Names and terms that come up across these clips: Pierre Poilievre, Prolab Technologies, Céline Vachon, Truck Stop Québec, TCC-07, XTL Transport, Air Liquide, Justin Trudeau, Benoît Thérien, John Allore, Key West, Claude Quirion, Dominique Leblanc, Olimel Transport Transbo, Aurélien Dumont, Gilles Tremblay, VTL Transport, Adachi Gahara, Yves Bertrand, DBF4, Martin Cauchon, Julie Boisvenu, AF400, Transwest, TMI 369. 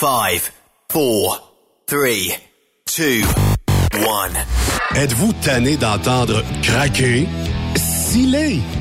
5, 4, 3, 2, 1. Êtes-vous tanné d'entendre craquer, sciller,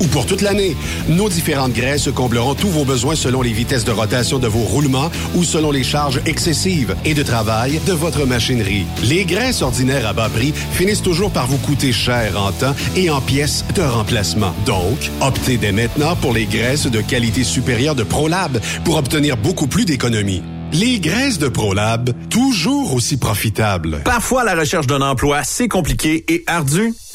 ou pour toute l'année. Nos différentes graisses combleront tous vos besoins selon les vitesses de rotation de vos roulements ou selon les charges excessives et de travail de votre machinerie. Les graisses ordinaires à bas prix finissent toujours par vous coûter cher en temps et en pièces de remplacement. Donc, optez dès maintenant pour les graisses de qualité supérieure de Prolab pour obtenir beaucoup plus d'économies. Les graisses de Prolab, toujours aussi profitables. Parfois, la recherche d'un emploi, c'est compliqué et ardu.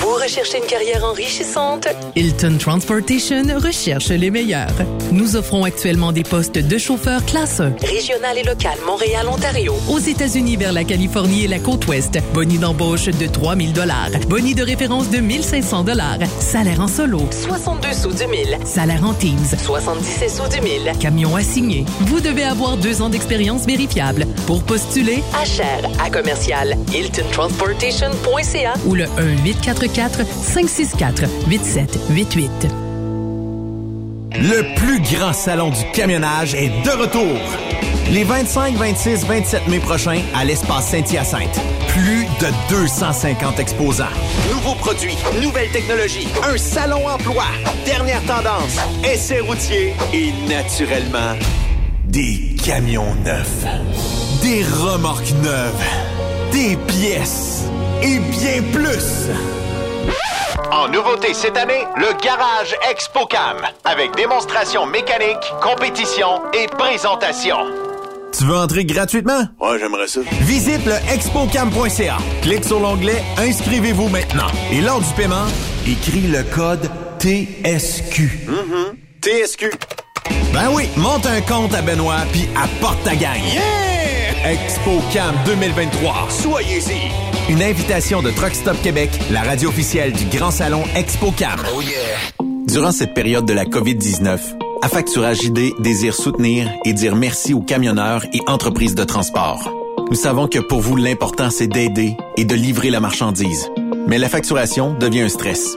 Vous recherchez une carrière enrichissante? Hilton Transportation recherche les meilleurs. Nous offrons actuellement des postes de chauffeurs classe 1. Régional et local, Montréal, Ontario. Aux États-Unis vers la Californie et la côte ouest. Boni d'embauche de 3 000 $. Boni de référence de 1 500 $. Salaire en solo, 62 sous du 1000. Salaire en teams, 77 sous du 1000. Camion assigné. Vous devez avoir 2 ans d'expérience vérifiable. Pour postuler, à Cher, à commercial, HiltonTransportation.ca ou le 1-844-564-8788. Le plus grand salon du camionnage est de retour. Les 25, 26, 27 mai prochains à l'Espace Saint-Hyacinthe. Plus de 250 exposants. Nouveaux produits, nouvelles technologies, un salon emploi, dernière tendance, essais routiers et naturellement, des camions neufs, des remorques neuves, des pièces et bien plus! En nouveauté cette année, le Garage ExpoCam, avec démonstration mécanique, compétition et présentation. Tu veux entrer gratuitement? Ouais, j'aimerais ça. Visite le expocam.ca. Clique sur l'onglet « Inscrivez-vous maintenant ». Et lors du paiement, écris le code TSQ. TSQ. Ben oui, monte un compte à Benoît puis apporte ta gang. Yeah! ExpoCam 2023. Soyez-y. Une invitation de Truck Stop Québec, la radio officielle du Grand Salon ExpoCam. Oh yeah. Durant cette période de la COVID-19, Affacturage JD désire soutenir et dire merci aux camionneurs et entreprises de transport. Nous savons que pour vous, l'important, c'est d'aider et de livrer la marchandise. Mais la facturation devient un stress.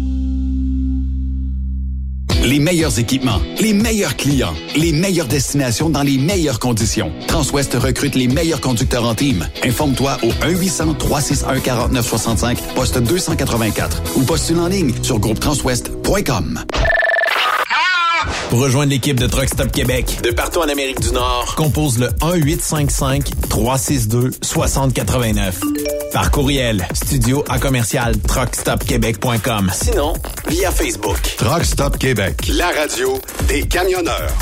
Les meilleurs équipements, les meilleurs clients, les meilleures destinations dans les meilleures conditions. Transwest recrute les meilleurs conducteurs en team. Informe-toi au 1-800-361-4965, poste 284 ou postule en ligne sur groupetranswest.com. Pour rejoindre l'équipe de Truck Stop Québec, de partout en Amérique du Nord, compose le 1-855-362-6089. Par courriel, studio@truckstopquebec.com. Sinon, via Facebook. Truck Stop Québec, la radio des camionneurs.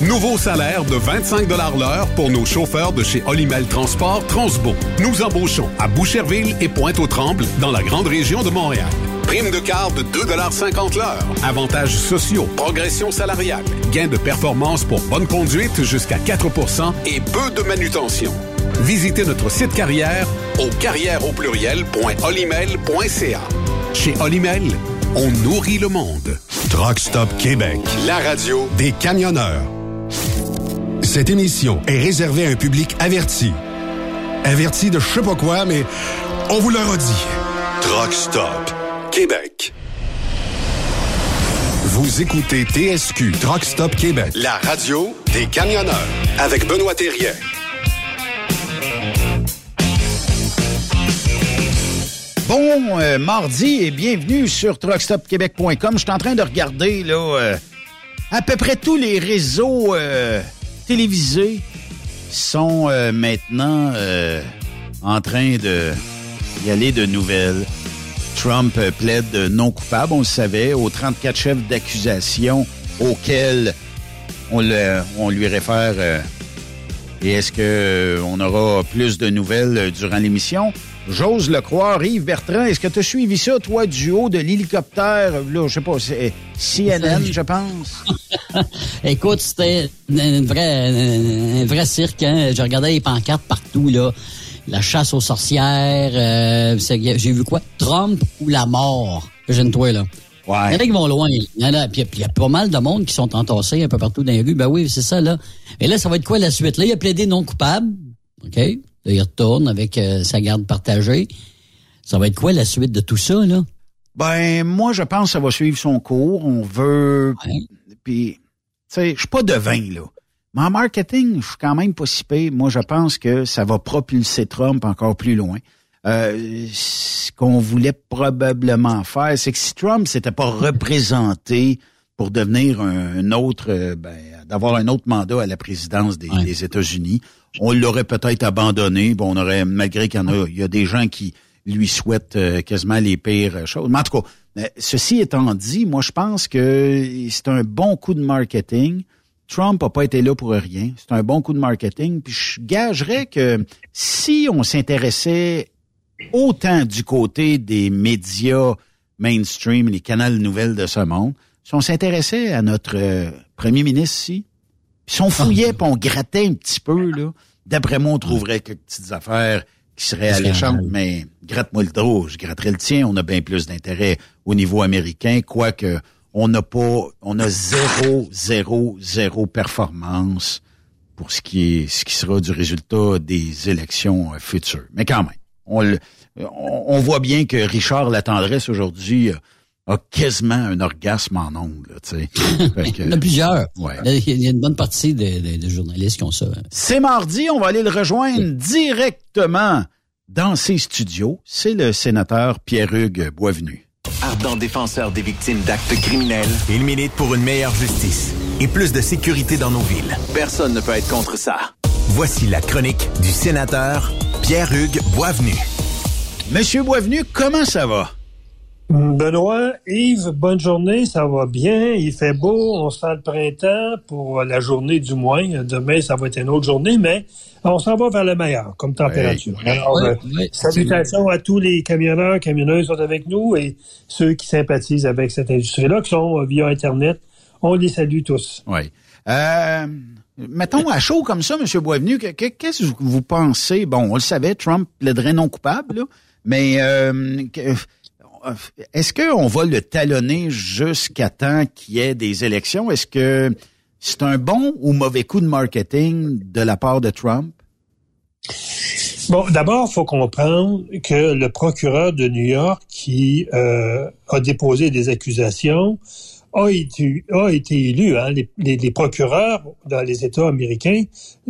Nouveau salaire de 25 $ l'heure pour nos chauffeurs de chez Olimel Transport Transbo. Nous embauchons à Boucherville et Pointe-aux-Trembles dans la grande région de Montréal. Prime de quart de 2,50 $ l'heure. Avantages sociaux, progression salariale, gains de performance pour bonne conduite jusqu'à 4% et peu de manutention. Visitez notre site carrière au carrièreaupluriel.olimel.ca. Chez Olimel, on nourrit le monde. Truck Stop Québec, la radio des camionneurs. Cette émission est réservée à un public averti. Averti de je sais pas quoi, mais on vous le redit. Truck Stop Québec. Vous écoutez TSQ Truck Stop Québec, la radio des camionneurs, avec Benoît Thérien. Bon mardi et bienvenue sur truckstopquebec.com. Je suis en train de regarder là à peu près tous les réseaux télévisés sont maintenant en train de y aller de nouvelles. Trump plaide non coupable, on le savait, aux 34 chefs d'accusation auxquels on lui réfère. Et est-ce qu'on aura plus de nouvelles durant l'émission? J'ose le croire. Yves Bertrand, est-ce que tu as suivi ça, toi, du haut de l'hélicoptère? Là, je sais pas, c'est CNN, je pense. Écoute, c'était un vrai cirque. Hein? Je regardais les pancartes partout, là. La chasse aux sorcières, j'ai vu quoi? Trump ou la mort? Gêne-toi, là. Ouais. Il y en a qui vont loin. Il y a pas mal de monde qui sont entassés un peu partout dans les rues. Ben oui, c'est ça, là. Et là, ça va être quoi la suite? Là, il a plaidé non coupable. OK? Là, il retourne avec sa garde partagée. Ça va être quoi la suite de tout ça, là? Ben, moi, je pense que ça va suivre son cours. On veut... Ouais. Puis, tu sais, je suis pas devin, là. Mais en marketing, je suis quand même pas si pire. Moi, je pense que ça va propulser Trump encore plus loin. Ce qu'on voulait probablement faire, c'est que si Trump s'était pas représenté pour devenir un autre, d'avoir un autre mandat à la présidence des États-Unis, on l'aurait peut-être abandonné. Bon, on aurait, malgré qu'il y en a, il y a des gens qui lui souhaitent quasiment les pires choses. Mais en tout cas, ceci étant dit, moi, je pense que c'est un bon coup de marketing. Trump n'a pas été là pour rien. C'est un bon coup de marketing. Puis je gagerais que si on s'intéressait autant du côté des médias mainstream, les canaux nouvelles de ce monde, si on s'intéressait à notre premier ministre ici, puis si on fouillait puis on grattait un petit peu, là, d'après moi, on trouverait quelques petites affaires qui seraient alléchantes, mais gratte-moi le dos, je gratterais le tien. On a bien plus d'intérêt au niveau américain, quoique... On a zéro performance pour ce qui sera du résultat des élections futures. Mais quand même, on voit bien que Richard Latendresse aujourd'hui a quasiment un orgasme en ondes, tu sais. Il y en a plusieurs. Ouais. Il y a une bonne partie de journalistes qui ont ça. C'est mardi, on va aller le rejoindre directement dans ses studios. C'est le sénateur Pierre-Hugues Boisvenu. Ardent défenseur des victimes d'actes criminels, il milite pour une meilleure justice et plus de sécurité dans nos villes. Personne ne peut être contre ça. Voici la chronique du sénateur Pierre-Hugues Boisvenu. Monsieur Boisvenu, comment ça va? Benoît, Yves, bonne journée, ça va bien, il fait beau, on sent le printemps pour la journée du moins. Demain, ça va être une autre journée, mais on s'en va vers le meilleur comme température. Oui, alors, salutations à tous les camionneurs, camionneuses qui sont avec nous et ceux qui sympathisent avec cette industrie-là, qui sont via Internet. On les salue tous. Oui. Mettons à chaud comme ça, M. Boisvenu, qu'est-ce que vous pensez? Bon, on le savait, Trump plaiderait non coupable, là, mais... est-ce qu'on va le talonner jusqu'à temps qu'il y ait des élections? Est-ce que c'est un bon ou mauvais coup de marketing de la part de Trump? Bon, d'abord, il faut comprendre que le procureur de New York qui a déposé des accusations a été élu. Hein? Les procureurs dans les États américains,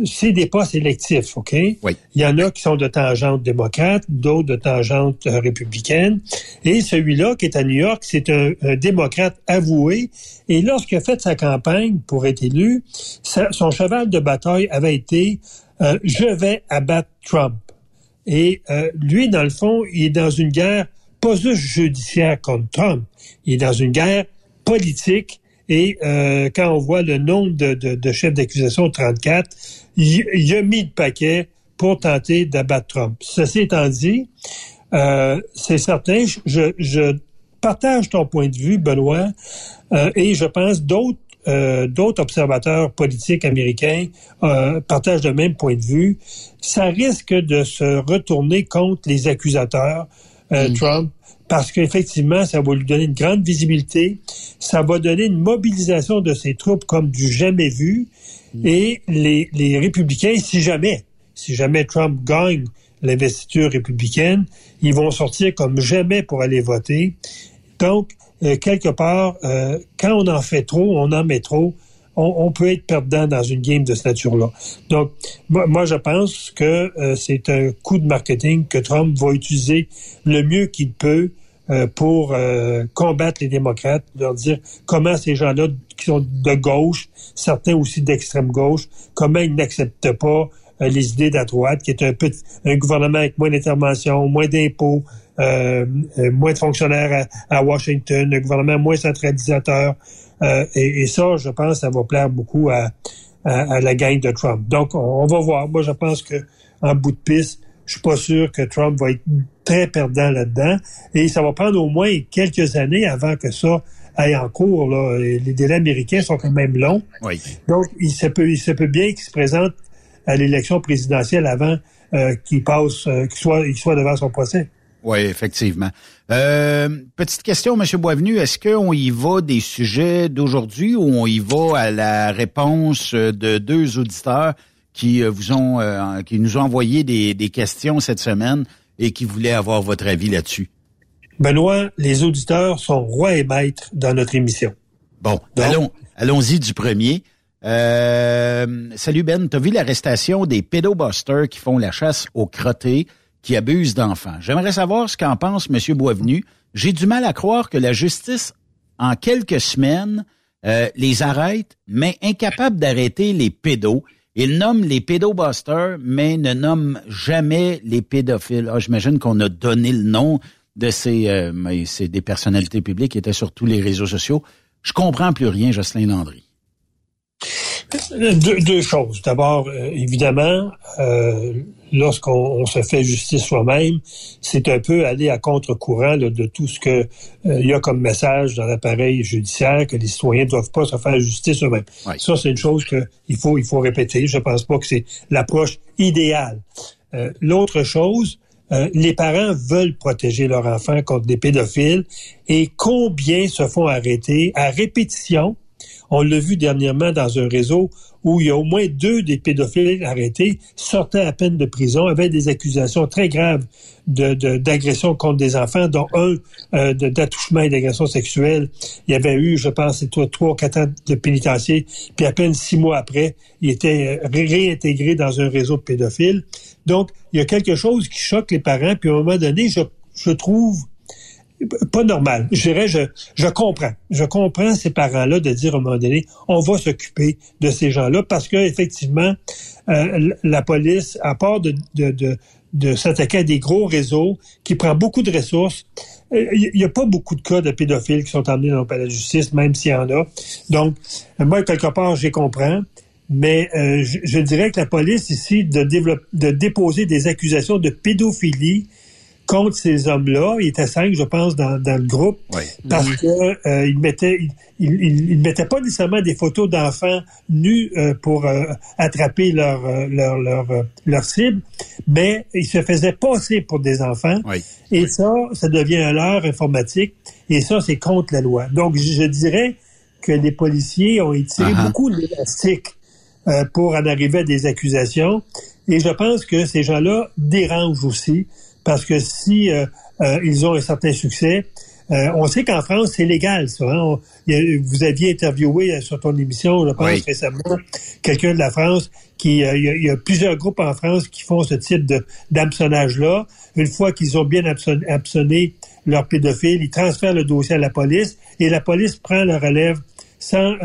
c'est des postes électifs, OK? Oui. Il y en a qui sont de tangente démocrate, d'autres de tangente républicaine. Et celui-là qui est à New York, c'est un démocrate avoué. Et lorsqu'il a fait sa campagne pour être élu, son cheval de bataille avait été « Je vais abattre Trump ». Et lui, dans le fond, il est dans une guerre pas juste judiciaire contre Trump. Il est dans une guerre politique, et quand on voit le nombre de chefs d'accusation, 34, il a mis le paquet pour tenter d'abattre Trump. Ceci étant dit, c'est certain, je partage ton point de vue, Benoît, et je pense d'autres observateurs politiques américains partagent le même point de vue. Ça risque de se retourner contre les accusateurs, Trump, parce qu'effectivement, ça va lui donner une grande visibilité, ça va donner une mobilisation de ses troupes comme du jamais vu, et les républicains, si jamais Trump gagne l'investiture républicaine, ils vont sortir comme jamais pour aller voter. Donc, quelque part, quand on en fait trop, on en met trop, on peut être perdant dans une game de cette nature-là. Donc, moi je pense que c'est un coup de marketing que Trump va utiliser le mieux qu'il peut pour combattre les démocrates, leur dire comment ces gens-là qui sont de gauche, certains aussi d'extrême gauche, comment ils n'acceptent pas les idées de la droite, qui est un gouvernement avec moins d'intervention, moins d'impôts, moins de fonctionnaires à Washington, un gouvernement moins centralisateur. Et ça, je pense, ça va plaire beaucoup à la gang de Trump. Donc, on va voir. Moi, je pense que en bout de piste, je suis pas sûr que Trump va être très perdant là-dedans. Et ça va prendre au moins quelques années avant que ça aille en cours, là. Les délais américains sont quand même longs. Oui. Donc, il se peut bien qu'il se présente à l'élection présidentielle avant qu'il passe, qu'il soit devant son procès. Oui, effectivement. Petite question, M. Boisvenu, est-ce qu'on y va des sujets d'aujourd'hui ou on y va à la réponse de deux auditeurs qui nous ont envoyé des questions cette semaine et qui voulaient avoir votre avis là-dessus? Benoît, les auditeurs sont rois et maîtres dans notre émission. Bon, allons-y du premier. Salut Ben, t'as vu l'arrestation des pédobusters qui font la chasse aux crottés qui abusent d'enfants. J'aimerais savoir ce qu'en pense M. Boisvenu. J'ai du mal à croire que la justice, en quelques semaines, les arrête, mais incapable d'arrêter les pédos. Il nomme les pédobusters, mais ne nomme jamais les pédophiles. Ah, j'imagine qu'on a donné le nom de mais c'est des personnalités publiques qui étaient sur tous les réseaux sociaux. Je comprends plus rien, Jocelyn Landry. Deux choses. D'abord, évidemment, lorsqu'on se fait justice soi-même, c'est un peu aller à contre-courant là, de tout ce que il y a comme message dans l'appareil judiciaire, que les citoyens ne doivent pas se faire justice eux-mêmes. Ouais. Ça, c'est une chose qu'il faut répéter. Je ne pense pas que c'est l'approche idéale. L'autre chose, les parents veulent protéger leurs enfants contre des pédophiles et combien se font arrêter à répétition. On l'a vu dernièrement dans un réseau où il y a au moins deux des pédophiles arrêtés, sortaient à peine de prison, avaient des accusations très graves d'agression contre des enfants, dont un d'attouchement et d'agression sexuelle. Il y avait eu, je pense, 3 ou 4 ans de pénitencier, puis à peine 6 mois après, il était réintégré dans un réseau de pédophiles. Donc, il y a quelque chose qui choque les parents, puis à un moment donné, je trouve... pas normal. Je dirais, je comprends. Je comprends ces parents-là de dire à un moment donné, on va s'occuper de ces gens-là parce que effectivement, la police, à part de, de, de, de s'attaquer à des gros réseaux qui prennent beaucoup de ressources. Il n'y a pas beaucoup de cas de pédophiles qui sont emmenés dans le palais de justice, même s'il y en a. Donc, moi, quelque part, j'y comprends. Mais je dirais que la police, ici, de déposer des accusations de pédophilie contre ces hommes-là, il était 5, je pense, dans le groupe, oui. Parce oui. que ils mettaient pas nécessairement des photos d'enfants nus pour attraper leur cible, mais ils se faisaient passer pour des enfants. Oui. Et oui. ça devient un leurre informatique, et ça, c'est contre la loi. Donc, je dirais que les policiers ont étiré beaucoup d'élastique pour en arriver à des accusations, et je pense que ces gens-là dérangent aussi, parce que si ils ont un certain succès, on sait qu'en France, c'est légal, ça. Hein? Vous aviez interviewé sur ton émission, je pense, oui. récemment, quelqu'un de la France qui... Il y a plusieurs groupes en France qui font ce type d'hameçonnage-là. Une fois qu'ils ont bien hameçonné leur pédophile, ils transfèrent le dossier à la police, et la police prend le relève sans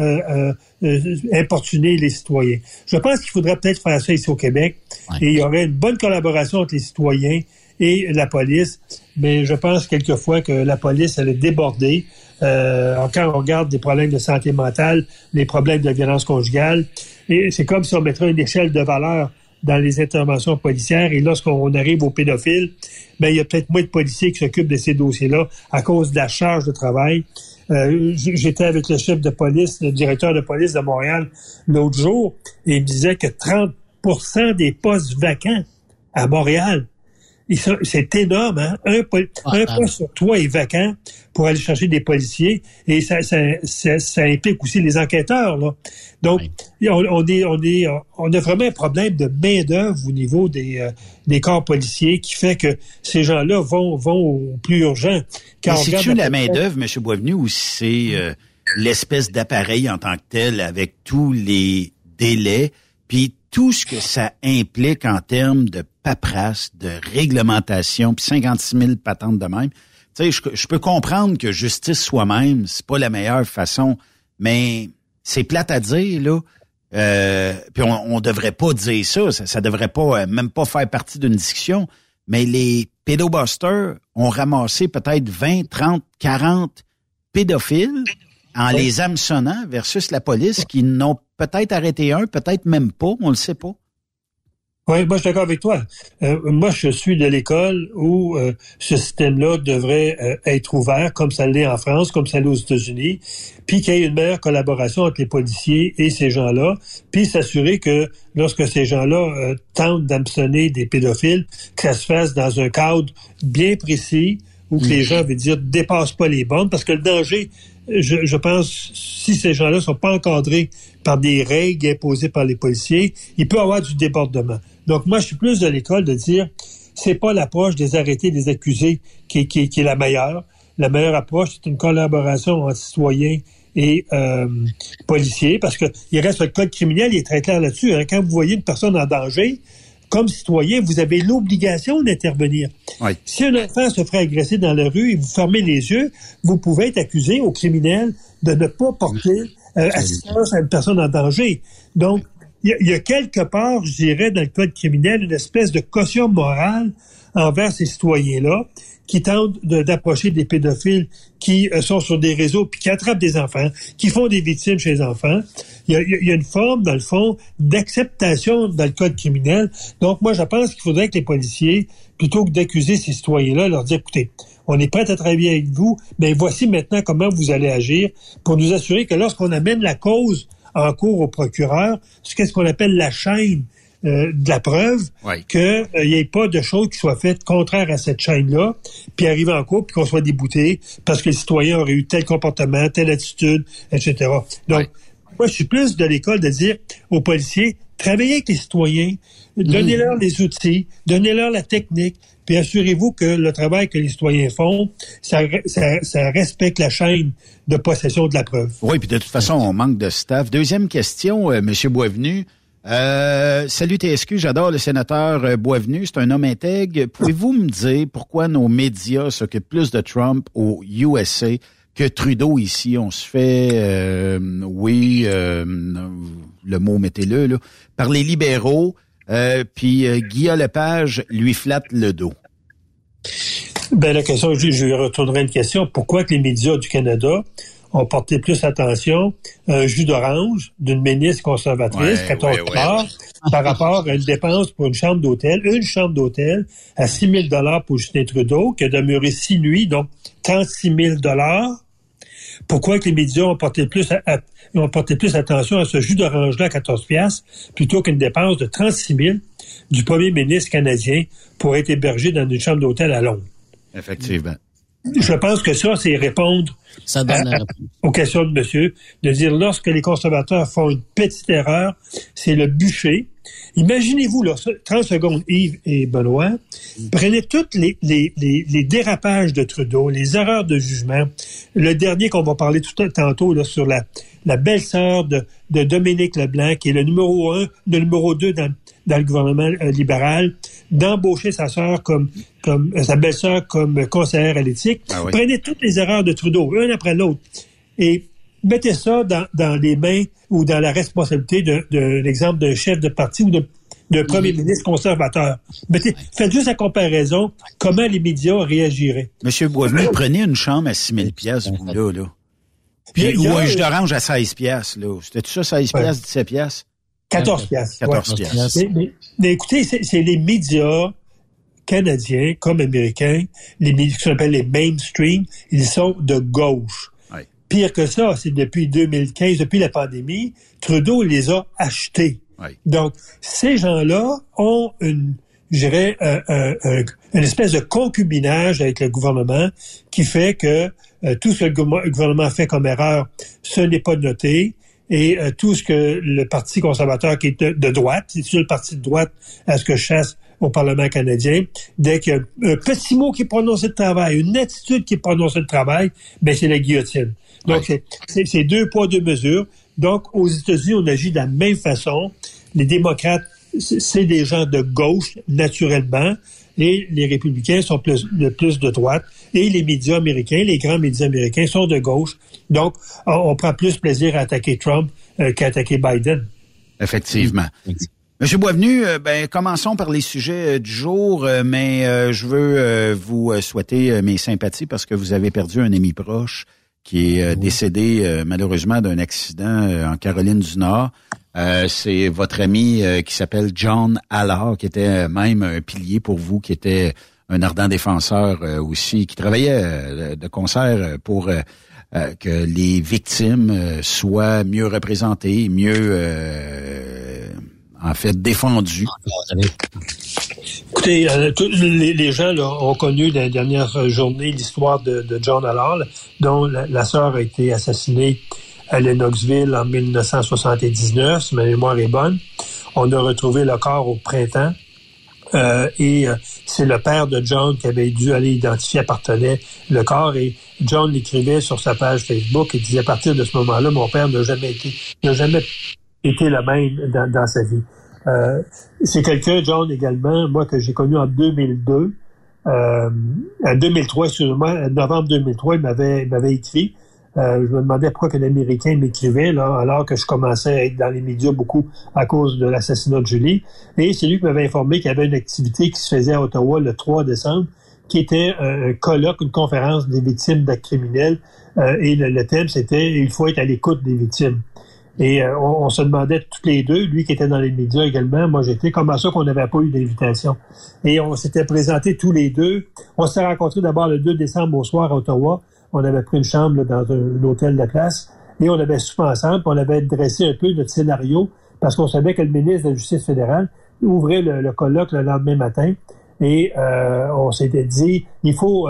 importuner les citoyens. Je pense qu'il faudrait peut-être faire ça ici au Québec, oui. et il y aurait une bonne collaboration entre les citoyens et la police, mais je pense quelquefois que la police, elle est débordée. Quand on regarde des problèmes de santé mentale, les problèmes de violence conjugale, et c'est comme si on mettrait une échelle de valeur dans les interventions policières, et lorsqu'on arrive aux pédophiles, ben, il y a peut-être moins de policiers qui s'occupent de ces dossiers-là à cause de la charge de travail. J'étais avec le chef de police, le directeur de police de Montréal l'autre jour, et il me disait que 30% des postes vacants à Montréal, c'est énorme, hein? Un poste sur trois est vacant pour aller chercher des policiers, et ça implique aussi les enquêteurs, là. Donc, oui. on a vraiment un problème de main-d'œuvre au niveau des corps policiers qui fait que ces gens-là vont au plus urgent. C'est-tu la main-d'œuvre, M. Boisvenu, ou c'est l'espèce d'appareil en tant que tel avec tous les délais, puis tout ce que ça implique en termes de paperasse, de réglementation, puis 56 000 patentes de même. Tu sais, je peux comprendre que justice soi-même, c'est pas la meilleure façon, mais c'est plate à dire, là. Puis on devrait pas dire ça. Ça devrait pas, même pas faire partie d'une discussion. Mais les pédobusters ont ramassé peut-être 20, 30, 40 pédophiles en les hameçonnant versus la police qui n'ont peut-être arrêté un, peut-être même pas, on le sait pas. Oui, moi je suis d'accord avec toi. Moi je suis de l'école où ce système-là devrait être ouvert, comme ça l'est en France, comme ça l'est aux États-Unis, puis qu'il y ait une meilleure collaboration entre les policiers et ces gens-là, puis s'assurer que lorsque ces gens-là tentent d'hameçonner des pédophiles, que ça se fasse dans un cadre bien précis où que les gens, veut dire, dépassent pas les bornes, parce que le danger... Je pense, si ces gens-là ne sont pas encadrés par des règles imposées par les policiers, il peut y avoir du débordement. Donc, moi, je suis plus de l'école de dire, c'est pas l'approche des arrêtés, des accusés qui est la meilleure. La meilleure approche, c'est une collaboration entre citoyens et policiers, parce que il reste le code criminel, il est très clair là-dessus. Hein. Quand vous voyez une personne en danger, comme citoyen, vous avez l'obligation d'intervenir. Oui. Si un enfant se ferait agresser dans la rue et vous fermez les yeux, vous pouvez être accusé au criminel de ne pas porter assistance à une personne en danger. Donc, il y a quelque part, je dirais, dans le code criminel, une espèce de caution morale envers ces citoyens-là qui tentent d'approcher des pédophiles qui sont sur des réseaux puis qui attrapent des enfants, qui font des victimes chez les enfants. Il y a une forme, dans le fond, d'acceptation dans le code criminel. Donc, moi, je pense qu'il faudrait que les policiers, plutôt que d'accuser ces citoyens-là, leur dire, écoutez, on est prêts à travailler avec vous, mais voici maintenant comment vous allez agir pour nous assurer que lorsqu'on amène la cause en cours au procureur, qu'est-ce qu'on appelle la chaîne de la preuve, oui. qu'il n'y ait pas de choses qui soient faites contraires à cette chaîne-là, puis arriver en cours, puis qu'on soit débouté, parce que les citoyens auraient eu tel comportement, telle attitude, etc. Donc, oui. moi, je suis plus de l'école de dire aux policiers, travaillez avec les citoyens, donnez-leur les outils, donnez-leur la technique, puis assurez-vous que le travail que les citoyens font, ça respecte la chaîne de possession de la preuve. Oui, puis de toute façon, on manque de staff. Deuxième question, M. Boisvenu. Salut TSQ, j'adore le sénateur Boisvenu, c'est un homme intègre. Pouvez-vous me dire pourquoi nos médias s'occupent plus de Trump aux USA que Trudeau ici? On se fait, le mot mettez-le, là, par les libéraux. puis Guillaume Lepage lui flatte le dos. Ben la question, je retournerai une question. Pourquoi que les médias du Canada ont porté plus attention à un jus d'orange d'une ministre conservatrice, 14 $, par rapport à une dépense pour une chambre d'hôtel à 6 000 $ pour Justin Trudeau, qui a demeuré 6 nuits, donc 36 000 $. Pourquoi que les médias ont porté plus attention à ce jus d'orange-là à 14 $ plutôt qu'une dépense de 36 000 du premier ministre canadien pour être hébergé dans une chambre d'hôtel à Londres? Effectivement. Je pense que ça, c'est répondre aux questions de monsieur, de dire lorsque les conservateurs font une petite erreur, c'est le bûcher. Imaginez-vous, là, 30 secondes, Yves et Benoît, prenez tous les dérapages de Trudeau, les erreurs de jugement. Le dernier qu'on va parler tout tantôt là, sur la belle-sœur de Dominique Leblanc, qui est le numéro 1, le numéro 2 dans le gouvernement libéral, d'embaucher sa sœur sa belle-sœur comme conseillère à l'éthique. Ah oui. Prenez toutes les erreurs de Trudeau, l'une après l'autre, et mettez ça dans les mains ou dans la responsabilité de l'exemple d'un chef de parti ou d'un premier ministre conservateur. Faites juste la comparaison, comment les médias réagiraient. Monsieur Boisvenu, prenez une chambre à 6 000 $, vous, là. Puis, ou un jus d'orange à 16 $, là. C'était tout ça, 16 $, 17 $? 14 $. 14 $. Mais écoutez, c'est les médias canadiens comme américains, les médias qui s'appellent les mainstream, ils sont de gauche. Oui. Pire que ça, c'est depuis 2015, depuis la pandémie, Trudeau les a achetés. Oui. Donc, ces gens-là ont une espèce de concubinage avec le gouvernement qui fait que tout ce que le gouvernement fait comme erreur, ce n'est pas noté. Et tout ce que le Parti conservateur qui est de droite, c'est sur le parti de droite à ce que je chasse au Parlement canadien, dès qu'il y a un petit mot qui est prononcé de travail, une attitude qui est prononcée de travail, ben c'est la guillotine. Donc, ouais. C'est deux poids, deux mesures. Donc, aux États-Unis, on agit de la même façon. Les démocrates, c'est des gens de gauche, naturellement, et les républicains sont le plus de droite, et les médias américains, les grands médias américains sont de gauche. Donc, on prend plus plaisir à attaquer Trump qu'à attaquer Biden. Effectivement. Monsieur Boisvenu, commençons par les sujets du jour, mais je veux vous souhaiter mes sympathies parce que vous avez perdu un ami proche qui est décédé malheureusement d'un accident en Caroline du Nord. C'est votre ami qui s'appelle John Allore, qui était même un pilier pour vous, qui était un ardent défenseur aussi, qui travaillait de concert pour que les victimes soient mieux représentées, mieux en fait défendues. Écoutez, les gens là, ont connu dans les dernières journées l'histoire de John Allore, dont la sœur a été assassinée à Lennoxville en 1979, si ma mémoire est bonne. On a retrouvé le corps au printemps. Et c'est le père de John qui avait dû aller identifier appartenait le corps. Et John l'écrivait sur sa page Facebook et disait à partir de ce moment-là, mon père n'a jamais été le même dans sa vie. C'est quelqu'un, John également, moi que j'ai connu en 2002. En 2003, excusez-moi, en novembre 2003, il m'avait écrit. Je me demandais pourquoi qu'un Américain m'écrivait là, alors que je commençais à être dans les médias beaucoup à cause de l'assassinat de Julie. Et c'est lui qui m'avait informé qu'il y avait une activité qui se faisait à Ottawa le 3 décembre, qui était un colloque, une conférence des victimes d'actes criminels. Et le thème, c'était « Il faut être à l'écoute des victimes ». Et on se demandait tous les deux, lui qui était dans les médias également, moi j'étais, comment ça qu'on n'avait pas eu d'invitation. Et on s'était présentés tous les deux. On s'est rencontrés d'abord le 2 décembre au soir à Ottawa. On avait pris une chambre là, dans un hôtel de place et on avait soupé ensemble. On avait dressé un peu notre scénario parce qu'on savait que le ministre de la Justice fédérale ouvrait le colloque le lendemain matin. Et on s'était dit, il faut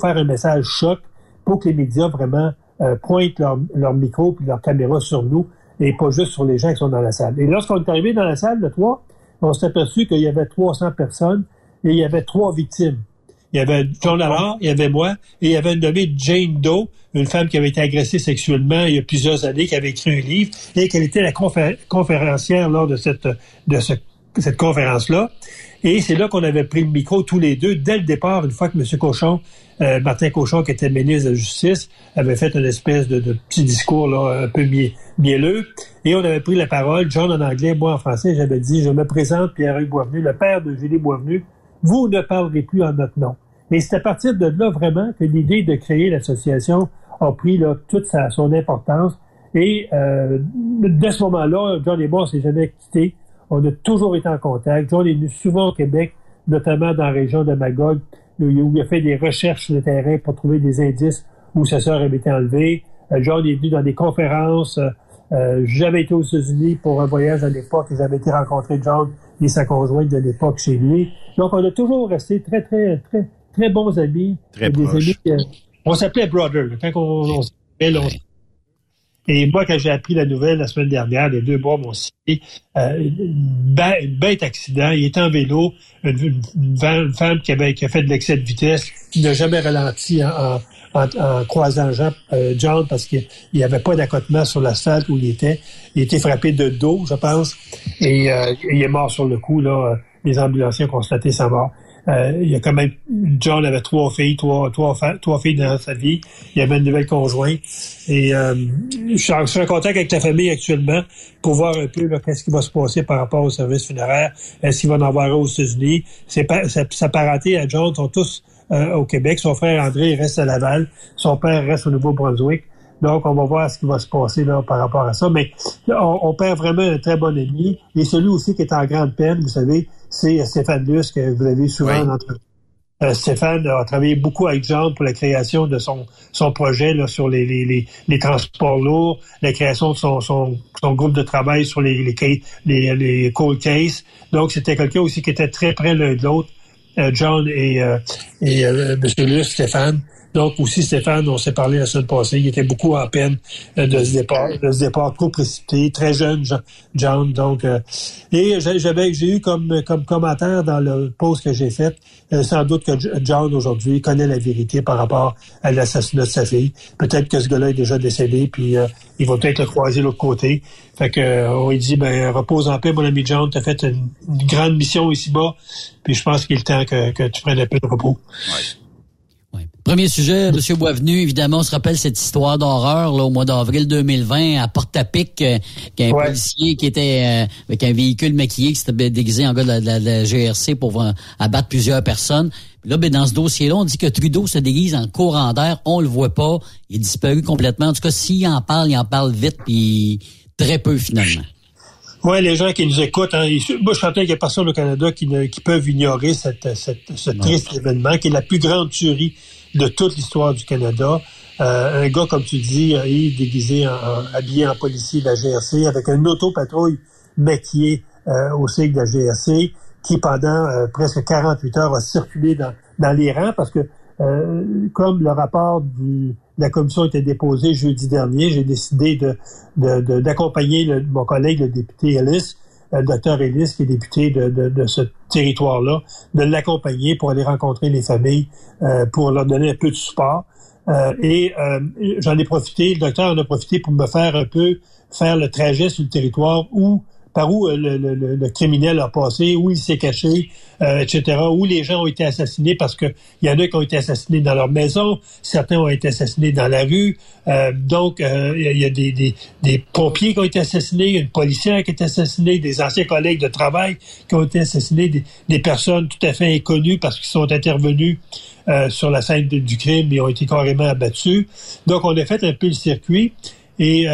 faire un message choc pour que les médias vraiment pointent leur micro puis leur caméra sur nous et pas juste sur les gens qui sont dans la salle. Et lorsqu'on est arrivé dans la salle, le 3, on s'est aperçu qu'il y avait 300 personnes et il y avait 3 victimes. Il y avait John Allore, il y avait moi, et il y avait une nommée Jane Doe, une femme qui avait été agressée sexuellement il y a plusieurs années, qui avait écrit un livre, et qu'elle était la conférencière lors de cette conférence-là. Et c'est là qu'on avait pris le micro tous les deux, dès le départ, une fois que M. Cauchon, Martin Cauchon, qui était ministre de la Justice, avait fait une espèce de petit discours là, un peu mielleux. Et on avait pris la parole, John en anglais, moi en français, j'avais dit « Je me présente, Pierre-Hugues Boisvenu, le père de Julie Boisvenu, vous ne parlerez plus en notre nom. » Et c'est à partir de là, vraiment, que l'idée de créer l'association a pris là, toute son importance. Et de ce moment-là, John et moi, on s'est jamais quittés. On a toujours été en contact. John est venu souvent au Québec, notamment dans la région de Magog, où il a fait des recherches sur le terrain pour trouver des indices où sa sœur avait été enlevée. John est venu dans des conférences. J'avais été aux États-Unis pour un voyage à l'époque. J'avais été rencontrer John et sa conjointe de l'époque chez lui. Donc, on a toujours resté très, très, très, très bons amis. Très proches. On s'appelait brother. Quand on s'appelait, on s'appelait. Et moi, quand j'ai appris la nouvelle la semaine dernière, les deux bois m'ont cité, une bête accident, il était en vélo, une femme qui a fait de l'excès de vitesse, qui n'a jamais ralenti en croisant John parce qu'il n'y avait pas d'accotement sur l'asphalte où il était. Il était frappé de dos, je pense, et il est mort sur le coup. Là, les ambulanciers ont constaté sa mort. Il y a quand même, John avait trois filles dans sa vie. Il avait une nouvelle conjointe. Et je suis en contact avec la famille actuellement pour voir un peu là, qu'est-ce qui va se passer par rapport au service funéraire. Est-ce qu'il va en avoir aux États-Unis? Sa parenté à John sont tous au Québec. Son frère André reste à Laval. Son père reste au Nouveau-Brunswick. Donc, on va voir ce qui va se passer là par rapport à ça. Mais on perd vraiment un très bon ami. Et celui aussi qui est en grande peine, vous savez, c'est Stéphane Luce, que vous avez souvent en entrevue. Stéphane a travaillé beaucoup avec John pour la création de son projet là, sur les transports lourds, la création de son groupe de travail sur les cold cases. Donc, c'était quelqu'un aussi qui était très près l'un de l'autre, John et M. Luce, Stéphane. Donc, aussi, Stéphane, on s'est parlé la semaine passée, il était beaucoup en peine de ce départ trop précipité, très jeune, John. Donc, et j'ai eu comme commentaire dans le post que j'ai fait, sans doute que John, aujourd'hui, connaît la vérité par rapport à l'assassinat de sa fille. Peut-être que ce gars-là est déjà décédé, puis il va peut-être le croiser de l'autre côté. Fait que, on lui dit, repose en paix, mon ami John, t'as fait une grande mission ici-bas, puis je pense qu'il est temps que tu prennes un peu de repos. Ouais. Premier sujet, M. Boisvenu, évidemment, on se rappelle cette histoire d'horreur là au mois d'avril 2020 à Portapic, qu'un policier qui était avec un véhicule maquillé, qui s'était déguisé en gars de la GRC pour abattre plusieurs personnes. Puis là, dans ce dossier-là, on dit que Trudeau se déguise en courant d'air, on le voit pas, il est disparu complètement. En tout cas, s'il en parle, il en parle vite, puis très peu finalement. Oui, les gens qui nous écoutent, hein, moi je suis certain qu'il n'y a personne au Canada qui peuvent ignorer ce triste événement, qui est la plus grande tuerie de toute l'histoire du Canada. Un gars, comme tu dis, Yves, déguisé, habillé en policier de la GRC, avec une auto-patrouille maquillée au sigle de la GRC, qui pendant presque 48 heures a circulé dans les rangs, parce que comme le rapport de la commission était déposé jeudi dernier, j'ai décidé d'accompagner mon collègue, le député Ellis, le docteur Ellis, qui est député de ce territoire-là, de l'accompagner pour aller rencontrer les familles, pour leur donner un peu de support. J'en ai profité, le docteur en a profité pour me faire faire le trajet sur le territoire par où le criminel a passé, où il s'est caché, etc., où les gens ont été assassinés, parce qu'il y en a qui ont été assassinés dans leur maison, certains ont été assassinés dans la rue, y a des pompiers qui ont été assassinés, une policière qui a été assassinée, des anciens collègues de travail qui ont été assassinés, des personnes tout à fait inconnues parce qu'ils sont intervenus sur la scène du crime et ont été carrément abattus. Donc, on a fait un peu le circuit et...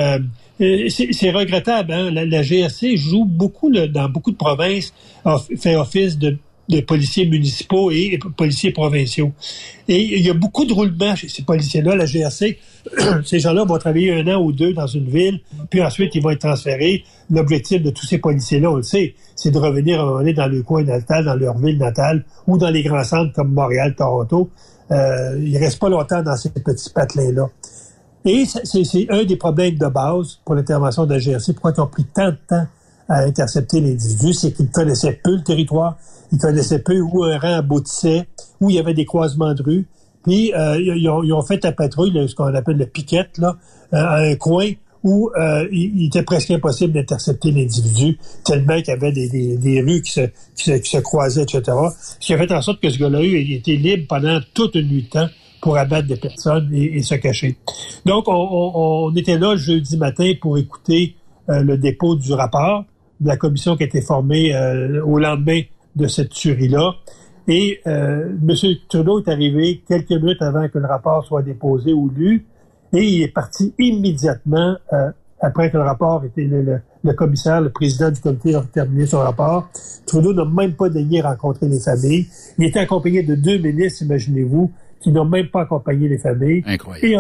c'est regrettable, hein? La GRC joue beaucoup dans beaucoup de provinces, fait office de policiers municipaux et policiers provinciaux. Et il y a beaucoup de roulements chez ces policiers-là. La GRC, ces gens-là vont travailler 1 an ou 2 dans une ville, puis ensuite ils vont être transférés. L'objectif de tous ces policiers-là, on le sait, c'est de revenir à un moment donné dans leur coin natal, dans leur ville natale, ou dans les grands centres comme Montréal, Toronto. Ils restent pas longtemps dans ces petits patelins-là. Et c'est un des problèmes de base pour l'intervention de la GRC. Pourquoi ils ont pris tant de temps à intercepter l'individu? C'est qu'ils connaissaient peu le territoire, ils connaissaient peu où un rang aboutissait, où il y avait des croisements de rue. Puis ils ont fait la patrouille, ce qu'on appelle le piquette, là, à un coin où il était presque impossible d'intercepter l'individu, tellement qu'il y avait des rues qui se croisaient, etc. Ce qui a fait en sorte que ce gars-là il était libre pendant toute une nuit de temps pour abattre des personnes et se cacher. Donc, on était là jeudi matin pour écouter le dépôt du rapport de la commission qui a été formée au lendemain de cette tuerie-là. Et M. Trudeau est arrivé quelques minutes avant que le rapport soit déposé ou lu, et il est parti immédiatement après que le rapport était le commissaire, le président du comité a terminé son rapport. Trudeau n'a même pas daigné rencontrer les familles. Il était accompagné de deux ministres, imaginez-vous, qui n'ont même pas accompagné les familles. Incroyable. Et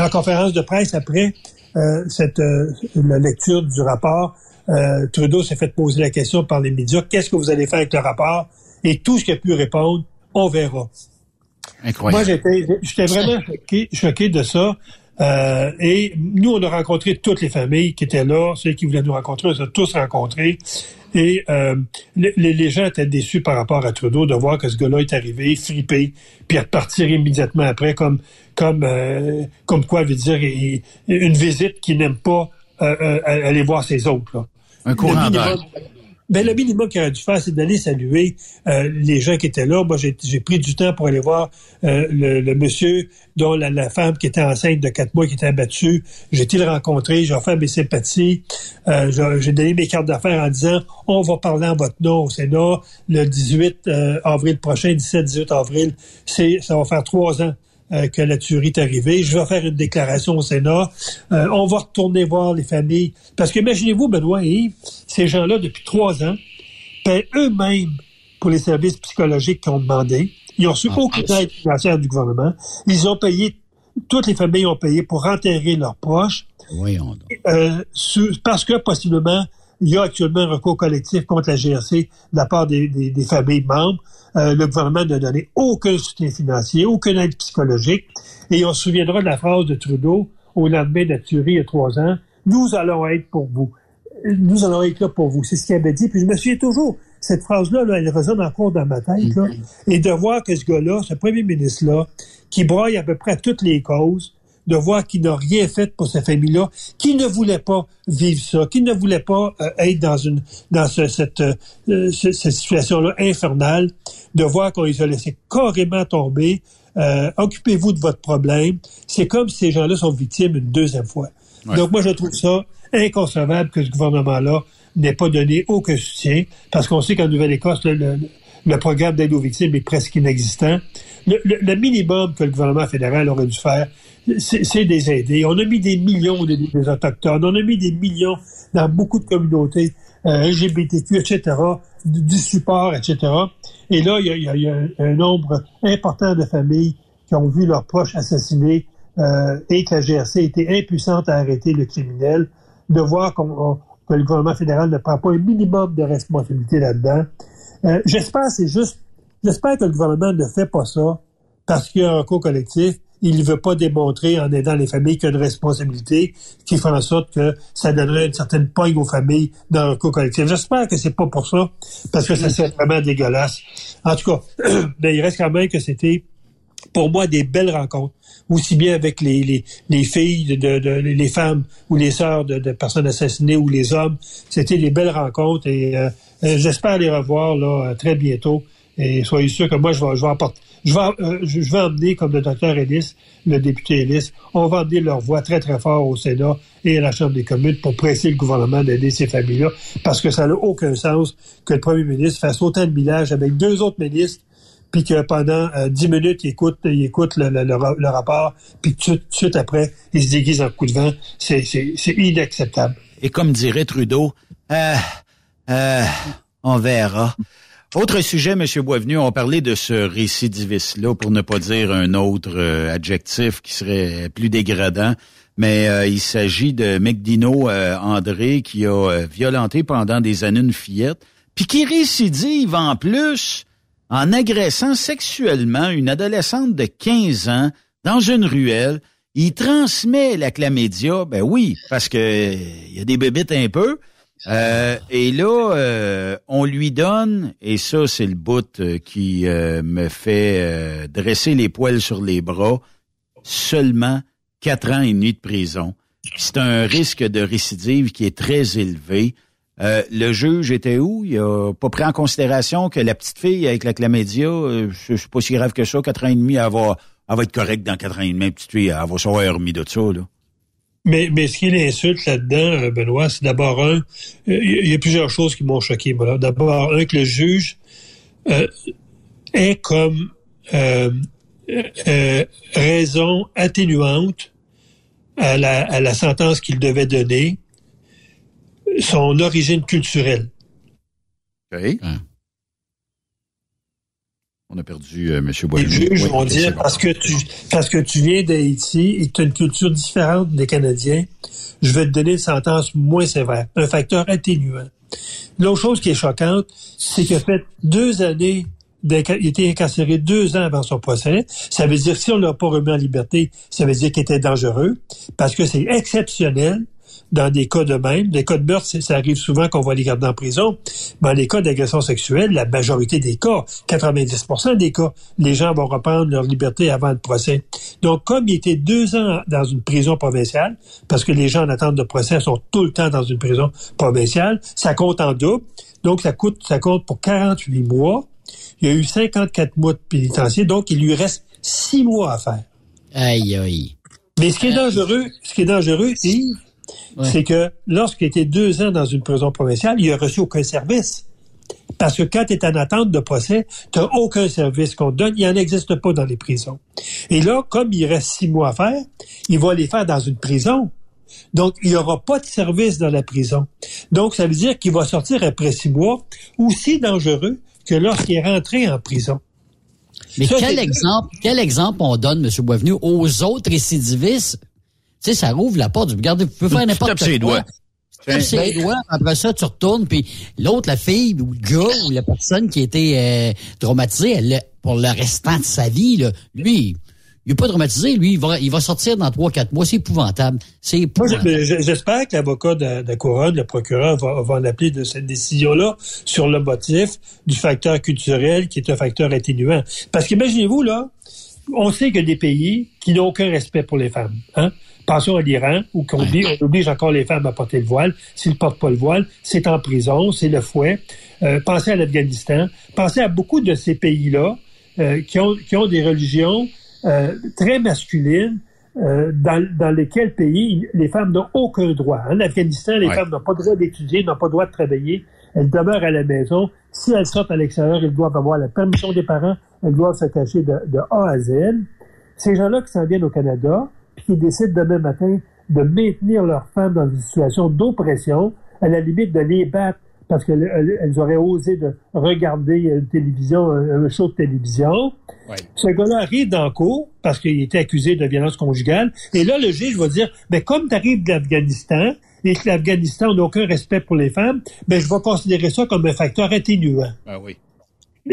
en conférence de presse après la lecture du rapport, Trudeau s'est fait poser la question par les médias. Qu'est-ce que vous allez faire avec le rapport? Et tout ce qu'il a pu répondre, on verra. Incroyable. Moi, j'étais vraiment choqué de ça. Et nous, on a rencontré toutes les familles qui étaient là. Ceux qui voulaient nous rencontrer, on les a tous rencontrés. Et les gens étaient déçus par rapport à Trudeau de voir que ce gars-là est arrivé, frippé, puis à partir immédiatement après, comme quoi veut dire une visite qui n'aime pas aller voir ses autres. Là. Un courant d'air. Ben, le minimum qu'il aurait dû faire, c'est d'aller saluer les gens qui étaient là. Moi, j'ai pris du temps pour aller voir le monsieur dont la femme qui était enceinte de 4 mois qui était abattue. J'ai été le rencontrer, j'ai offert mes sympathies. J'ai donné mes cartes d'affaires en disant « On va parler en votre nom au Sénat le 18 avril prochain, 17-18 avril. Ça va faire 3 ans. Que la tuerie est arrivée. Je vais faire une déclaration au Sénat. On va retourner voir les familles. Parce que imaginez-vous, Benoît et Yves, ces gens-là, depuis 3 ans, paient eux-mêmes pour les services psychologiques qu'ils ont demandé. Ils n'ont reçu aucune aide financière du gouvernement. Ils ont payé, toutes les familles ont payé pour enterrer leurs proches. Voyons donc. Parce que, possiblement, il y a actuellement un recours collectif contre la GRC de la part des familles membres. Le gouvernement n'a donné aucun soutien financier, aucune aide psychologique. Et on se souviendra de la phrase de Trudeau au lendemain de la tuerie il y a 3 ans. « Nous allons être pour vous. Nous allons être là pour vous. » C'est ce qu'il avait dit. Puis je me souviens toujours, cette phrase-là, là, elle résonne encore dans ma tête. Là. Et de voir que ce gars-là, ce premier ministre-là, qui broye à peu près toutes les causes, de voir qu'il n'a rien fait pour sa famille-là, qu'il ne voulait pas vivre ça, qu'il ne voulait pas être dans cette situation-là infernale, de voir qu'on les a laissés carrément tomber, occupez-vous de votre problème. C'est comme si ces gens-là sont victimes une deuxième fois. Ouais. Donc moi, je trouve ça inconcevable que ce gouvernement-là n'ait pas donné aucun soutien, parce qu'on sait qu'en Nouvelle-Écosse, le programme d'aide aux victimes est presque inexistant. Le minimum que le gouvernement fédéral aurait dû faire, c'est des aider. On a mis des millions des Autochtones, on a mis des millions dans beaucoup de communautés LGBTQ, etc., du support, etc. Et là, il y a un nombre important de familles qui ont vu leurs proches assassinés et que la GRC était impuissante à arrêter le criminel, de voir que le gouvernement fédéral ne prend pas un minimum de responsabilité là-dedans. J'espère que le gouvernement ne fait pas ça parce qu'il y a un recours collectif. Il ne veut pas démontrer en aidant les familles qu'il y a une responsabilité qui fait en sorte que ça donnerait une certaine poigne aux familles dans le recours collectif. J'espère que c'est pas pour ça parce que ça serait vraiment dégueulasse. En tout cas, mais il reste quand même que c'était pour moi des belles rencontres, aussi bien avec les filles, les femmes ou les sœurs de personnes assassinées ou les hommes. C'était des belles rencontres et j'espère les revoir là très bientôt. Et soyez sûrs que moi, je vais emmener, comme le docteur Ellis, le député Ellis, on va emmener leur voix très, très fort au Sénat et à la Chambre des communes pour presser le gouvernement d'aider ces familles-là, parce que ça n'a aucun sens que le premier ministre fasse autant de millage avec 2 autres ministres, puis que pendant 10 minutes, il écoute le rapport, puis tout de suite après, il se déguise en coup de vent. C'est inacceptable. Et comme dirait Trudeau, on verra. Autre sujet, M. Boisvenu, on parlait de ce récidiviste-là, pour ne pas dire un autre adjectif qui serait plus dégradant, mais il s'agit de McDino André qui a violenté pendant des années une fillette, puis qui récidive en plus en agressant sexuellement une adolescente de 15 ans dans une ruelle. Il transmet la chlamydia, ben oui, parce que il y a des bébites un peu. Et là, on lui donne, et ça c'est le bout qui me fait dresser les poils sur les bras, seulement 4 ans et demi de prison. c'est un risque de récidive qui est très élevé. Le juge était où? Il a pas pris en considération que la petite fille avec la chlamydia, c'est pas si grave que ça, 4 ans et demi, elle va être correcte dans 4 ans et demi, la petite fille, elle va s'en avoir remis de ça, là. Mais ce qui est l'insulte là-dedans, Benoît, c'est d'abord il y a plusieurs choses qui m'ont choqué. Voilà. D'abord, que le juge est comme raison atténuante à la sentence qu'il devait donner son origine culturelle. Okay. On a perdu M. Boisvenu. Les juges vont dire, parce que tu viens d'Haïti et que tu as une culture différente des Canadiens, je vais te donner une sentence moins sévère, un facteur atténuant. L'autre chose qui est choquante, c'est qu'il a fait 2 années, il était incarcéré 2 ans avant son procès. Ça veut dire que si on ne l'a pas remis en liberté, ça veut dire qu'il était dangereux, parce que c'est exceptionnel. Dans des cas de même, des cas de meurtre, ça arrive souvent qu'on va les garder en prison. Mais dans les cas d'agression sexuelle, la majorité des cas, 90% des cas, les gens vont reprendre leur liberté avant le procès. Donc, comme il était 2 ans dans une prison provinciale, parce que les gens en attente de procès sont tout le temps dans une prison provinciale, ça compte en double. Donc, ça compte pour 48 mois. Il y a eu 54 mois de pénitencier, donc il lui reste 6 mois à faire. Aïe, aïe. Mais ce qui est dangereux, Yves, ouais. C'est que lorsqu'il était 2 ans dans une prison provinciale, il n'a reçu aucun service. Parce que quand tu es en attente de procès, tu n'as aucun service qu'on te donne. Il n'en existe pas dans les prisons. Et là, comme il reste 6 mois à faire, il va les faire dans une prison. Donc, il n'y aura pas de service dans la prison. Donc, ça veut dire qu'il va sortir après 6 mois aussi dangereux que lorsqu'il est rentré en prison. Mais ça, quel exemple on donne, M. Boisvenu, aux autres récidivistes? Tu sais, ça rouvre la porte. Regardez, tu peux faire n'importe quoi. Tu tapes ses doigts. Après ça, tu retournes. Puis l'autre, la fille ou le gars ou la personne qui a été traumatisée, pour le restant de sa vie, là, lui, il n'est pas traumatisé. Lui, il va sortir dans 3-4 mois. C'est épouvantable. J'espère que l'avocat de la couronne, le procureur, va en appeler de cette décision-là sur le motif du facteur culturel qui est un facteur atténuant. Parce qu'imaginez-vous, là, on sait que des pays qui n'ont aucun respect pour les femmes, hein? Pensons à l'Iran, où on oblige encore les femmes à porter le voile. S'ils ne portent pas le voile, c'est en prison, c'est le fouet. Pensez à l'Afghanistan. Pensez à beaucoup de ces pays-là qui ont des religions très masculines dans lesquels pays les femmes n'ont aucun droit. En Afghanistan, les femmes n'ont pas le droit d'étudier, n'ont pas le droit de travailler. Elles demeurent à la maison. Si elles sortent à l'extérieur, elles doivent avoir la permission des parents. Elles doivent se cacher de A à Z. Ces gens-là qui s'en viennent au Canada, puis qui décident demain matin de maintenir leurs femmes dans une situation d'oppression, à la limite de les battre parce qu'elles auraient osé de regarder une télévision, un show de télévision. Ouais. Ce gars-là arrive dans le cours parce qu'il était accusé de violence conjugale. Et là, le juge va dire, mais comme tu arrives de l'Afghanistan et que l'Afghanistan n'a aucun respect pour les femmes, ben je vais considérer ça comme un facteur atténuant. Ah oui.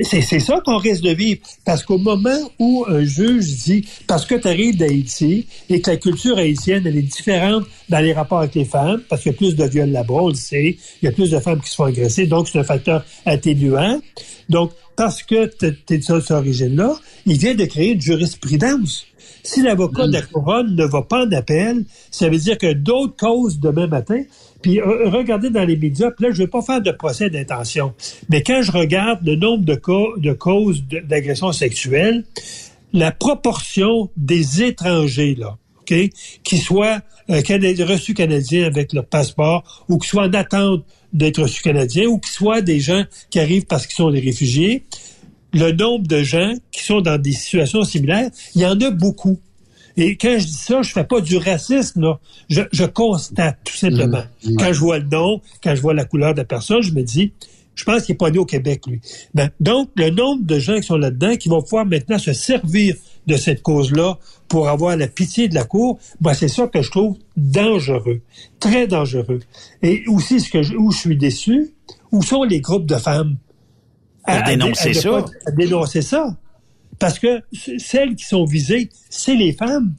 C'est ça qu'on risque de vivre, parce qu'au moment où un juge dit « parce que tu arrives d'Haïti et que la culture haïtienne, elle est différente dans les rapports avec les femmes, parce qu'il y a plus de viols là-bas, on le sait, il y a plus de femmes qui se font agresser, donc c'est un facteur atténuant. Donc, parce que tu es de cette origine-là, il vient de créer une jurisprudence. Si l'avocat de la couronne ne va pas en appel, ça veut dire que d'autres causes demain matin. Puis regardez dans les médias, puis là, je ne vais pas faire de procès d'intention. Mais quand je regarde le nombre de cas de causes d'agression sexuelle, la proportion des étrangers, là, OK, qui soient reçus canadiens avec leur passeport ou qui soient en attente d'être reçus canadiens ou qui soient des gens qui arrivent parce qu'ils sont des réfugiés, le nombre de gens qui sont dans des situations similaires, il y en a beaucoup. Et quand je dis ça, je fais pas du racisme, là. Je constate, tout simplement. Quand je vois le nom, quand je vois la couleur de la personne, je me dis, je pense qu'il n'est pas né au Québec, lui. Ben, donc, le nombre de gens qui sont là-dedans, qui vont pouvoir maintenant se servir de cette cause-là pour avoir la pitié de la cour, ben, c'est ça que je trouve dangereux. Très dangereux. Et aussi, où je suis déçu, où sont les groupes de femmes? À dénoncer ça. Parce que celles qui sont visées, c'est les femmes.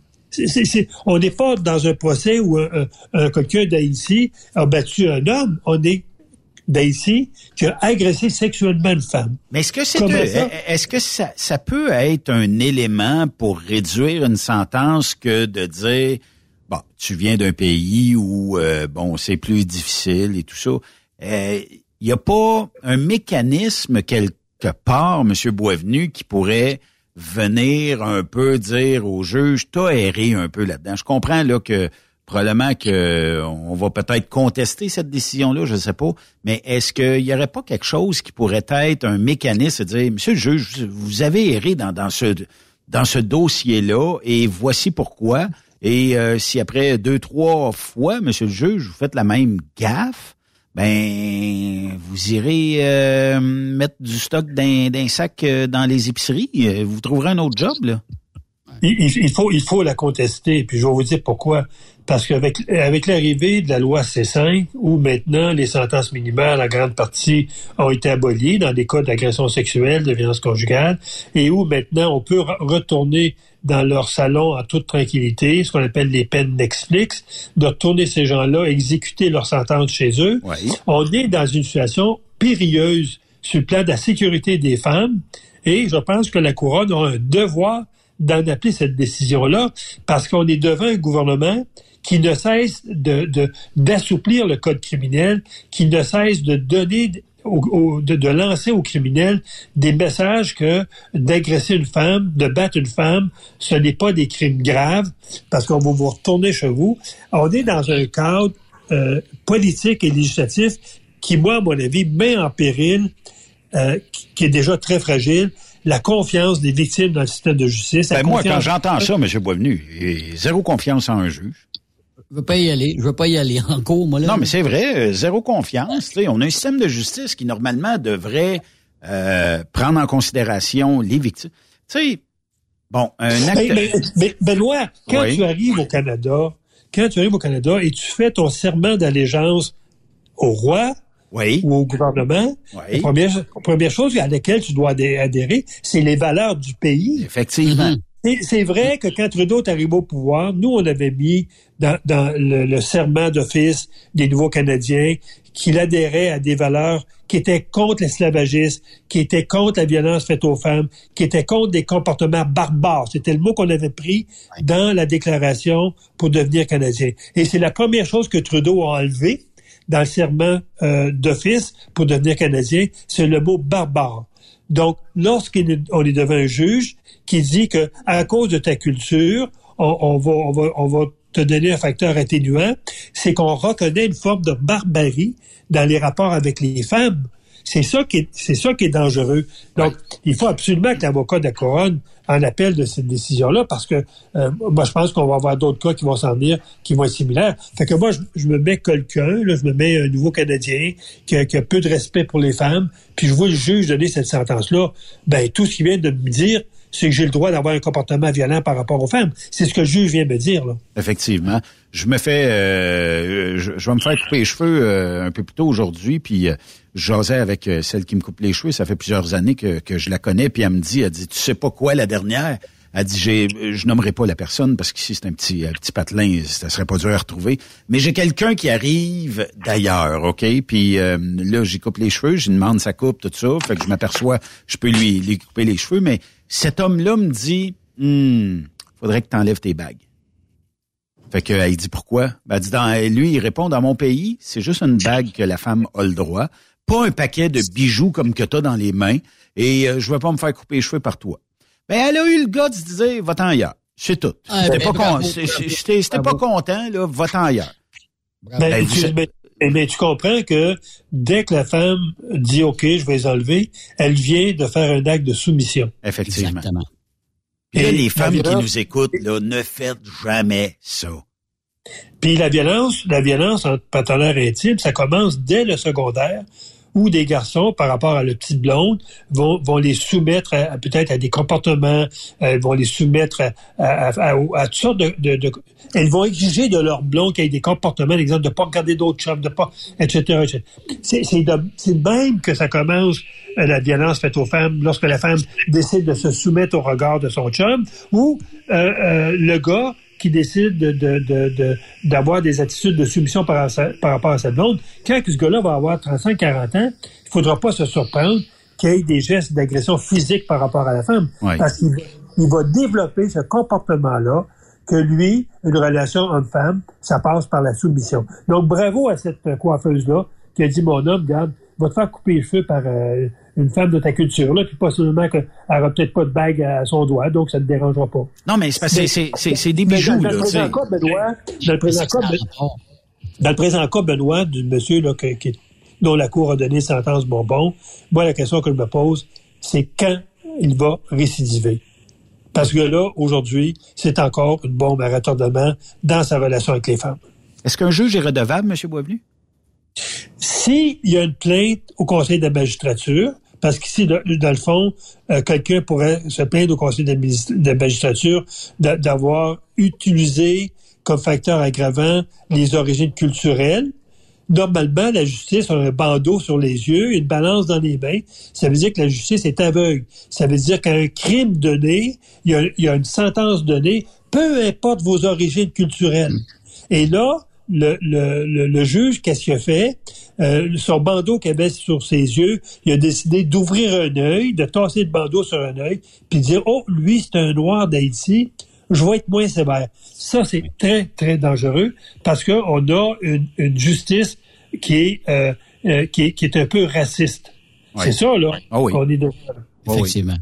On n'est pas dans un procès où quelqu'un d'Haïti a battu un homme. On est d'Haïti qui a agressé sexuellement une femme. Mais est-ce que ça peut être un élément pour réduire une sentence que de dire bon, tu viens d'un pays où, bon, c'est plus difficile et tout ça. Il n'y a pas un mécanisme quelque part, M. Boisvenu, qui pourrait venir un peu dire au juge, t'as erré un peu là-dedans. Je comprends là que probablement qu'on va peut-être contester cette décision-là, je ne sais pas, mais est-ce qu'il n'y aurait pas quelque chose qui pourrait être un mécanisme de dire, monsieur le juge, vous avez erré dans ce dossier-là et voici pourquoi. Et si après 2-3 fois, monsieur le juge, vous faites la même gaffe, ben vous irez mettre du stock d'un sac dans les épiceries, vous trouverez un autre job là. Il faut la contester, puis je vais vous dire pourquoi. Parce qu'avec l'arrivée de la loi C5, où maintenant les sentences minimales en grande partie ont été abolies dans des cas d'agression sexuelle, de violence conjugale, et où maintenant on peut retourner dans leur salon en toute tranquillité, ce qu'on appelle les peines Netflix, de retourner ces gens-là, exécuter leur sentence chez eux, ouais. On est dans une situation périlleuse sur le plan de la sécurité des femmes, et je pense que la Couronne a un devoir d'en appeler cette décision-là, parce qu'on est devant un gouvernement qui ne cesse d'assouplir le code criminel, qui ne cesse de donner de lancer aux criminels des messages que d'agresser une femme, de battre une femme, ce n'est pas des crimes graves, parce qu'on va vous retourner chez vous. On est dans un cadre politique et législatif qui, moi, à mon avis, met en péril, qui est déjà très fragile, la confiance des victimes dans le système de justice. Ben moi, quand j'entends ça, M. Boisvenu, zéro confiance en un juge. Je veux pas y aller en cours, moi, là. Non, mais c'est vrai, zéro confiance. T'sais, on a un système de justice qui, normalement, devrait prendre en considération les victimes. Tu sais, bon, un acte... Mais Benoît, quand oui. Tu arrives au Canada, et tu fais ton serment d'allégeance au roi... Oui. Ou au gouvernement, oui. La première chose à laquelle tu dois adhérer, c'est les valeurs du pays. Effectivement. C'est vrai que quand Trudeau est arrivé au pouvoir, nous, on avait mis dans le serment d'office des nouveaux Canadiens qu'il adhérait à des valeurs qui étaient contre l'esclavagisme, qui étaient contre la violence faite aux femmes, qui étaient contre des comportements barbares. C'était le mot qu'on avait pris dans la déclaration pour devenir Canadien. Et c'est la première chose que Trudeau a enlevée dans le serment d'office pour devenir Canadien, c'est le mot « barbare ». Donc, lorsqu'on est devant un juge qui dit que à cause de ta culture, on va te donner un facteur atténuant, c'est qu'on reconnaît une forme de barbarie dans les rapports avec les femmes. C'est ça qui est dangereux. Donc, il faut absolument que l'avocat de la Couronne en appelle de cette décision-là, parce que moi, je pense qu'on va avoir d'autres cas qui vont s'en venir, qui vont être similaires. Fait que moi, je me mets quelqu'un, là, je me mets un nouveau Canadien qui a peu de respect pour les femmes, puis je vois le juge donner cette sentence-là. Ben, tout ce qu'il vient de me dire, c'est que j'ai le droit d'avoir un comportement violent par rapport aux femmes. C'est ce que le juge vient me dire, là. Effectivement. Je vais me faire couper les cheveux un peu plus tôt aujourd'hui, puis je jasais avec celle qui me coupe les cheveux. Ça fait plusieurs années que je la connais, puis elle dit, tu sais pas quoi, la dernière? Elle dit, je nommerai pas la personne, parce qu'ici, c'est un petit patelin, ça serait pas dur à retrouver. Mais j'ai quelqu'un qui arrive d'ailleurs, OK? Puis là, j'y coupe les cheveux, j'y demande sa coupe, tout ça, fait que je m'aperçois, je peux lui couper les cheveux, mais cet homme-là me dit, faudrait que t'enlèves tes bagues. Fait que elle dit pourquoi? Ben, elle dit, lui, il répond, dans mon pays, c'est juste une bague que la femme a le droit, pas un paquet de bijoux comme que t'as dans les mains, et je veux pas me faire couper les cheveux par toi. Ben, elle a eu le gars de se dire, va-t'en ailleurs. C'est tout. C'était pas content, là, va-t'en ailleurs. Mais tu comprends que dès que la femme dit « OK, je vais les enlever », elle vient de faire un acte de soumission. Effectivement. Exactement. Puis là, les femmes qui nous écoutent, là, ne faites jamais ça. Puis la violence entre partenaires intimes, ça commence dès le secondaire, où des garçons, par rapport à la petite blonde, vont les soumettre peut-être à des comportements, vont les soumettre à toutes sortes de... Elles vont exiger de leur blonde qu'il y ait des comportements, exemple, de ne pas regarder d'autres chums, de pas... etc. C'est même que ça commence la violence faite aux femmes, lorsque la femme décide de se soumettre au regard de son chum, ou le gars qui décide d'avoir des attitudes de soumission par rapport à sa blonde. Quand ce gars-là va avoir 35-40 ans, il faudra pas se surprendre qu'il y ait des gestes d'agression physique par rapport à la femme. Oui. Parce qu'il va développer ce comportement-là que lui, une relation homme-femme, ça passe par la soumission. Donc, bravo à cette coiffeuse-là qui a dit, mon homme, regarde, va te faire couper les cheveux par une femme de ta culture-là, puis possiblement qu'elle n'aura peut-être pas de bague à son doigt, donc ça ne te dérangera pas. Non, mais c'est des bijoux, là, tu sais. Dans le présent cas, Benoît, du monsieur là, dont la Cour a donné sentence bonbon, moi, la question que je me pose, c'est quand il va récidiver. Parce que là, aujourd'hui, c'est encore une bombe à retardement dans sa relation avec les femmes. Est-ce qu'un juge est redevable, M. Boisvenu? S'il y a une plainte au Conseil de la magistrature, parce qu'ici, dans le fond, quelqu'un pourrait se plaindre au Conseil de la magistrature d'avoir utilisé comme facteur aggravant les origines culturelles. Normalement, la justice a un bandeau sur les yeux, une balance dans les mains. Ça veut dire que la justice est aveugle. Ça veut dire qu'à un crime donné, il y a une sentence donnée, peu importe vos origines culturelles. Et là, le juge, qu'est-ce qu'il a fait? Son bandeau qu'il avait sur ses yeux, il a décidé d'ouvrir un œil, de tasser le bandeau sur un œil, puis de dire, oh, lui, c'est un noir d'Haïti, je vais être moins sévère. Ça, c'est très, très dangereux parce qu'on a une justice qui est un peu raciste. Oui. C'est ça, là, qu'on est dedans. Effectivement.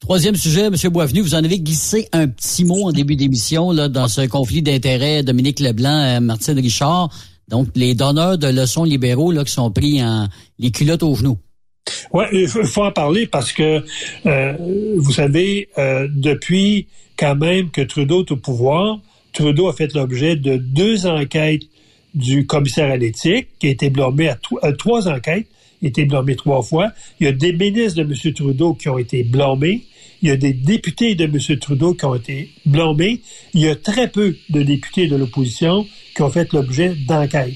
Troisième sujet, M. Boisvenu, vous en avez glissé un petit mot en début d'émission là, dans ce conflit d'intérêts Dominique Leblanc, Martine Richard, donc les donneurs de leçons libéraux là, qui sont pris en les culottes aux genoux. Oui, il faut en parler parce que, vous savez, depuis quand même que Trudeau est au pouvoir, Trudeau a fait l'objet de 2 enquêtes du commissaire à l'éthique, qui a été blâmé à 3 enquêtes, il a été blâmé 3 fois. Il y a des ministres de M. Trudeau qui ont été blâmés. Il y a des députés de M. Trudeau qui ont été blâmés. Il y a très peu de députés de l'opposition qui ont fait l'objet d'enquêtes.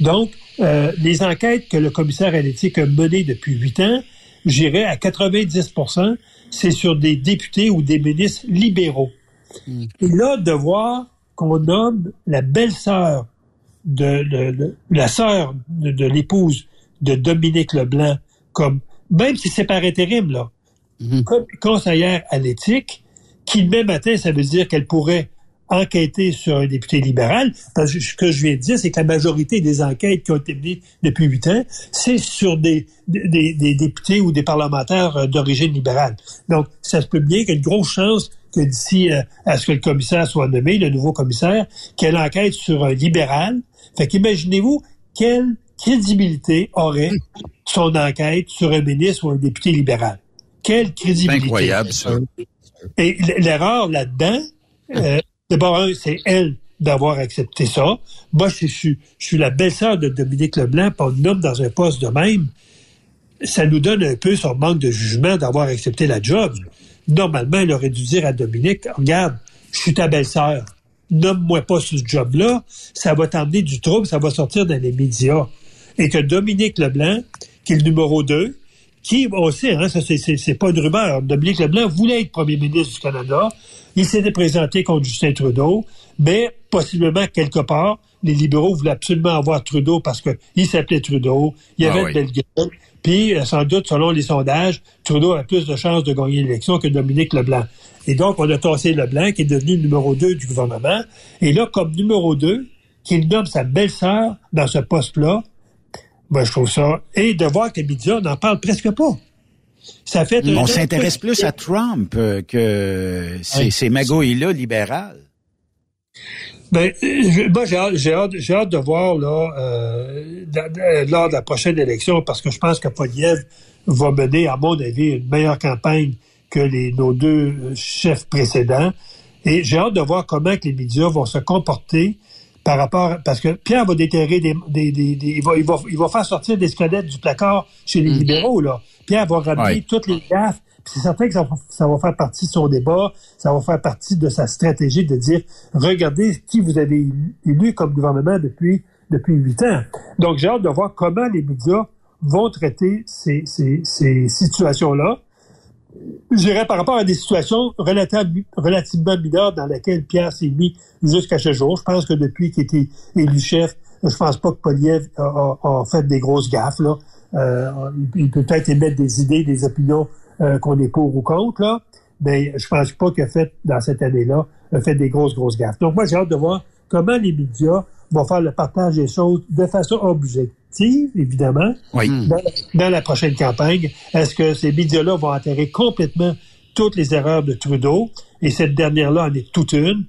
Donc, les enquêtes que le commissaire à l'éthique a menées depuis 8 ans, j'irais à 90%, c'est sur des députés ou des ministres libéraux. Et là, de voir qu'on nomme la belle-sœur la sœur de l'épouse de Dominique Leblanc, comme, même si c'est par intérim, là, comme conseillère à l'éthique, qui le même matin, ça veut dire qu'elle pourrait enquêter sur un député libéral, parce que ce que je viens de dire, c'est que la majorité des enquêtes qui ont été menées depuis 8 ans, c'est sur des députés ou des parlementaires d'origine libérale. Donc, ça se peut bien qu'il y a une grosse chance que d'ici à ce que le commissaire soit nommé, le nouveau commissaire, qu'elle enquête sur un libéral. Fait qu'imaginez-vous quelle crédibilité aurait son enquête sur un ministre ou un député libéral. Quelle crédibilité. C'est incroyable, ça. Et l'erreur là-dedans, d'abord, c'est elle d'avoir accepté ça. Moi, je suis la belle-sœur de Dominique Leblanc, pas un homme dans un poste de même. Ça nous donne un peu son manque de jugement d'avoir accepté la job. Normalement, elle aurait dû dire à Dominique, regarde, je suis ta belle-sœur, nomme-moi pas ce job-là, ça va t'emmener du trouble, ça va sortir dans les médias. Et que Dominique Leblanc, qui est le numéro 2, qui, on sait, hein, ça, c'est pas une rumeur, Dominique Leblanc voulait être premier ministre du Canada, il s'était présenté contre Justin Trudeau, mais possiblement, quelque part, les libéraux voulaient absolument avoir Trudeau parce qu'il s'appelait Trudeau, il avait une belle gueule, puis sans doute, selon les sondages, Trudeau a plus de chances de gagner l'élection que Dominique Leblanc. Et donc, on a tassé Leblanc, qui est devenu numéro 2 du gouvernement, et là, comme numéro 2, qu'il nomme sa belle-sœur dans ce poste-là, ben, je trouve ça. Et de voir que les médias n'en parlent presque pas. Ça fait on s'intéresse plus à Trump que ces magouilles-là libérales. Ben, moi, j'ai hâte de voir là lors de la prochaine élection, parce que je pense que Poilievre va mener, à mon avis, une meilleure campagne que nos 2 chefs précédents. Et j'ai hâte de voir comment que les médias vont se comporter par rapport, parce que Pierre va déterrer il va faire sortir des squelettes du placard chez les libéraux, là. Pierre va ramener toutes les gaffes, puis c'est certain que ça va faire partie de son débat, ça va faire partie de sa stratégie de dire, regardez qui vous avez élu comme gouvernement depuis 8 ans. Donc, j'ai hâte de voir comment les médias vont traiter ces situations-là. Je dirais par rapport à des situations relativement mineures dans lesquelles Pierre s'est mis jusqu'à ce jour. Je pense que depuis qu'il était élu chef, je pense pas que Poilievre a fait des grosses gaffes, là. Il peut peut-être émettre des idées, des opinions qu'on est pour ou contre, là. mais je pense pas qu'il a fait, dans cette année-là, a fait des grosses gaffes. Donc moi, j'ai hâte de voir comment les médias vont faire le partage des choses de façon objective, évidemment, oui, dans la prochaine campagne. Est-ce que ces médias-là vont enterrer complètement toutes les erreurs de Trudeau, et cette dernière-là en est toute une,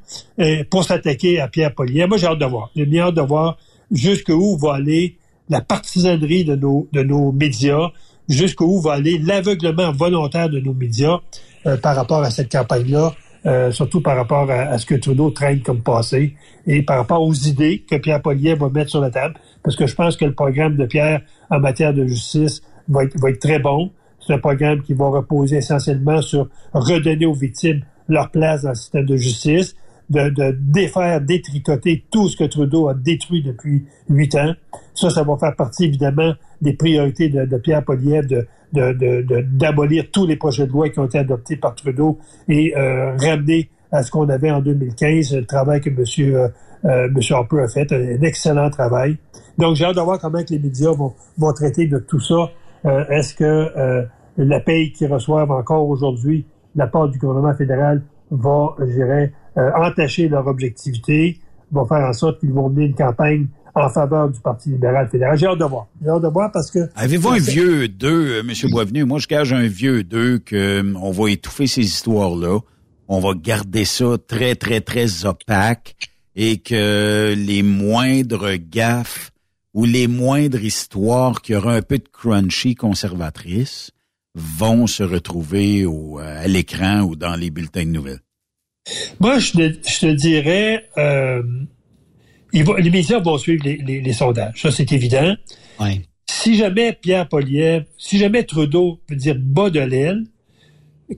pour s'attaquer à Pierre Poilievre? Moi, j'ai hâte de voir. J'ai hâte de voir jusqu'où va aller la partisanerie de nos médias, jusqu'où va aller l'aveuglement volontaire de nos médias par rapport à cette campagne-là, surtout par rapport à ce que Trudeau traîne comme passé et par rapport aux idées que Pierre Poilievre va mettre sur la table, parce que je pense que le programme de Pierre en matière de justice va être très bon. C'est un programme qui va reposer essentiellement sur redonner aux victimes leur place dans le système de justice, de défaire, détricoter tout ce que Trudeau a détruit depuis 8 ans. Ça va faire partie, évidemment, des priorités de Pierre Poilievre d'abolir tous les projets de loi qui ont été adoptés par Trudeau et ramener à ce qu'on avait en 2015, le travail que M. Harper a fait, un excellent travail. Donc, j'ai hâte de voir comment les médias vont traiter de tout ça. Est-ce que la paye qu'ils reçoivent encore aujourd'hui de la part du gouvernement fédéral va, je dirais, entacher leur objectivité, va faire en sorte qu'ils vont mener une campagne en faveur du Parti libéral fédéral? J'ai hâte de voir. J'ai hâte de voir parce que... Avez-vous un vieux 2, M. Boisvenu? Moi, je gage un vieux 2 qu'on va étouffer ces histoires-là, on va garder ça très, très, très opaque et que les moindres gaffes ou les moindres histoires qui auront un peu de crunchy conservatrice vont se retrouver à l'écran ou dans les bulletins de nouvelles? Moi, je te dirais, les médias vont suivre les sondages. Ça, c'est évident. Oui. Si jamais Pierre Poilievre, si jamais Trudeau veut dire bas de l'aile,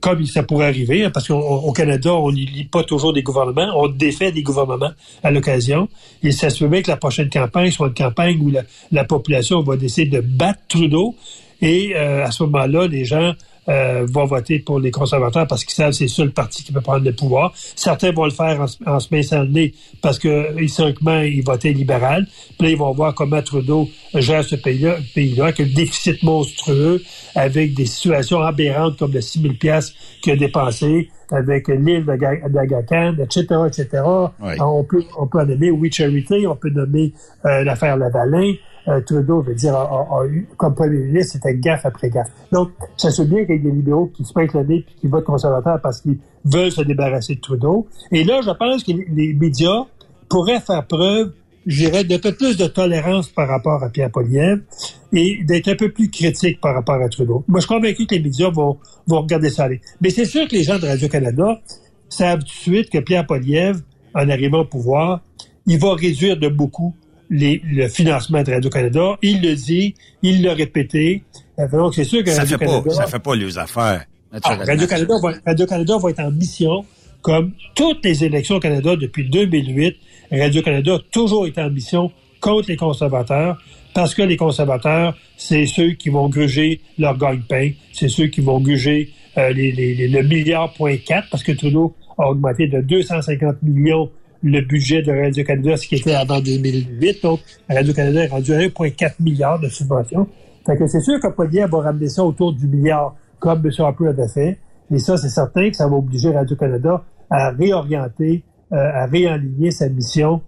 comme ça pourrait arriver, hein, parce qu'au Canada, on n'y lit pas toujours des gouvernements, on défait des gouvernements à l'occasion, et ça se met que la prochaine campagne soit une campagne où la population va décider de battre Trudeau, et à ce moment-là, les gens vont voter pour les conservateurs parce qu'ils savent que c'est le seul parti qui peut prendre le pouvoir. Certains vont le faire en se baissant le nez parce que historiquement, ils votaient libéral. Puis là, ils vont voir comment Trudeau gère ce pays-là avec un déficit monstrueux, avec des situations aberrantes comme le 6 000 $ qu'il a dépensé, avec l'île d'Agacan, etc., etc. Oui. On peut nommer We Charity, on peut nommer l'affaire Lavalin. Trudeau, je veux dire, a eu, comme premier ministre, c'était gaffe après gaffe. Donc, ça se bien qu'il y a des libéraux qui se mettent le nez et qui votent conservateurs parce qu'ils veulent se débarrasser de Trudeau. Et là, je pense que les médias pourraient faire preuve, je dirais, d'un peu plus de tolérance par rapport à Pierre Poilievre et d'être un peu plus critique par rapport à Trudeau. Moi, je suis convaincu que les médias vont regarder ça aller. Mais c'est sûr que les gens de Radio-Canada savent tout de suite que Pierre Poilievre, en arrivant au pouvoir, il va réduire de beaucoup le financement de Radio-Canada. Il le dit, il l'a répété. Donc, c'est sûr que ça fait pas les affaires. Radio-Canada va être en mission, comme toutes les élections au Canada depuis 2008. Radio-Canada a toujours été en mission contre les conservateurs, parce que les conservateurs, c'est ceux qui vont gruger leur gagne-pain, c'est ceux qui vont gruger le $1.4 milliard, parce que Trudeau a augmenté de 250 millions le budget de Radio-Canada, ce qui était avant 2008. Donc, Radio-Canada est rendu à 1,4 milliard de subventions. Fait que c'est sûr que Poilievre va ramener ça autour du $1 milliard, comme M. Harper avait fait. Et ça, c'est certain que ça va obliger Radio-Canada à réorienter, à réaligner sa mission,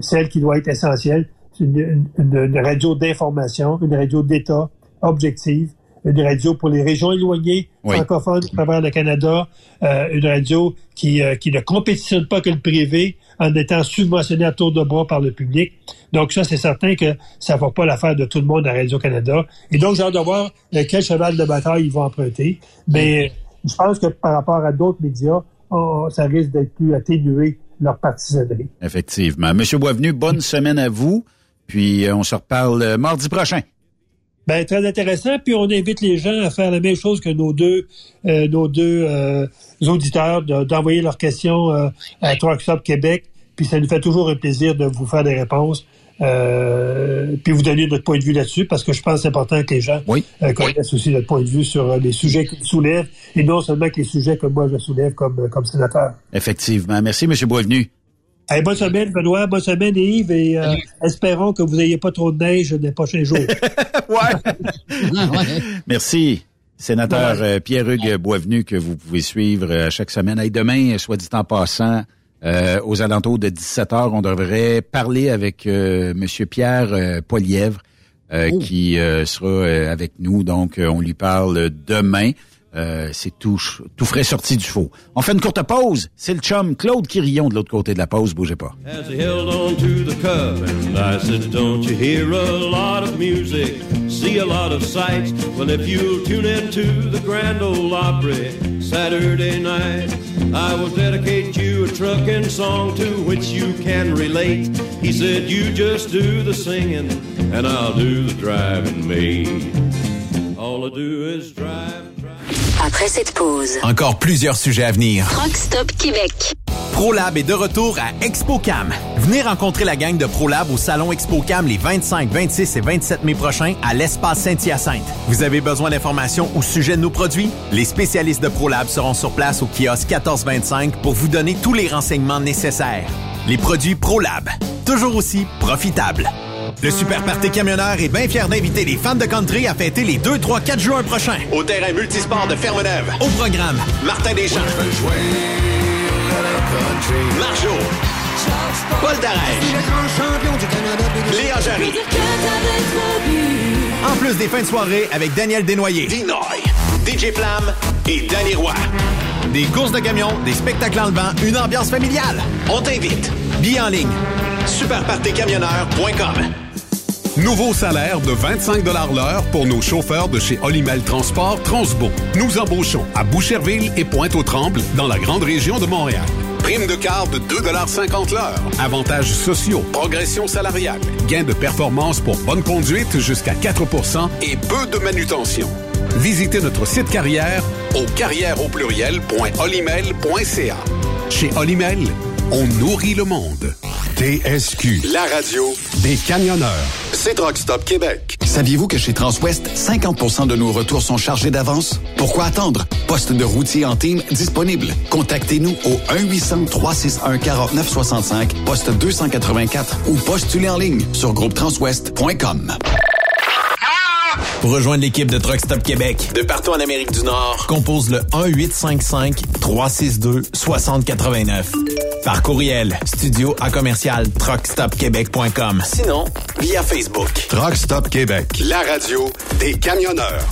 celle qui doit être essentielle. Une radio d'information, une radio d'État objective, une radio pour les régions éloignées, oui, francophones à travers le Canada, une radio qui ne compétitionne pas que le privé en étant subventionnée à tour de bras par le public. Donc ça, c'est certain que ça ne va pas l'affaire de tout le monde à Radio-Canada. Et donc, j'ai hâte de voir quel cheval de bataille ils vont emprunter. Mais je pense que par rapport à d'autres médias, ça risque d'être plus atténué leur partisanerie. Effectivement. Monsieur Boisvenu, bonne semaine à vous. Puis on se reparle mardi prochain. Ben, très intéressant, puis on invite les gens à faire la même chose que nos deux auditeurs, d'envoyer leurs questions à Truck Stop Québec, puis ça nous fait toujours un plaisir de vous faire des réponses, puis vous donner notre point de vue là-dessus, parce que je pense que c'est important que les gens connaissent aussi notre point de vue sur les sujets qu'ils soulèvent, et non seulement que les sujets que moi je soulève comme sénateur. Effectivement. Merci, M. Boisvenu. Hey, bonne semaine, Benoît, bonne semaine, Yves, et espérons que vous n'ayez pas trop de neige dans les prochains jours. Ouais. Merci. Sénateur Pierre-Hugues Boisvenu, que vous pouvez suivre chaque semaine. Et demain, soit dit en passant, aux alentours de 17h, on devrait parler avec M. Pierre Poilievre, qui sera avec nous. Donc, on lui parle demain. C'est tout frais sorti du four. On fait une courte pause. C'est le chum Claude Quirion de l'autre côté de la pause. Bougez pas. As he held on to the curb, and I said, don't you hear a lot of music, see a lot of sights? Well, if you'll tune in to the Grand Ole Opry Saturday night, I will dedicate you a trucking song to which you can relate. He said, you just do the singing, and I'll do the driving, mate. All I do is drive. Après cette pause, encore plusieurs sujets à venir. Truck Stop Québec. Prolab est de retour à ExpoCam. Venez rencontrer la gang de Prolab au salon ExpoCam les 25, 26 et 27 mai prochains à l'espace Saint-Hyacinthe. Vous avez besoin d'informations au sujet de nos produits? Les spécialistes de Prolab seront sur place au kiosque 1425 pour vous donner tous les renseignements nécessaires. Les produits Prolab, toujours aussi profitables. Le Super Party Camionneur est bien fier d'inviter les fans de country à fêter les 2, 3, 4 juin prochains. Au terrain multisport de Ferme-Neuve. Au programme, Martin Deschamps, Marjo, Paul Darèche, Léa Jarry. En plus des fins de soirée avec Daniel Desnoyers, Dinoy, DJ Flamme et Danny Roy. Des courses de camions, des spectacles en levant, une ambiance familiale. On t'invite. Billets en ligne. Superpartycamionneur.com. Nouveau salaire de 25 $ l'heure pour nos chauffeurs de chez Olimel Transport Transbo. Nous embauchons à Boucherville et Pointe-aux-Trembles dans la grande région de Montréal. Prime de quart de 2,50 $ l'heure. Avantages sociaux, progression salariale, gains de performance pour bonne conduite jusqu'à 4% et peu de manutention. Visitez notre site carrière au carrièreaupluriel.olimel.ca. Chez Olimel, on nourrit le monde. TSQ, la radio des camionneurs. C'est Truck Stop Québec. Saviez-vous que chez Transwest, 50% de nos retours sont chargés d'avance? Pourquoi attendre? Poste de routier en team disponible. Contactez-nous au 1-800-361-4965, poste 284 ou postulez en ligne sur groupetranswest.com. Pour rejoindre l'équipe de Truck Stop Québec, de partout en Amérique du Nord, compose le 1-855-362-6089. Par courriel, studio@truckstopquebec.com. Sinon, via Facebook. Truck Stop Québec, la radio des camionneurs.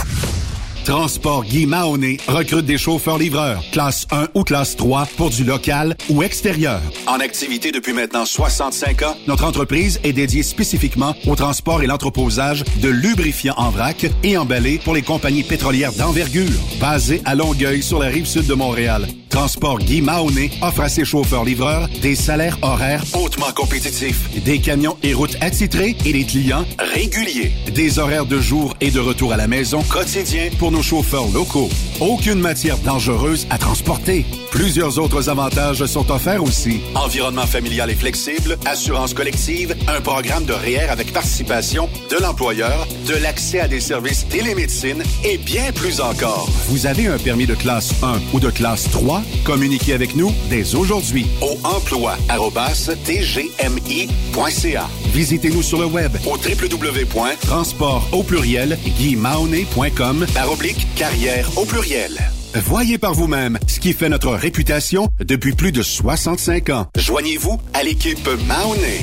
Transport Guy Mahoney recrute des chauffeurs-livreurs, classe 1 ou classe 3 pour du local ou extérieur. En activité depuis maintenant 65 ans, notre entreprise est dédiée spécifiquement au transport et l'entreposage de lubrifiants en vrac et emballés pour les compagnies pétrolières d'envergure. Basée à Longueuil sur la rive sud de Montréal, Transport Guy Mahoney offre à ses chauffeurs-livreurs des salaires horaires hautement compétitifs, des camions et routes attitrés et des clients réguliers, des horaires de jour et de retour à la maison quotidiens pour nos chauffeurs locaux. Aucune matière dangereuse à transporter. Plusieurs autres avantages sont offerts aussi. Environnement familial et flexible, assurance collective, un programme de REER avec participation de l'employeur, de l'accès à des services télémédecine et bien plus encore. Vous avez un permis de classe 1 ou de classe 3? Communiquez avec nous dès aujourd'hui au emploi@tgmi.ca. Visitez-nous sur le web au www.transportaupluriel-guimahoney.com/carrière-au-pluriel. Voyez par vous-même ce qui fait notre réputation depuis plus de 65 ans. Joignez-vous à l'équipe Mahoney.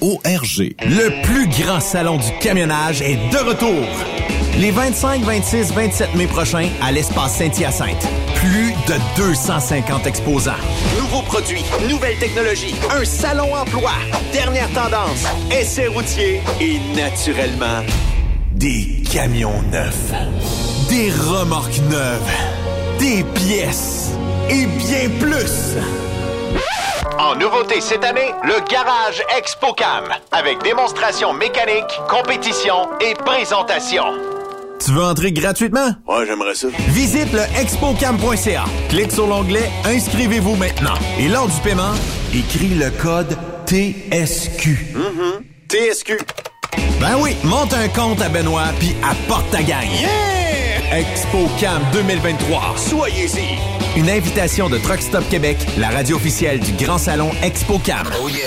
Le plus grand salon du camionnage est de retour. Les 25, 26, 27 mai prochains à l'espace Saint-Hyacinthe. Plus de 250 exposants. Nouveaux produits, nouvelles technologies, un salon emploi, dernière tendance, essais routiers et naturellement, des camions neufs, des remorques neuves, des pièces et bien plus. En nouveauté cette année, le Garage ExpoCam, avec démonstration mécanique, compétition et présentation. Tu veux entrer gratuitement? Ouais, j'aimerais ça. Visite le expocam.ca. Clique sur l'onglet « Inscrivez-vous maintenant ». Et lors du paiement, écris le code TSQ. TSQ. Ben oui, monte un compte à Benoît puis apporte ta gagne. Yeah! ExpoCam 2023. Soyez-y. Une invitation de Truck Stop Québec, la radio officielle du Grand Salon ExpoCam. Oh yeah!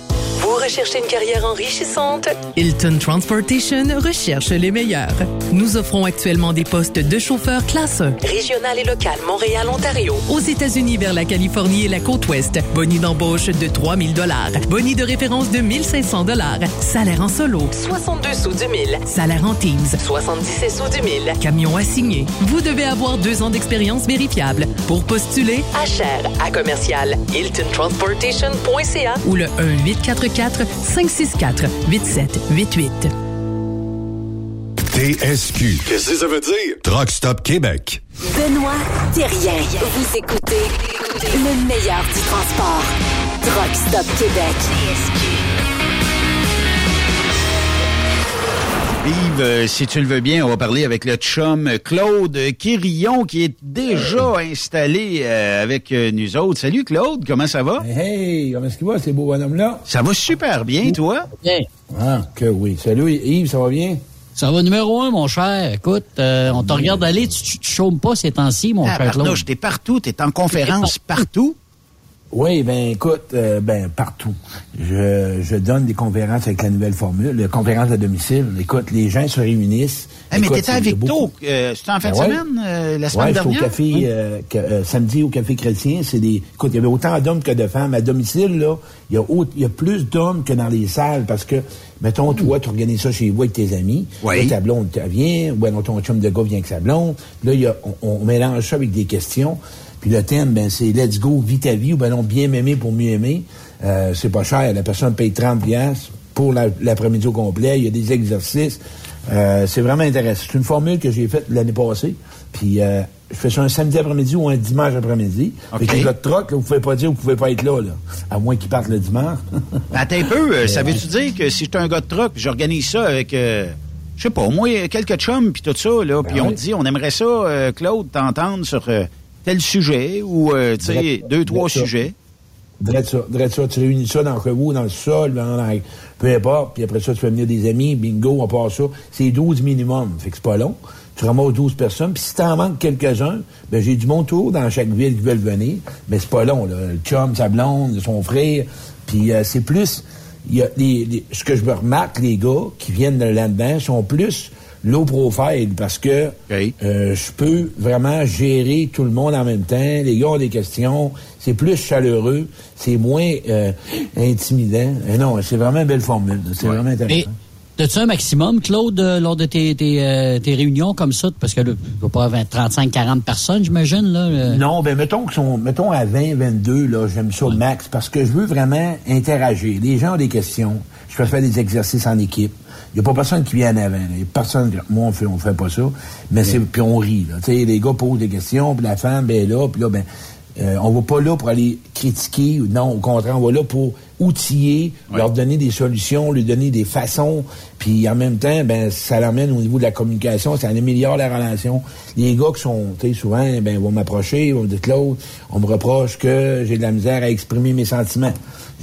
Vous recherchez une carrière enrichissante? Hilton Transportation recherche les meilleurs. Nous offrons actuellement des postes de chauffeurs classe 1. Régional et local, Montréal, Ontario. Aux États-Unis vers la Californie et la côte ouest. Boni d'embauche de 3 000 $. Boni de référence de 1 500 $. Salaire en solo. 62 sous du 1000. Salaire en teams. 77 sous du 1000. Camion assigné. Vous devez avoir 2 ans d'expérience vérifiable. Pour postuler, à Cher, à commercial, HiltonTransportation.ca ou le 1-844-564-8788. TSQ. Qu'est-ce que ça veut dire? Truck Stop Québec. Benoît Thérien. Vous écoutez le meilleur du transport. Truck Stop Québec. TSQ. Yves, si tu le veux bien, on va parler avec le chum Claude Quirion qui est déjà installé avec nous autres. Salut Claude, comment ça va? Hey, comment est-ce qu'il va, ces beaux bonhommes-là? Ça va super bien, toi? Bien. Ah, que oui. Salut Yves, ça va bien? Ça va numéro 1, mon cher. Écoute, on te regarde aller, tu chômes pas ces temps-ci, mon cher Claude. T'es partout, t'es en conférence partout. Oui, ben écoute, partout. Je donne des conférences avec la nouvelle formule, les conférences à domicile. Écoute, les gens se réunissent. Hey, mais t'étais avec Victo, c'était en fin de semaine, la semaine dernière? Oui, j'étais au café, samedi au Café Chrétien. Écoute, il y avait autant d'hommes que de femmes. À domicile, là, il y a plus d'hommes que dans les salles parce que, mettons, toi, tu organises ça chez vous avec tes amis. Oui. Là, ta blonde vient, ton chum de gars vient avec sa blonde. Là, on mélange ça avec des questions. Puis le thème, c'est « Let's go, vite à vie » ou bien m'aimer pour mieux aimer. C'est pas cher. La personne paye 30$ pour l'après-midi au complet. Il y a des exercices. C'est vraiment intéressant. C'est une formule que j'ai faite l'année passée. Puis je fais ça un samedi après-midi ou un dimanche après-midi. Okay. Fait que le troc, vous pouvez pas dire que vous pouvez pas être là. À moins qu'ils partent le dimanche. Attends un peu. Ça veut-tu dire que si j'étais un gars de troc, j'organise ça avec... je sais pas, au moins quelques chums, puis tout ça, là. Puis on te dit, on aimerait ça, Claude, t'entendre sur... tel sujet ou, tu sais, 2-3 sujets. Drette ça. Tu réunis ça dans le caveau, dans le sol, peu importe. Puis après ça, tu fais venir des amis, bingo, on part ça. C'est 12 minimum, fait que c'est pas long. Tu ramasses 12 personnes. Puis si t'en manques quelques-uns, j'ai du bon tour dans chaque ville qui veulent venir. Mais c'est pas long, là. Le chum, sa blonde, son frère. Puis c'est plus... Il y a ce que je me remarque, les gars qui viennent là-dedans sont plus... low profile, parce que je peux vraiment gérer tout le monde en même temps. Les gars ont des questions. C'est plus chaleureux. C'est moins intimidant. Et non, c'est vraiment une belle formule. C'est vraiment intéressant. Mais as-tu un maximum, Claude, lors de tes réunions comme ça? Parce que là, il n'y a pas 35-40 personnes, j'imagine. Là. Non, mettons à 20-22, là, j'aime ça max, parce que je veux vraiment interagir. Les gens ont des questions. Je fais faire des exercices en équipe. Il n'y a pas personne qui vient en avant. Il n'y a personne qui dit, moi, on fait pas ça. Mais c'est, puis on rit, là. Tu sais, les gars posent des questions, puis la femme, ben là, puis là, ben, on va pas là pour aller critiquer. Non, au contraire, on va là pour outiller, leur donner des solutions, leur donner des façons. Puis en même temps, ben, ça l'emmène au niveau de la communication, ça améliore la relation. Les gars qui sont, tu sais, souvent, ben, vont m'approcher, vont me dire, Claude, on me reproche que j'ai de la misère à exprimer mes sentiments.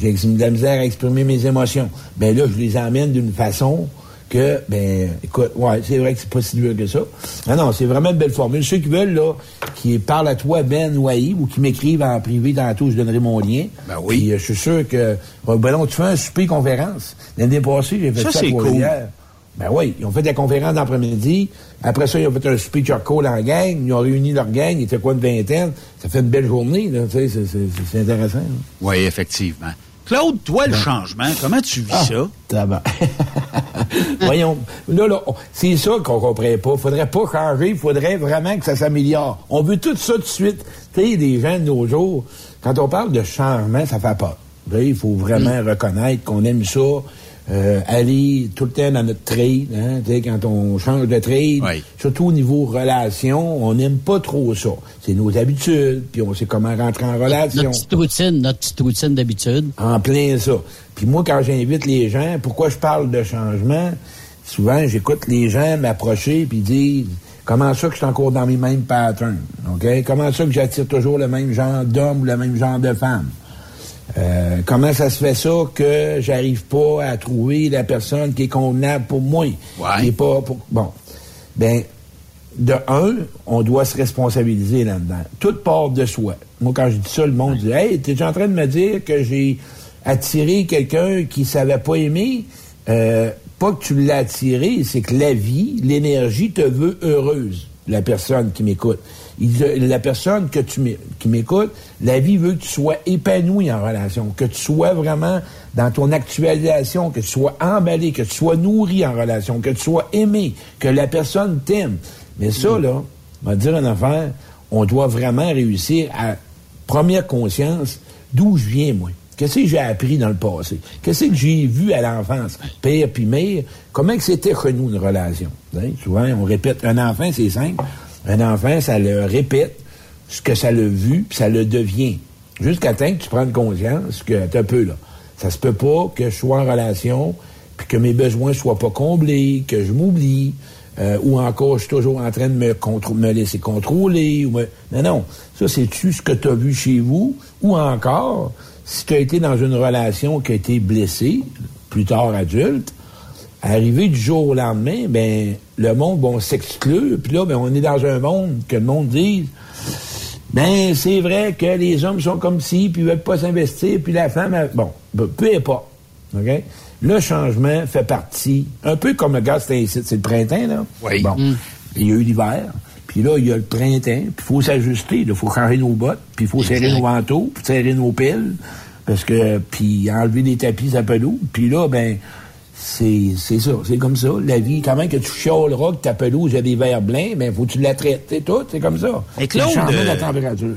J'ai de la misère à exprimer mes émotions. Ben là, je les emmène d'une façon que, ben, écoute, ouais, c'est vrai que c'est pas si dur que ça. Non, non, c'est vraiment une belle formule. Ceux qui veulent, là, qui parlent à toi, Ben ou à Yves, ou qui m'écrivent en privé tantôt, je donnerai mon lien. Ben oui. Puis, je suis sûr que, ben non, tu fais un souper conférence. L'année passée, j'ai fait ça pour cool. Hier. Ben oui, ils ont fait la conférence d'après-midi. Après ça, ils ont fait un souper charcoal en gang. Ils ont réuni leur gang. Ils étaient quoi, une vingtaine? Ça fait une belle journée, là. Tu sais, c'est intéressant. Oui, effectivement. Claude, toi, le changement, comment tu vis ça? Tabac. Voyons. Là, c'est ça qu'on ne comprend pas. Il faudrait pas changer. Il faudrait vraiment que ça s'améliore. On veut tout ça tout de suite. Tu sais, les gens de nos jours, quand on parle de changement, ça fait peur. Il faut vraiment reconnaître qu'on aime ça. Aller tout le temps dans notre trade, hein, tu sais, quand on change de trade, surtout au niveau relation, on n'aime pas trop ça. C'est nos habitudes, puis on sait comment rentrer en relation. Notre petite routine d'habitude. En plein ça. Puis moi, quand j'invite les gens, pourquoi je parle de changement, souvent, j'écoute les gens m'approcher puis dire comment ça que je suis encore dans mes mêmes patterns, OK? Comment ça que j'attire toujours le même genre d'homme ou le même genre de femme? Comment ça se fait ça que j'arrive pas à trouver la personne qui est convenable pour moi? Ouais. Pas pour... Bon. Ben, de un, on doit se responsabiliser là-dedans. Toute part de soi. Moi, quand je dis ça, le monde dit « Hey, t'es en train de me dire que j'ai attiré quelqu'un qui savait pas aimer? Pas que tu l'as attiré, c'est que la vie, l'énergie te veut heureuse, la personne qui m'écoute. » La personne que qui m'écoute, la vie veut que tu sois épanoui en relation, que tu sois vraiment dans ton actualisation, que tu sois emballé, que tu sois nourri en relation, que tu sois aimé, que la personne t'aime. Mais ça, là, on va dire une affaire, on doit vraiment réussir à première conscience d'où je viens, moi. Qu'est-ce que j'ai appris dans le passé? Qu'est-ce que j'ai vu à l'enfance? Père puis mère, comment que c'était chez nous une relation? Hein? Souvent, on répète, un enfant, c'est simple. Un enfant, ça le répète, ce que ça l'a vu, puis ça le devient. Jusqu'à temps que tu prennes conscience que, t'as un peu, là, ça se peut pas que je sois en relation, puis que mes besoins soient pas comblés, que je m'oublie, ou encore je suis toujours en train de me laisser contrôler. Non, non. Ça, c'est-tu ce que t'as vu chez vous? Ou encore, si t'as été dans une relation qui a été blessée, plus tard adulte, arrivé du jour au lendemain, ben le monde va s'exclure, puis là, ben on est dans un monde que le monde dit ben c'est vrai que les hommes sont comme ci, puis ils veulent pas s'investir, puis la femme, peu importe. OK? Le changement fait partie, un peu comme le gars, c'est le printemps, là. Oui. Bon. Il y a eu l'hiver, puis là, il y a le printemps, puis il faut s'ajuster, il faut changer nos bottes, puis il faut serrer nos manteaux, puis serrer nos piles, parce que, puis enlever des tapis à pelouse, puis là, ben c'est ça, c'est comme ça. La vie, quand même que tu chialeras que ta pelouse a des verres blancs, ben faut que tu la traites, c'est tout, c'est comme ça. Et Claude, le changement de la température.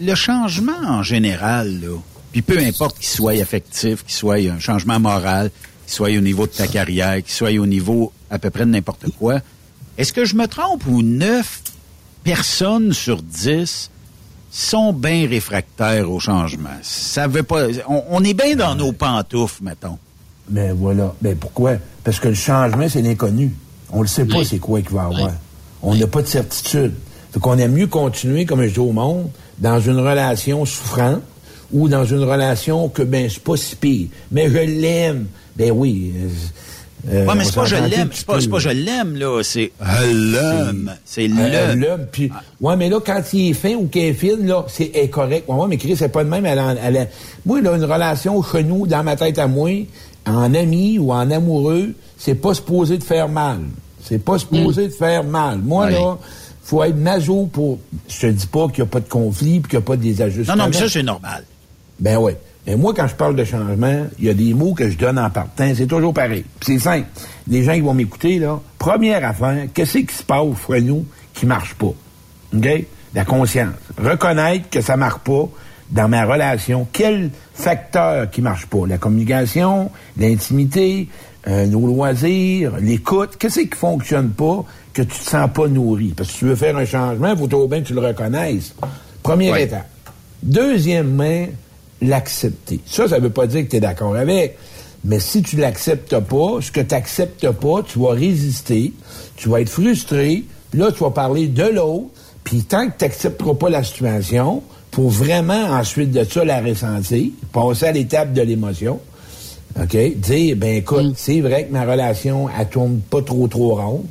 Le changement en général, là, puis peu importe qu'il soit affectif, qu'il soit un changement moral, qu'il soit au niveau de ta carrière, qu'il soit au niveau à peu près de n'importe quoi, est-ce que je me trompe ou 9 personnes sur 10 sont bien réfractaires au changement? Ça veut pas... On est bien dans nos pantoufles, mettons. Ben voilà. Ben pourquoi? Parce que le changement, c'est l'inconnu. On le sait pas c'est quoi qu'il va y avoir. On n'a pas de certitude. Fait qu'on aime mieux continuer, comme je dis au monde, dans une relation souffrante ou dans une relation que, ben, c'est pas si pire. Mais je l'aime. Ben oui. Ouais, mais c'est pas je l'aime. C'est pas je l'aime, là. C'est l'aime. C'est l'aime. Puis, ouais, mais là, quand il est fin ou qu'il est fine, là, c'est incorrect. Ouais, mais Chris, c'est pas de même. Moi, là, une relation chez nous, dans ma tête à moi, en ami ou en amoureux, c'est pas supposé de faire mal. C'est pas supposé de faire mal. Moi, là, faut être maso pour... Je te dis pas qu'il n'y a pas de conflit puis qu'il n'y a pas de désajustements. Non, mais ça, c'est normal. Ben oui. Mais moi, quand je parle de changement, il y a des mots que je donne en partant. C'est toujours pareil. Puis c'est simple. Les gens qui vont m'écouter, là, première affaire, qu'est-ce qui se passe, frère, nous, qui marche pas? OK? La conscience. Reconnaître que ça marche pas, dans ma relation, quel facteur qui marche pas? La communication, l'intimité, nos loisirs, l'écoute. Qu'est-ce qui fonctionne pas que tu te sens pas nourri? Parce que si tu veux faire un changement, il faut toujours bien que tu le reconnaisses. Première étape. Deuxièmement, l'accepter. Ça veut pas dire que tu es d'accord avec. Mais si tu l'acceptes pas, ce que tu acceptes pas, tu vas résister, tu vas être frustré, puis là, tu vas parler de l'autre, puis tant que tu n'accepteras pas la situation, pour vraiment, ensuite de ça, la ressentir, passer à l'étape de l'émotion, OK? Dire, ben écoute, c'est vrai que ma relation, elle tourne pas trop ronde,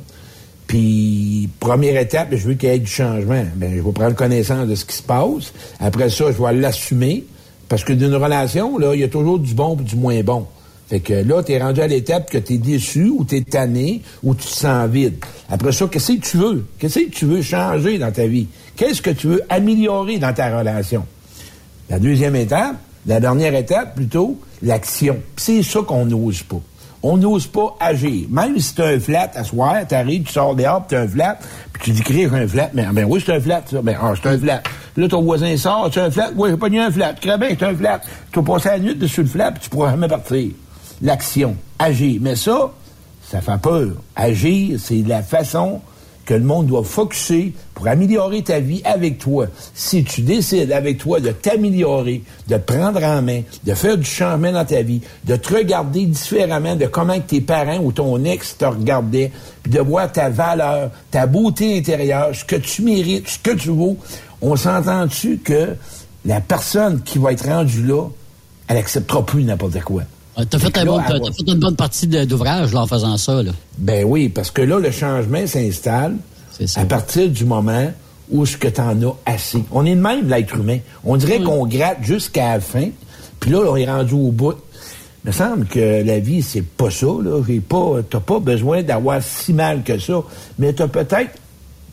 puis première étape, je veux qu'il y ait du changement. Ben, je vais prendre connaissance de ce qui se passe. Après ça, je vais l'assumer, parce que d'une relation, là, il y a toujours du bon et du moins bon. Fait que là, t'es rendu à l'étape que t'es déçu ou t'es tanné ou tu te sens vide. Après ça, qu'est-ce que tu veux? Qu'est-ce que tu veux changer dans ta vie? Qu'est-ce que tu veux améliorer dans ta relation? La deuxième étape, la dernière étape plutôt, l'action. Puis c'est ça qu'on n'ose pas. On n'ose pas agir. Même si t'as un flat à soir, t'arrives, tu sors dehors, pis t'as un flat, puis tu dis « j'ai un flat », mais ben oui, c'est un flat, ça. Ben, ah, c'est un flat. Là, ton voisin sort, c'est un flat, oui, j'ai pas eu un flat. Crabin, c'est un flat. Tu vas passer la nuit dessus le flat, puis tu pourras jamais partir. L'action, agir. Mais ça, ça fait peur. Agir, c'est la façon que le monde doit focusser pour améliorer ta vie avec toi. Si tu décides avec toi de t'améliorer, de prendre en main, de faire du changement dans ta vie, de te regarder différemment de comment tes parents ou ton ex te regardaient, puis de voir ta valeur, ta beauté intérieure, ce que tu mérites, ce que tu vaux, on s'entend-tu que la personne qui va être rendue là, elle n'acceptera plus n'importe quoi. T'as fait une bonne partie d'ouvrage là, en faisant ça. Là. Ben oui, parce que là, le changement s'installe à partir du moment où ce que t'en as assez. On est le même, l'être humain. On dirait qu'on gratte jusqu'à la fin, puis là, on est rendu au bout. Il me semble que la vie, c'est pas ça. Là. T'as pas besoin d'avoir si mal que ça, mais t'as peut-être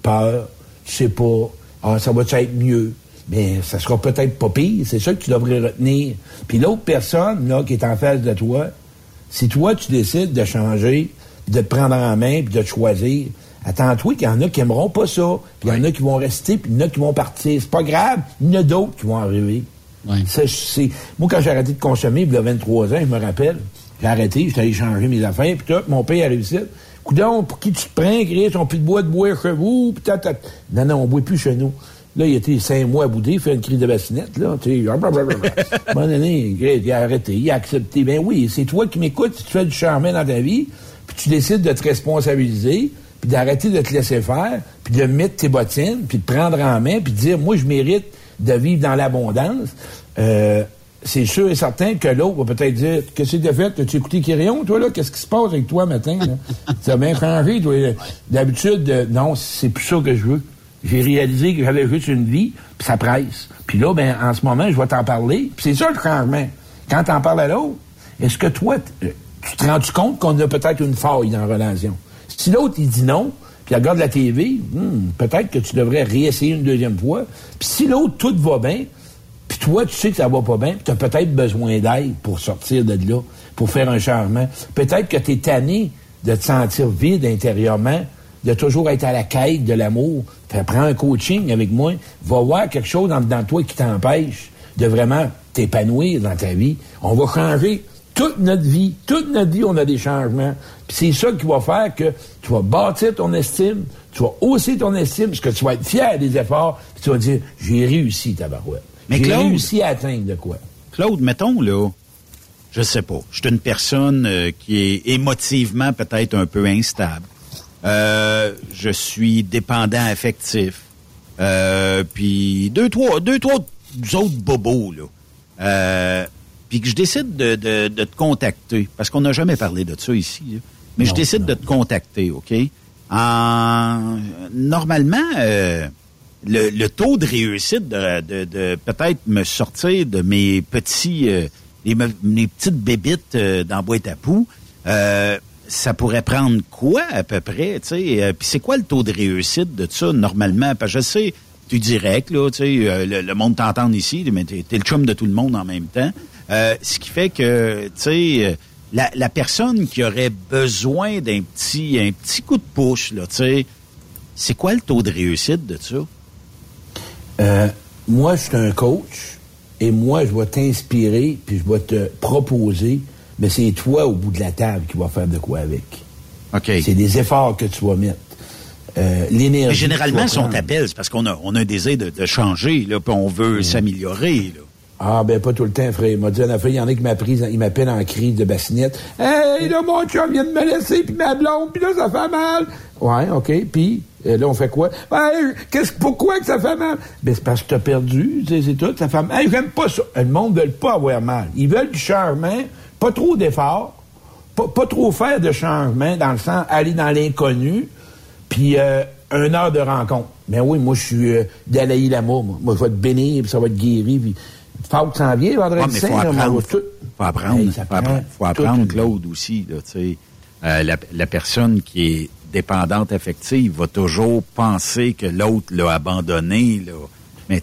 peur, tu sais pas, ça va-tu être mieux? Mais ça sera peut-être pas pire. C'est ça que tu devrais retenir. Puis l'autre personne là qui est en face de toi, si toi, tu décides de changer, de te prendre en main, puis de te choisir, attends-toi qu'il y en a qui aimeront pas ça. Puis il y en a qui vont rester, puis il y en a qui vont partir. C'est pas grave. Il y en a d'autres qui vont arriver. Oui. Moi, quand j'ai arrêté de consommer, il y a 23 ans, je me rappelle, j'ai arrêté, j'étais allé changer mes affaires, puis tout, mon père a réussi. Coudon, pour qui tu te prends, Chris? On peut de boire chez vous, puis Non, on boit plus chez nous. Là, il était 5 mois à bouder, il fait une crise de bassinette, là, tu sais, à un moment donné, il a arrêté, il a accepté. Ben oui, c'est toi qui m'écoutes, tu te fais du charmant dans ta vie, puis tu décides de te responsabiliser, puis d'arrêter de te laisser faire, puis de mettre tes bottines, puis de prendre en main, puis de dire, moi, je mérite de vivre dans l'abondance. C'est sûr et certain que l'autre va peut-être dire, qu'est-ce que tu as fait? As-tu écouté Quirion, toi, là? Qu'est-ce qui se passe avec toi, matin, là? Tu as bien changé, toi. D'habitude, non, c'est plus ça que je veux. J'ai réalisé que j'avais juste une vie, puis ça presse. Puis là, ben en ce moment, je vais t'en parler. Puis c'est ça le changement. Quand t'en parles à l'autre, est-ce que toi, tu te rends compte qu'on a peut-être une faille dans la relation? Si l'autre, il dit non, puis il regarde la TV, peut-être que tu devrais réessayer une deuxième fois. Puis si l'autre, tout va bien, puis toi, tu sais que ça va pas bien, t'as peut-être besoin d'aide pour sortir de là, pour faire un changement. Peut-être que t'es tanné de te sentir vide intérieurement, de toujours être à la quête de l'amour. Prends un coaching avec moi. Va voir quelque chose dans toi qui t'empêche de vraiment t'épanouir dans ta vie. On va changer toute notre vie. Toute notre vie, on a des changements. Puis c'est ça qui va faire que tu vas bâtir ton estime, tu vas hausser ton estime, parce que tu vas être fier des efforts, puis tu vas dire, j'ai réussi, tabarouette. Mais j'ai réussi à atteindre de quoi? Claude, mettons, là, je sais pas, je suis une personne qui est émotivement peut-être un peu instable. Je suis dépendant affectif. Puis deux, trois autres bobos, là. Puis que je décide de te contacter, parce qu'on n'a jamais parlé de ça ici, là. Mais non, je décide de te contacter, OK? Normalement, le taux de réussite de peut-être me sortir de mes petits mes petites bébites dans la boîte à poux, ça pourrait prendre quoi, à peu près, tu sais? Puis c'est quoi le taux de réussite de ça, normalement? Parce que je sais, tu es direct, là, tu sais, le monde t'entend ici, mais t'es le chum de tout le monde en même temps. Ce qui fait que, tu sais, la personne qui aurait besoin d'un petit coup de pouce, là, tu sais, c'est quoi le taux de réussite de ça? Moi, je suis un coach et moi, je vais t'inspirer, puis je vais te proposer, mais c'est toi, au bout de la table, qui vas faire de quoi avec. OK. C'est des efforts que tu vas mettre. L'énergie. Mais généralement, si on t'appelle, c'est parce qu'on a un désir de changer, là, puis on veut s'améliorer, là. Ah, ben, pas tout le temps, frère. Il m'a dit, il y en a qui m'appellent en crise de bassinette. « Hey, là, mon chum vient de me laisser, puis ma blonde, puis là, ça fait mal. » Ouais, OK, puis là, on fait quoi? « Ben, pourquoi que ça fait mal? » Ben, c'est parce que t'as perdu, c'est tout, ça fait mal. Hey, j'aime pas ça. Le monde ne veut pas avoir mal. Ils veulent du changement, pas trop d'efforts, pas trop faire de changement, dans le sens, aller dans l'inconnu, puis une heure de rencontre. Ben oui, moi, je suis Dalaï Lama, moi. Moi, je vais te bénir, puis ça va te guérir, puis... Faut que ça en vienne, vendredi saint. Faut apprendre, Claude, aussi. Là, la personne qui est dépendante affective va toujours penser que l'autre l'a abandonné. Là. Mais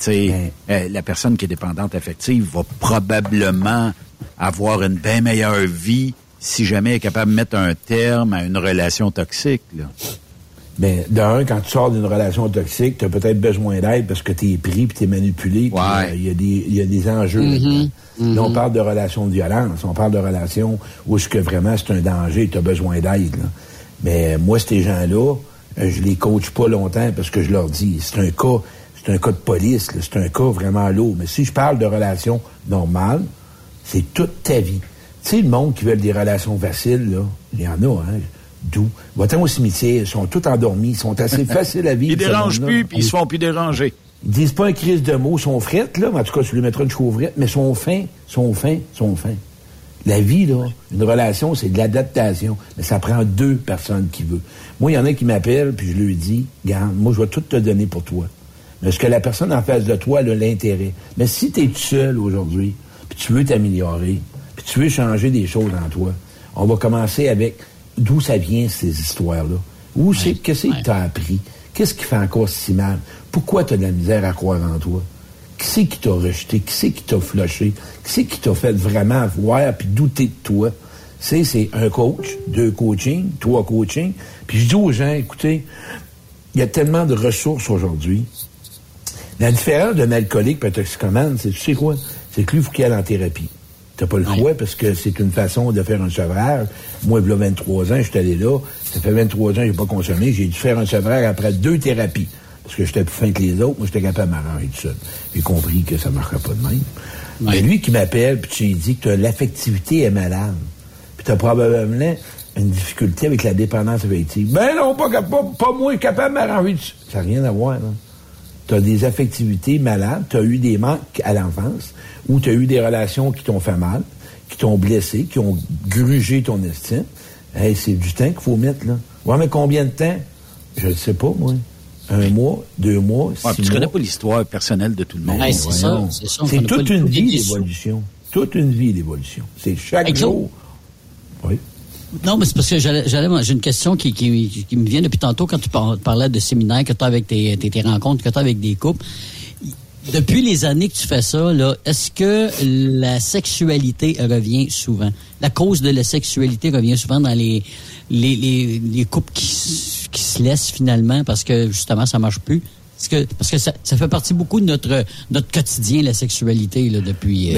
la personne qui est dépendante affective va probablement avoir une bien meilleure vie si jamais elle est capable de mettre un terme à une relation toxique. Là. Ben, d'un, quand tu sors d'une relation toxique, tu as peut-être besoin d'aide parce que tu es pris puis tu es manipulé. Il y a des enjeux. Mm-hmm. Mm-hmm. Là, on parle de relations de violence. On parle de relations où ce que vraiment c'est un danger, tu as besoin d'aide. Là. Mais moi, ces gens-là, je les coach pas longtemps parce que je leur dis, c'est un cas de police, là, c'est un cas vraiment lourd. Mais si je parle de relations normales, c'est toute ta vie. Tu sais, le monde qui veut des relations faciles, là, il y en a, hein. D'où? Va-t'en au cimetière, ils sont tous endormis, ils sont assez faciles à vivre. Ils dérangent plus, puis ils se font plus déranger. Ils disent pas un crise de mots, sont frettes, là, mais en tout cas, tu lui mettras une chauvrette, mais sont fins. La vie, là, une relation, c'est de l'adaptation, mais ça prend deux personnes qui veulent. Moi, il y en a qui m'appellent, puis je lui dis, garde, moi, je vais tout te donner pour toi. Mais ce que la personne en face de toi, elle a l'intérêt. Mais si t'es tout seul aujourd'hui, puis tu veux t'améliorer, puis tu veux changer des choses en toi, on va commencer avec... D'où ça vient, ces histoires-là? Qu'est-ce que t'as appris? Qu'est-ce qui fait encore si mal? Pourquoi t'as de la misère à croire en toi? Qui c'est qui t'a rejeté? Qui c'est qui t'a flushé? Qui c'est qui t'a fait vraiment voir puis douter de toi? C'est un coach, deux coachings, trois coachings. Puis je dis aux gens, écoutez, il y a tellement de ressources aujourd'hui. La différence d'un alcoolique et un toxicomane, c'est, tu sais quoi? C'est que lui, il faut qu'il aille en thérapie. T'as pas le choix parce que c'est une façon de faire un sevrage. Moi, il y a 23 ans, je suis allé là. Ça fait 23 ans que j'ai pas consommé. J'ai dû faire un sevrage après 2 thérapies. Parce que j'étais plus fin que les autres. Moi, j'étais capable de m'arranger tout seul. J'ai compris que ça marchera pas de même. Ouais. Mais lui qui m'appelle, puis tu lui dis que l'affectivité est malade. Puis t'as probablement une difficulté avec la dépendance affective. Ben non, pas moi, capable de m'arranger tout seul. Ça n'a rien à voir, là. T'as des affectivités malades, t'as eu des manques à l'enfance, ou t'as eu des relations qui t'ont fait mal, qui t'ont blessé, qui ont grugé ton estime. Hey, c'est du temps qu'il faut mettre, là. Ouais, mais combien de temps? Je ne sais pas, moi. 1 mois, 2 mois, 6 mois. Tu connais pas l'histoire personnelle de tout le monde. Hey, c'est ça. C'est toute une vie, l'évolution. Toute une vie, l'évolution. C'est chaque jour. Oui. Non, mais c'est parce que j'ai une question qui me vient depuis tantôt quand tu parlais de séminaires que tu as avec tes rencontres, que tu as avec des couples. Depuis les années que tu fais ça, là, est-ce que la sexualité revient souvent? La cause de la sexualité revient souvent dans les couples qui se laissent finalement parce que justement ça marche plus. Parce que ça fait partie beaucoup de notre quotidien, la sexualité, là, depuis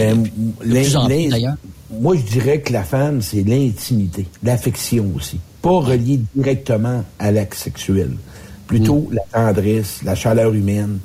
plus en plus, d'ailleurs. Moi, je dirais que la femme, c'est l'intimité, l'affection aussi. Pas reliée directement à l'acte sexuel. Plutôt la tendresse, la chaleur humaine.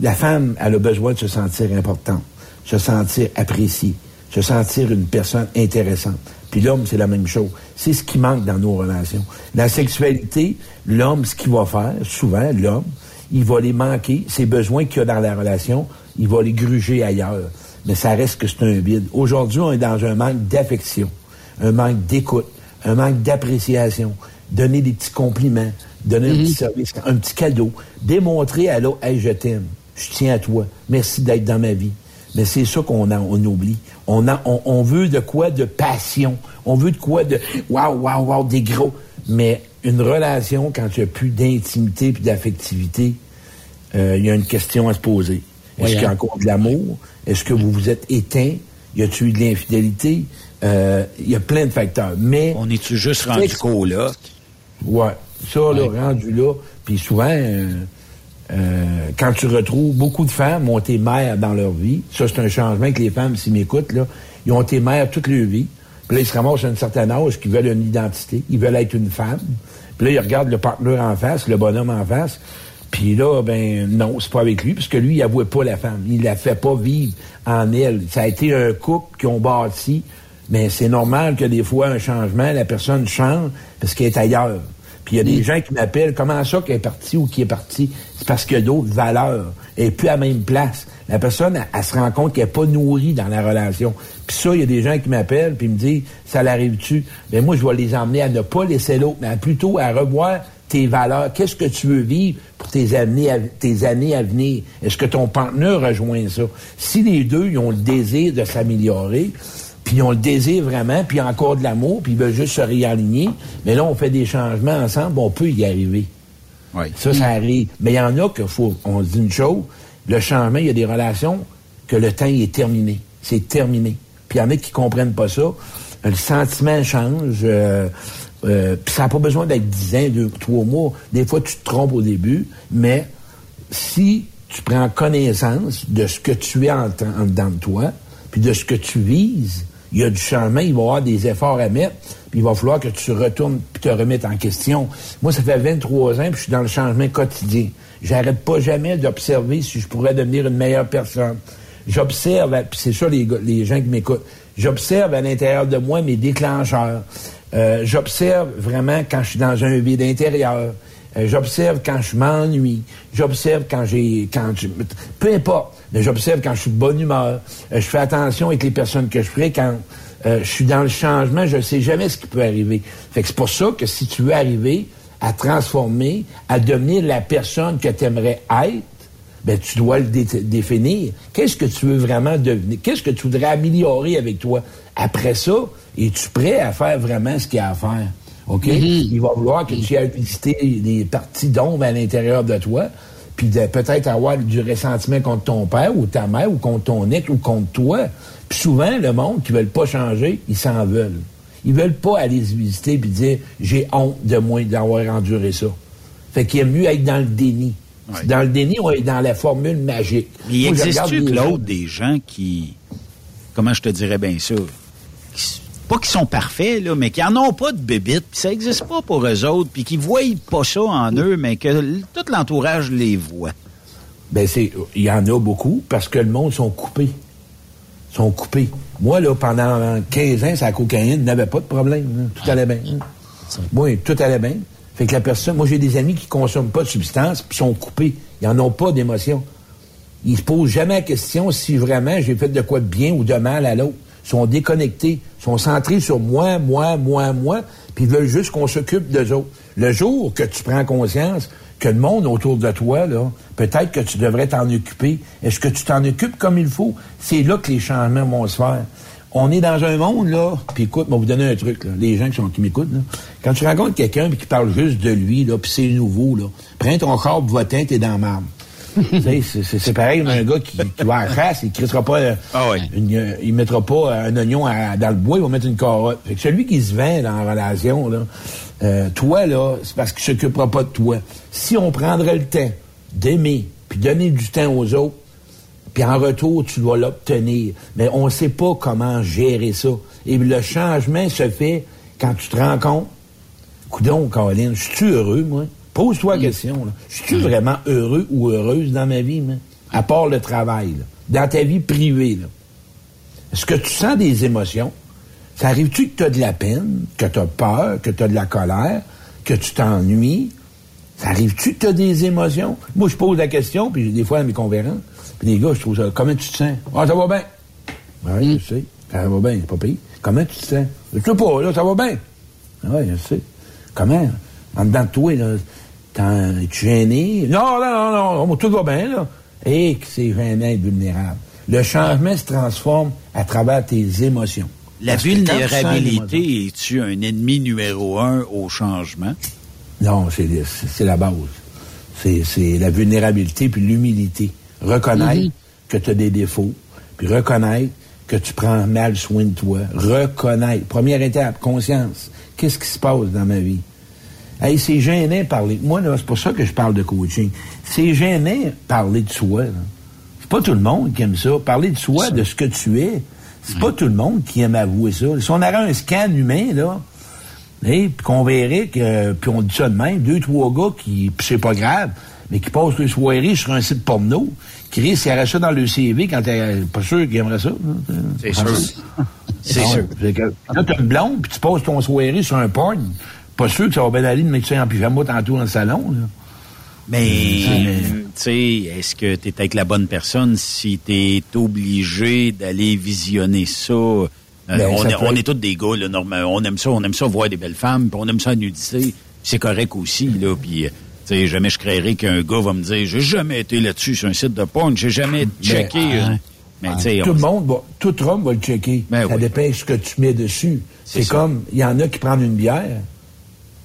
La femme, elle a besoin de se sentir importante, se sentir appréciée, se sentir une personne intéressante. Puis l'homme, c'est la même chose. C'est ce qui manque dans nos relations. La sexualité, l'homme, ce qu'il va faire, souvent, l'homme, il va les manquer, ses besoins qu'il y a dans la relation, il va les gruger ailleurs. Mais ça reste que c'est un vide. Aujourd'hui, on est dans un manque d'affection, un manque d'écoute, un manque d'appréciation. Donner des petits compliments, donner un petit service, un petit cadeau. Démontrer à l'autre, « Hey, je t'aime, je tiens à toi, merci d'être dans ma vie. » Mais c'est ça qu'on oublie. On veut de quoi de passion. On veut de quoi de « wow, des gros. » Mais une relation, quand il n'y a plus d'intimité et d'affectivité, il y a une question à se poser. Est-ce qu'il y a encore de l'amour? Est-ce que vous vous êtes éteint? Y a-t-il eu de l'infidélité? Y a plein de facteurs. Mais on est-tu juste rendu coloc? Ouais. Ça, là, rendu là. Puis souvent, Quand tu retrouves beaucoup de femmes ont été mères dans leur vie, ça c'est un changement que les femmes, s'ils m'écoutent, là, ils ont été mères toute leur vie. Puis là, ils se ramassent à un certain âge qu'ils veulent une identité, ils veulent être une femme. Puis là, ils regardent le partenaire en face, le bonhomme en face. Puis là, ben non, c'est pas avec lui, parce que lui, il avouait pas la femme. Il la fait pas vivre en elle. Ça a été un couple qu'ils ont bâti, mais c'est normal que des fois, un changement, la personne change parce qu'elle est ailleurs. Puis il y a des gens qui m'appellent, comment ça qu'elle est partie ou qui est partie? C'est parce qu'il y a d'autres valeurs. Elle n'est plus à la même place. La personne, elle se rend compte qu'elle n'est pas nourrie dans la relation. Puis ça, il y a des gens qui m'appellent puis me disent, ça l'arrive-tu? Bien, moi, je vais les emmener à ne pas laisser l'autre, mais plutôt à revoir tes valeurs. Qu'est-ce que tu veux vivre pour tes années à venir? Est-ce que ton partenaire rejoint ça? Si les deux, ils ont le désir de s'améliorer, puis ils ont le désir vraiment, puis encore de l'amour, puis ils veulent juste se réaligner. Mais là, on fait des changements ensemble, on peut y arriver. Oui. Ça arrive. Mais il y en a que faut, on se dit une chose, le changement, il y a des relations que le temps est terminé. C'est terminé. Puis il y en a qui comprennent pas ça. Le sentiment change. Puis ça n'a pas besoin d'être 10 ans, 2, 3 mois. Des fois, tu te trompes au début, mais si tu prends connaissance de ce que tu es en dedans de toi, puis de ce que tu vises, il y a du changement, il va y avoir des efforts à mettre, puis il va falloir que tu retournes et te remettes en question. Moi, ça fait 23 ans, puis je suis dans le changement quotidien. J'arrête pas jamais d'observer si je pourrais devenir une meilleure personne. J'observe, puis c'est ça les gens qui m'écoutent, j'observe à l'intérieur de moi mes déclencheurs. J'observe vraiment quand je suis dans un vide intérieur. J'observe quand je m'ennuie. J'observe peu importe. Mais j'observe quand je suis de bonne humeur. Je fais attention avec les personnes que je fréquente. Je suis dans le changement. Je ne sais jamais ce qui peut arriver. Fait que c'est pour ça que si tu veux arriver à transformer, à devenir la personne que tu aimerais être, ben tu dois le définir. Qu'est-ce que tu veux vraiment devenir? Qu'est-ce que tu voudrais améliorer avec toi? Après ça, es-tu prêt à faire vraiment ce qu'il y a à faire? OK? Mm-hmm. Il va vouloir que tu ailles visiter des parties d'ombre à l'intérieur de toi, puis de peut-être avoir du ressentiment contre ton père ou ta mère ou contre ton ex ou contre toi. Puis souvent, le monde qui ne veut pas changer, ils s'en veulent. Ils veulent pas aller se visiter puis dire « j'ai honte de moi d'avoir enduré ça ». Fait qu'il aime mieux être dans le déni. Oui. Dans le déni, on est dans la formule magique. Il existe-tu, Claude, des gens qui... Comment je te dirais bien ça? Pas qu'ils sont parfaits, là, mais qui n'en ont pas de bébites, puis ça n'existe pas pour eux autres, puis qui ne voient pas ça en eux, mais que tout l'entourage les voit. Bien, il y en a beaucoup, parce que le monde sont coupés. Ils sont coupés. Moi, là, pendant 15 ans, la cocaïne n'avait pas de problème. Tout allait bien. Moi, tout allait bien. Fait que la personne... Moi, j'ai des amis qui ne consomment pas de substances, puis sont coupés. Ils n'en ont pas d'émotion. Ils ne se posent jamais la question si vraiment j'ai fait de quoi de bien ou de mal à l'autre. Sont déconnectés, sont centrés sur moi, puis ils veulent juste qu'on s'occupe d'eux autres. Le jour que tu prends conscience que le monde autour de toi, là, peut-être que tu devrais t'en occuper. Est-ce que tu t'en occupes comme il faut? C'est là que les changements vont se faire. On est dans un monde, là, puis écoute, je vais vous donner un truc, là, les gens qui m'écoutent, là. Quand tu rencontres quelqu'un qui parle juste de lui, là, puis c'est nouveau, là, prends ton corps, votant, t'es dans marbre. C'est pareil, un gars qui va à la chasse, il crissera pas, il mettra pas un oignon dans le bois, il va mettre une carotte. Fait que celui qui se vend dans la relation, là, toi, là, c'est parce qu'il s'occupera pas de toi. Si on prendrait le temps d'aimer, puis donner du temps aux autres, puis en retour, tu vas l'obtenir. Mais on sait pas comment gérer ça. Et le changement se fait quand tu te rends compte. Coudon, Caroline, je suis heureux, moi? Pose-toi la question, là. Suis-tu vraiment heureux ou heureuse dans ma vie, man? À part le travail, là. Dans ta vie privée, là. Est-ce que tu sens des émotions? Ça arrive-tu que tu as de la peine, que tu as peur, que tu as de la colère, que tu t'ennuies? Ça arrive-tu que tu as des émotions? Moi, je pose la question, puis des fois, à mes conférences, puis les gars, je trouve ça, comment tu te sens? Ah, ça va bien. Oui, je sais. Ça va bien, c'est pas pire. Comment tu te sens? Je sais pas, là, ça va bien. Oui, je sais. Comment? En dedans de toi, là... Es-tu gêné? Non, tout va bien, là. Et c'est gênant et vulnérable. Le changement se transforme à travers tes émotions. La vulnérabilité, es-tu un ennemi numéro 1 au changement? Non, c'est la base. C'est la vulnérabilité puis l'humilité. Reconnaître que tu as des défauts, puis reconnaître que tu prends mal soin de toi. Reconnaître. Première étape, conscience. Qu'est-ce qui se passe dans ma vie? Hey, c'est gênant parler. Moi, là, c'est pour ça que je parle de coaching. C'est gênant parler de soi. Là. C'est pas tout le monde qui aime ça. Parler de soi, de ce que tu es, c'est pas tout le monde qui aime avouer ça. Si on avait un scan humain, là, et puis qu'on verrait que, puis on dit ça de même, 2-3 gars qui, puis c'est pas grave, mais qui passent les soirées sur un site porno, qui risquent d'y arracher dans le CV quand t'es pas sûr qu'ils aimeraient ça. Là. C'est sûr. C'est sûr. Quand t'as une blonde, puis tu passes ton soirée sur un porn, pas sûr que ça va bien aller de mettre ça en pyjama tantôt dans le salon. Là. Mais, tu sais, est-ce que t'es avec la bonne personne si t'es obligé d'aller visionner ça? On est tous des gars, là, normal. On aime ça voir des belles femmes, puis on aime ça nudité. C'est correct aussi, là, puis... T'sais, jamais je créerais qu'un gars va me dire « J'ai jamais été là-dessus sur un site de porn, j'ai jamais checké. » Tout homme va le checker. Ben ça dépend de ce que tu mets dessus. C'est comme, il y en a qui prennent une bière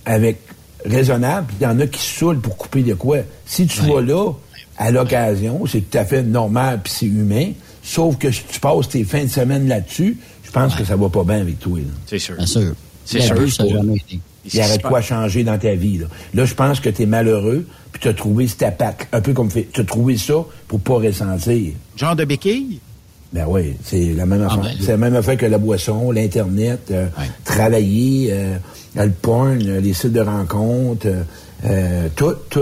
avec raisonnable, puis il y en a qui se saoulent pour couper de quoi. Si tu vas là, à l'occasion, c'est tout à fait normal puis c'est humain, sauf que si tu passes tes fins de semaine là-dessus, je pense que ça va pas bien avec toi. Là. C'est sûr. Bien sûr. Il y a de quoi changer dans ta vie. Là, je pense que t'es malheureux, puis t'as trouvé cette apathie. Un peu comme t'as trouvé ça pour pas ressentir. Genre de béquille? Ben oui, c'est la même affaire. Ben, c'est la même affaire que la boisson, l'Internet, travailler, le porn, les sites de rencontres, tout. Tu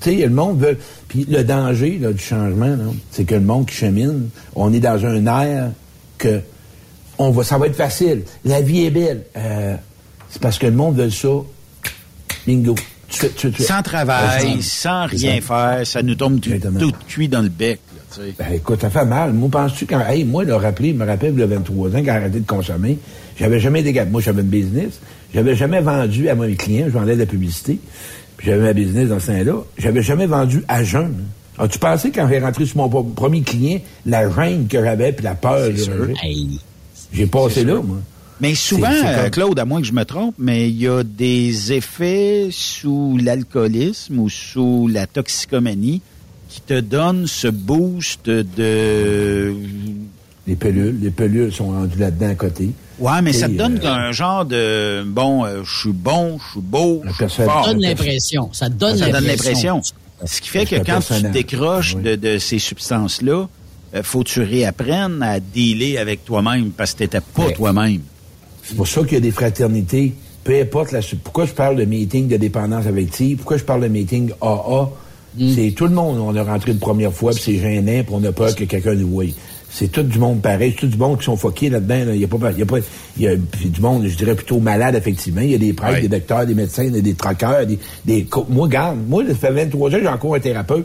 sais, le monde veut... Puis le danger là, du changement, là, c'est que le monde qui chemine, on est dans un air que ça va être facile. La vie est belle. C'est parce que le monde veut ça. Bingo. Tu sans travail, sans rien faire, ça nous tombe tout cuit dans le bec. Là, ben, écoute, ça fait mal. Moi, penses-tu quand... Hey, moi, je me rappelle, il y a 23 ans, quand j'ai arrêté de consommer, j'avais jamais des... Moi, j'avais une business. J'avais jamais vendu à mes clients. Je vendais de la publicité. Puis j'avais ma business dans ce temps-là. J'avais jamais vendu à jeune. As-tu pensé, quand j'ai rentré sur mon premier client, la gêne que j'avais puis la peur? C'est sûr. Hey. J'ai passé là, moi. Mais souvent, c'est Claude, à moins que je me trompe, mais il y a des effets sous l'alcoolisme ou sous la toxicomanie qui te donnent ce boost de... Les pelules sont rendues là-dedans à côté. Ouais, mais ça te donne un genre de... Bon, je suis beau, je suis fort. Ça te donne l'impression. Ce qui fait que quand tu décroches de ces substances-là, faut que tu réapprennes à dealer avec toi-même parce que t'étais pas toi-même. C'est pour ça qu'il y a des fraternités. Peu importe pourquoi je parle de meeting de dépendance affective, pourquoi je parle de meeting AA. C'est tout le monde. On a rentré une première fois, puis c'est gênant, puis on a peur que quelqu'un nous voie. C'est tout du monde pareil. C'est tout du monde qui sont fuckés là-dedans. Il y a du monde, je dirais, plutôt malade affectivement. Il y a des prêtres, des docteurs, des médecins, des truckers, des... Moi, ça fait 23 ans, j'ai encore un thérapeute.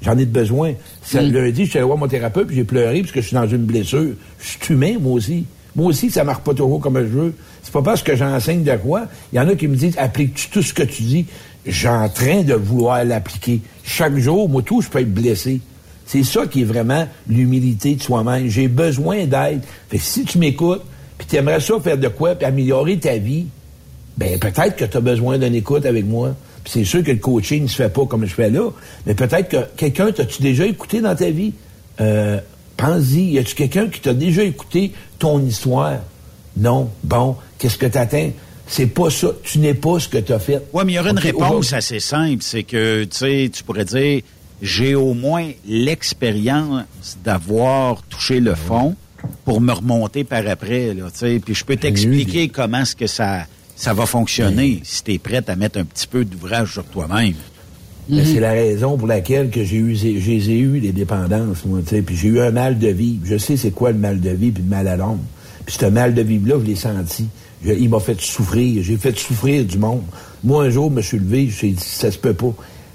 J'en ai besoin. Lundi, je suis allé voir mon thérapeute, puis j'ai pleuré parce que je suis dans une blessure. Je suis humain, moi aussi. Moi aussi, ça marche pas toujours comme je veux. C'est pas parce que j'enseigne de quoi. Il y en a qui me disent, applique-tu tout ce que tu dis? J'ai en train de vouloir l'appliquer. Chaque jour, moi, tout, je peux être blessé. C'est ça qui est vraiment l'humilité de soi-même. J'ai besoin d'aide. Fait que si tu m'écoutes, puis tu aimerais ça faire de quoi, puis améliorer ta vie, ben peut-être que tu as besoin d'une écoute avec moi. Puis c'est sûr que le coaching ne se fait pas comme je fais là, mais peut-être que quelqu'un t'as-tu déjà écouté dans ta vie? Pense-y, y a-tu quelqu'un qui t'a déjà écouté ton histoire? Non. Bon, qu'est-ce que t'atteins? C'est pas ça. Tu n'es pas ce que t'as fait. Oui, mais il y aurait une réponse assez simple. C'est que, tu sais, tu pourrais dire, j'ai au moins l'expérience d'avoir touché le fond pour me remonter par après, là, tu sais. Puis je peux t'expliquer comment est-ce que ça va fonctionner si t'es prête à mettre un petit peu d'ouvrage sur toi-même. Ben, c'est la raison pour laquelle que j'ai eu des dépendances, moi, tu sais, puis j'ai eu un mal de vivre. Je sais c'est quoi le mal de vivre puis le mal à l'ombre. Puis ce mal de vivre là, je l'ai senti. Il m'a fait souffrir. J'ai fait souffrir du monde. Moi, un jour, je me suis levé, je me suis dit, ça se peut pas.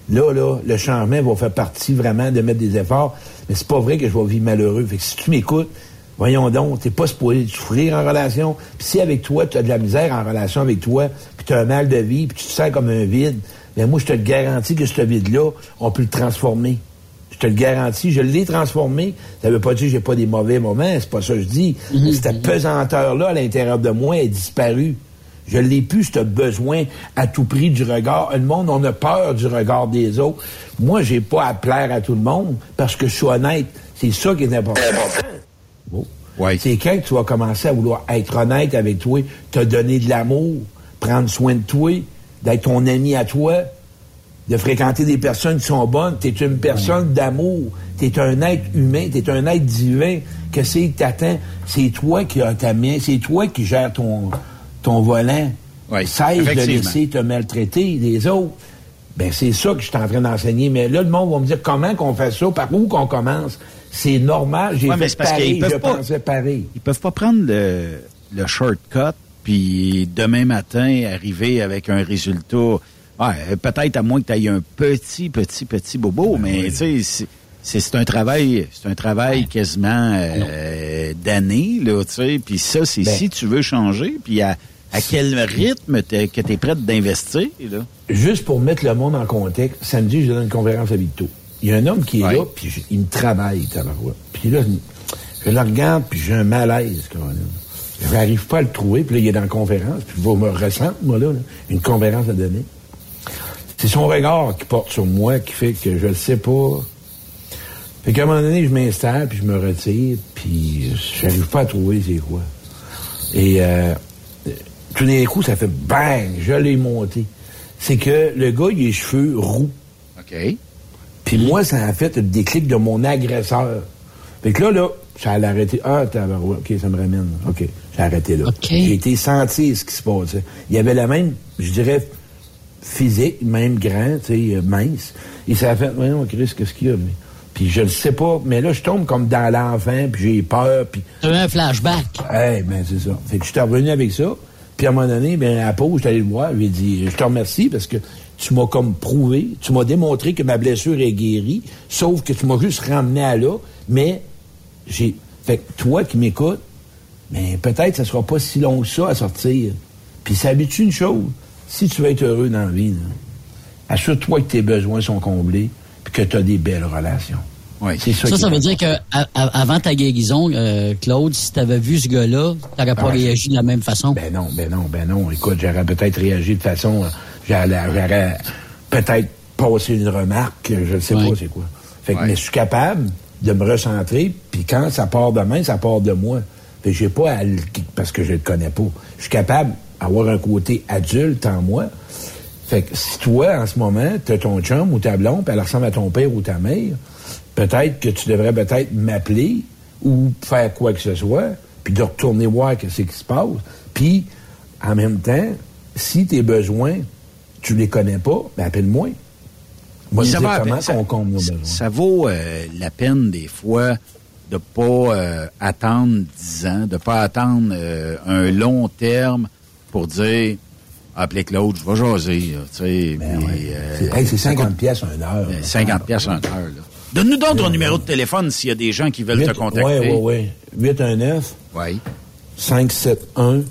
Là, le changement va faire partie vraiment de mettre des efforts, mais c'est pas vrai que je vais vivre malheureux. Fait que si tu m'écoutes, voyons donc, t'es pas supposé souffrir en relation. Puis si avec toi, t'as de la misère en relation avec toi, puis t'as un mal de vie, puis tu te sens comme un vide, bien moi, je te le garantis que ce vide-là, on peut le transformer. Je te le garantis, je l'ai transformé. Ça veut pas dire que j'ai pas des mauvais moments, c'est pas ça que je dis. Mais cette pesanteur-là, à l'intérieur de moi, est disparue. Je l'ai plus, ce besoin à tout prix du regard. Le monde, on a peur du regard des autres. Moi, j'ai pas à plaire à tout le monde, parce que je suis honnête. C'est ça qui est important. Oh. Ouais. C'est quand tu vas commencer à vouloir être honnête avec toi, te donner de l'amour, prendre soin de toi, d'être ton ami à toi, de fréquenter des personnes qui sont bonnes. T'es une personne d'amour. T'es un être humain. T'es un être divin. Qu'est-ce qui t'attend? C'est toi qui as ta main. C'est toi qui gères ton volant. Ouais, cesse de laisser te maltraiter les autres. Ben c'est ça que je suis en train d'enseigner. Mais là, le monde va me dire comment qu'on fait ça, par où qu'on commence. C'est normal. J'ai fait pareil. Je pensais pareil. Ils peuvent pas prendre le shortcut puis demain matin arriver avec un résultat. Ouais, peut-être à moins que tu aies un petit bobo, mais tu sais, c'est un travail, quasiment d'années, là, tu sais. Puis ça, c'est si tu veux changer, puis à quel rythme que tu es prête d'investir, là. Juste pour mettre le monde en contexte, samedi, je donne une conférence à Victo. Il y a un homme qui est là, puis il me travaille, puis là, je le regarde, puis j'ai un malaise, quand même. Je n'arrive pas à le trouver, puis là, il est dans la conférence, puis je me ressens, moi, là, une conférence à donner. C'est son regard qui porte sur moi qui fait que je le sais pas. Fait qu'à un moment donné, je m'installe, puis je me retire, puis j'arrive pas à trouver c'est quoi. Et tout d'un coup, ça fait bang! Je l'ai monté. C'est que le gars, il a les cheveux roux. OK. Puis moi, ça a fait le déclic de mon agresseur. Fait que là, ça a arrêté. Ah, OK, ça me ramène. OK, j'ai arrêté là. Okay. J'ai été sentir ce qui se passait. Il y avait la même, je dirais... physique, même grand, tu sais, mince. Et ça a fait, voyons, Chris, qu'est-ce qu'il y a? Puis je le sais pas, mais là, je tombe comme dans l'enfant, puis j'ai peur, puis... T'as eu un flashback. Eh, bien, c'est ça. Fait que je suis revenu avec ça, puis à un moment donné, bien, à la pause, je suis allé le voir, je lui ai dit, je te remercie, parce que tu m'as comme prouvé, tu m'as démontré que ma blessure est guérie, sauf que tu m'as juste ramené à là, mais j'ai... Fait que toi qui m'écoutes, bien, peut-être ça sera pas si long que ça à sortir. Puis ça habitue une chose. Si tu veux être heureux dans la vie, là, assure-toi que tes besoins sont comblés et que tu as des belles relations. Oui. C'est ça, ça veut dire qu'avant ta guérison, Claude, si tu avais vu ce gars-là, tu n'aurais pas réagi de la même façon. Ben non. Écoute, j'aurais peut-être réagi de façon... J'aurais peut-être passé une remarque, je ne sais pas c'est quoi. Fait que mais je suis capable de me recentrer, puis quand ça part de main, ça part de moi. Fait que j'ai pas à... Parce que je ne le connais pas. Je suis capable... avoir un côté adulte en moi. Fait que si toi, en ce moment, t'as ton chum ou ta blonde, puis elle ressemble à ton père ou ta mère, peut-être que tu devrais peut-être m'appeler ou faire quoi que ce soit, puis de retourner voir ce qui se passe. Puis, en même temps, si tes besoins, tu les connais pas, ben appelle-moi. Moi, ça va, comment on comble nos besoins. Ça vaut la peine, des fois... de pas attendre 10 ans, de pas attendre un long terme pour dire « Appelez Claude, je vais jaser. » c'est 50 pièces une heure. 50 pièces une heure. Là. Donne-nous donc ton numéro de téléphone s'il y a des gens qui veulent te contacter. Oui. 819 571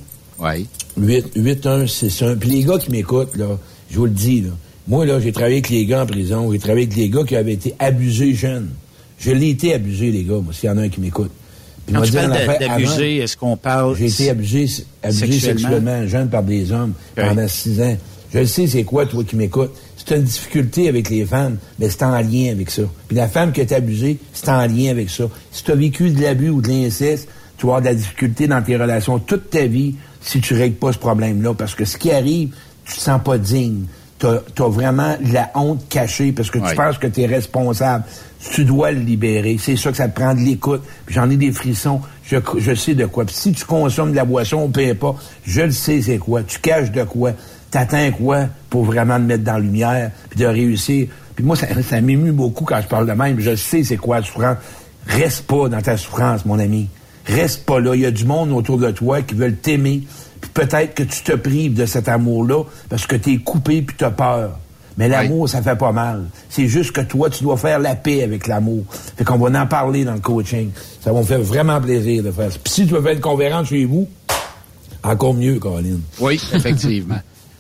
8161. Puis les gars qui m'écoutent, là, je vous le dis, là, moi, là, j'ai travaillé avec les gars en prison, j'ai travaillé avec les gars qui avaient été abusés jeunes. Je l'ai été abusé, les gars, moi, s'il y en a un qui m'écoute. Puis quand tu parles d'abusé, est-ce qu'on parle... J'ai été abusé sexuellement jeune par des hommes pendant 6 ans. Je le sais, c'est quoi, toi qui m'écoutes? C'est une difficulté avec les femmes, mais c'est en lien avec ça. Puis la femme qui est abusée, c'est en lien avec ça. Si tu as vécu de l'abus ou de l'inceste, tu vas avoir de la difficulté dans tes relations toute ta vie si tu ne règles pas ce problème-là. Parce que ce qui arrive, tu te sens pas digne. T'as vraiment la honte cachée parce que tu penses que t'es responsable. Tu dois le libérer. C'est ça que ça te prend de l'écoute. Puis j'en ai des frissons. Je sais de quoi. Puis si tu consommes de la boisson, on ne paye pas. Je le sais, c'est quoi. Tu caches de quoi. T'attends quoi pour vraiment te mettre dans la lumière puis de réussir. Puis moi, ça m'émue beaucoup quand je parle de même. Je sais, c'est quoi la souffrance. Reste pas dans ta souffrance, mon ami. Reste pas là. Il y a du monde autour de toi qui veulent t'aimer. Puis peut-être que tu te prives de cet amour-là parce que t'es coupé puis t'as peur. Mais l'amour, ça fait pas mal. C'est juste que toi, tu dois faire la paix avec l'amour. Fait qu'on va en parler dans le coaching. Ça va me faire vraiment plaisir de faire ça. Puis si tu veux faire une conférence chez vous, encore mieux, Caroline. Oui, effectivement.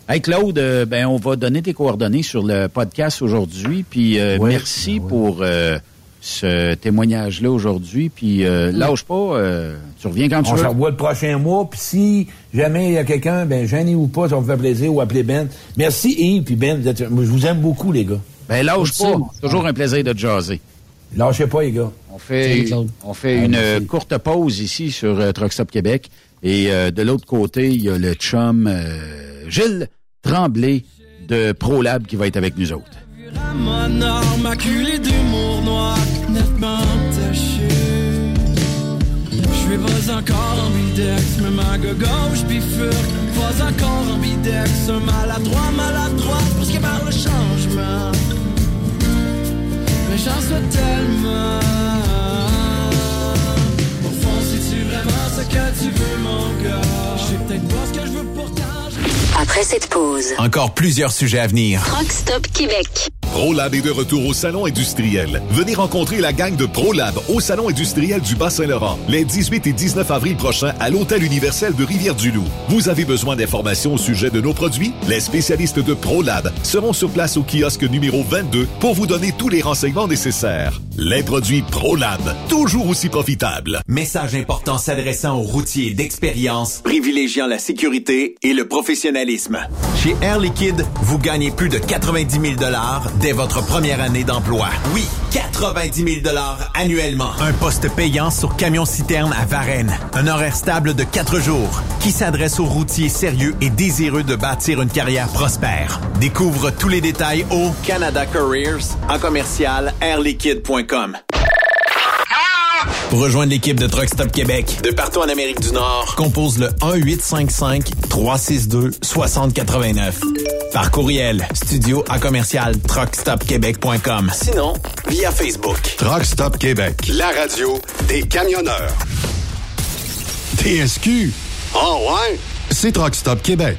Hey Claude, ben on va donner tes coordonnées sur le podcast aujourd'hui. Puis merci pour ce témoignage-là aujourd'hui. Puis lâche pas, tu reviens quand tu veux. On se revoit le prochain mois. Puis si jamais il y a quelqu'un, ben gênez ou pas, ça me fait plaisir, ou appelez Ben. Merci Yves, puis Ben, je vous aime beaucoup les gars. Ben lâche pas, c'est toujours un plaisir de te jaser. Lâchez pas les gars. On fait une courte pause ici sur Truck Stop Québec. Et de l'autre côté, il y a le chum... Gilles Tremblay de Prolab qui va être avec nous autres. Je suis pas encore ambidex, mais ma gauche bifurque. Pas encore ambidex, maladroit, parce qu'il parle le changement. Mais j'en souhaite tellement. Au fond, c'est-tu vraiment ce que tu veux, mon gars? Je sais peut-être pas ce que je veux pourtant. Après cette pause, encore plusieurs sujets à venir. Truck Stop Québec. Prolab est de retour au Salon industriel. Venez rencontrer la gang de Prolab au Salon industriel du Bas-Saint-Laurent les 18 et 19 avril prochains à l'Hôtel universel de Rivière-du-Loup. Vous avez besoin d'informations au sujet de nos produits? Les spécialistes de Prolab seront sur place au kiosque numéro 22 pour vous donner tous les renseignements nécessaires. Les produits Prolab, toujours aussi profitables. Message important s'adressant aux routiers d'expérience, privilégiant la sécurité et le professionnalisme. Chez Air Liquide, vous gagnez plus de 90 000 $ dès votre première année d'emploi. Oui, 90 000 $ annuellement. Un poste payant sur camion-citerne à Varennes. Un horaire stable de 4 jours qui s'adresse aux routiers sérieux et désireux de bâtir une carrière prospère. Découvre tous les détails au Canada Careers, en commercial, airliquide.com. Pour rejoindre l'équipe de Truck Stop Québec, de partout en Amérique du Nord, compose le 1-855-362-6089. Par courriel, studio@truckstopquebec.com. Sinon, via Facebook. Truck Stop Québec, la radio des camionneurs. TSQ. Oh ouais? C'est Truck Stop Québec.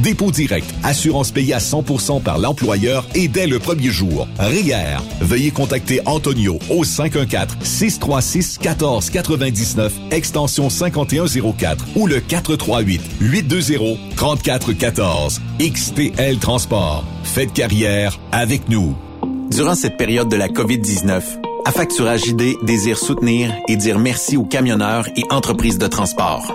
Dépôt direct, assurance payée à 100% par l'employeur et dès le premier jour. REER. Veuillez contacter Antonio au 514-636-1499, extension 5104 ou le 438-820-3414. XTL Transport. Faites carrière avec nous. Durant cette période de la COVID-19, Affacturage JD désire soutenir et dire merci aux camionneurs et entreprises de transport.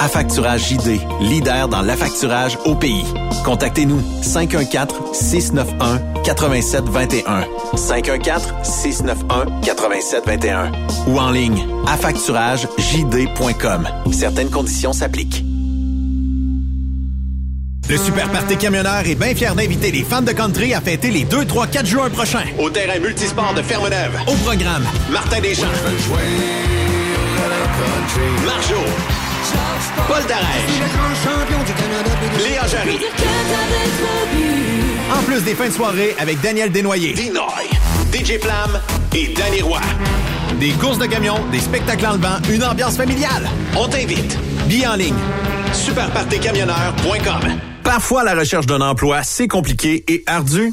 Affacturage JD, leader dans l'affacturage au pays. Contactez-nous 514-691-8721, 514-691-8721 ou en ligne affacturagejd.com. Certaines conditions s'appliquent. Le Super Party Camionneur est bien fier d'inviter les fans de country à fêter les 2, 3, 4 juin prochains. Au terrain multisport de Ferme-Neuve. Au programme, Martin Deschamps. Marjo. Paul Darèche, Léa Jarry. En plus des fins de soirée avec Daniel Desnoyers, Dinoy, DJ Flamme et Danny Roy. Des courses de camions, des spectacles en levant, une ambiance familiale. On t'invite. Billets en ligne. Superpartycamionneur.com. Parfois, la recherche d'un emploi, c'est compliqué et ardu.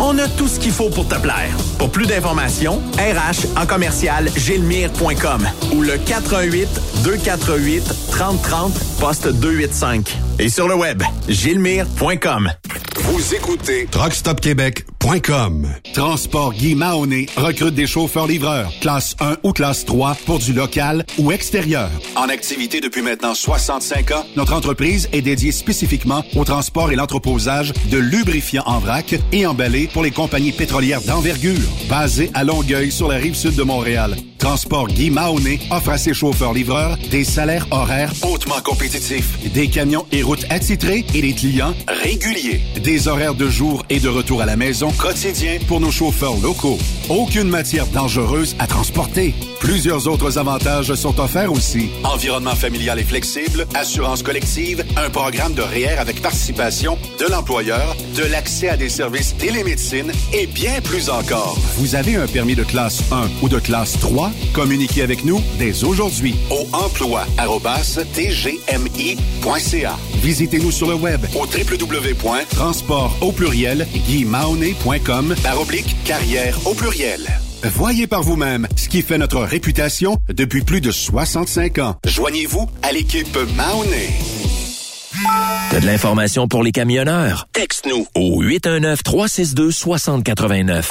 On a tout ce qu'il faut pour te plaire. Pour plus d'informations, rh@gilmyre.com ou le 418-248-3030, poste 285. Et sur le web, gilmyre.com. Vous écoutez truckstopquebec.com. Transport Guy Mahoney recrute des chauffeurs-livreurs, classe 1 ou classe 3 pour du local ou extérieur. En activité depuis maintenant 65 ans, notre entreprise est dédiée spécifiquement au transport et l'entreposage de lubrifiants en vrac et emballés pour les compagnies pétrolières d'envergure, basées à Longueuil sur la rive sud de Montréal. Transport Guy Mahoney offre à ses chauffeurs-livreurs des salaires horaires hautement compétitifs, des camions et routes attitrés et des clients réguliers, des horaires de jour et de retour à la maison quotidiens pour nos chauffeurs locaux, aucune matière dangereuse à transporter. Plusieurs autres avantages sont offerts aussi. Environnement familial et flexible, assurance collective, un programme de REER avec participation de l'employeur, de l'accès à des services télémédecine et bien plus encore. Vous avez un permis de classe 1 ou de classe 3? Communiquez avec nous dès aujourd'hui au emploi@tgmi.ca. Visitez-nous sur le web au www.transport-guimahoney.com/carrière. Voyez par vous-même ce qui fait notre réputation depuis plus de 65 ans. Joignez-vous à l'équipe Mahoney. T'as de l'information pour les camionneurs? Texte-nous au 819-362-6089.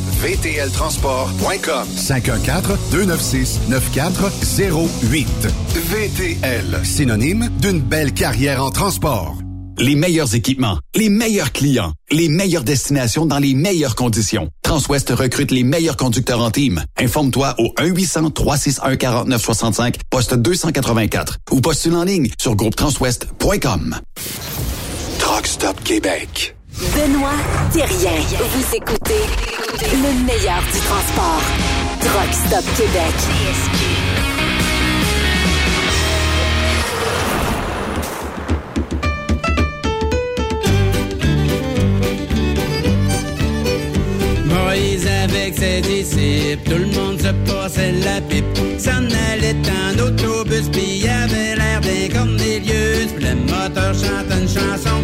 VTLtransport.com 514-296-9408. VTL, synonyme d'une belle carrière en transport. Les meilleurs équipements, les meilleurs clients, les meilleures destinations dans les meilleures conditions. Transwest recrute les meilleurs conducteurs en team. Informe-toi au 1-800-361-4965, poste 284 ou postule en ligne sur groupetranswest.com. Truck Stop Québec. Benoît Thérien. Vous écoutez le meilleur du transport. Truck Stop Québec. Moïse avec ses disciples, tout le monde se passait la pipe. S'en allait en autobus, pis avait l'air des Cornélius. Le moteur chantait une chanson.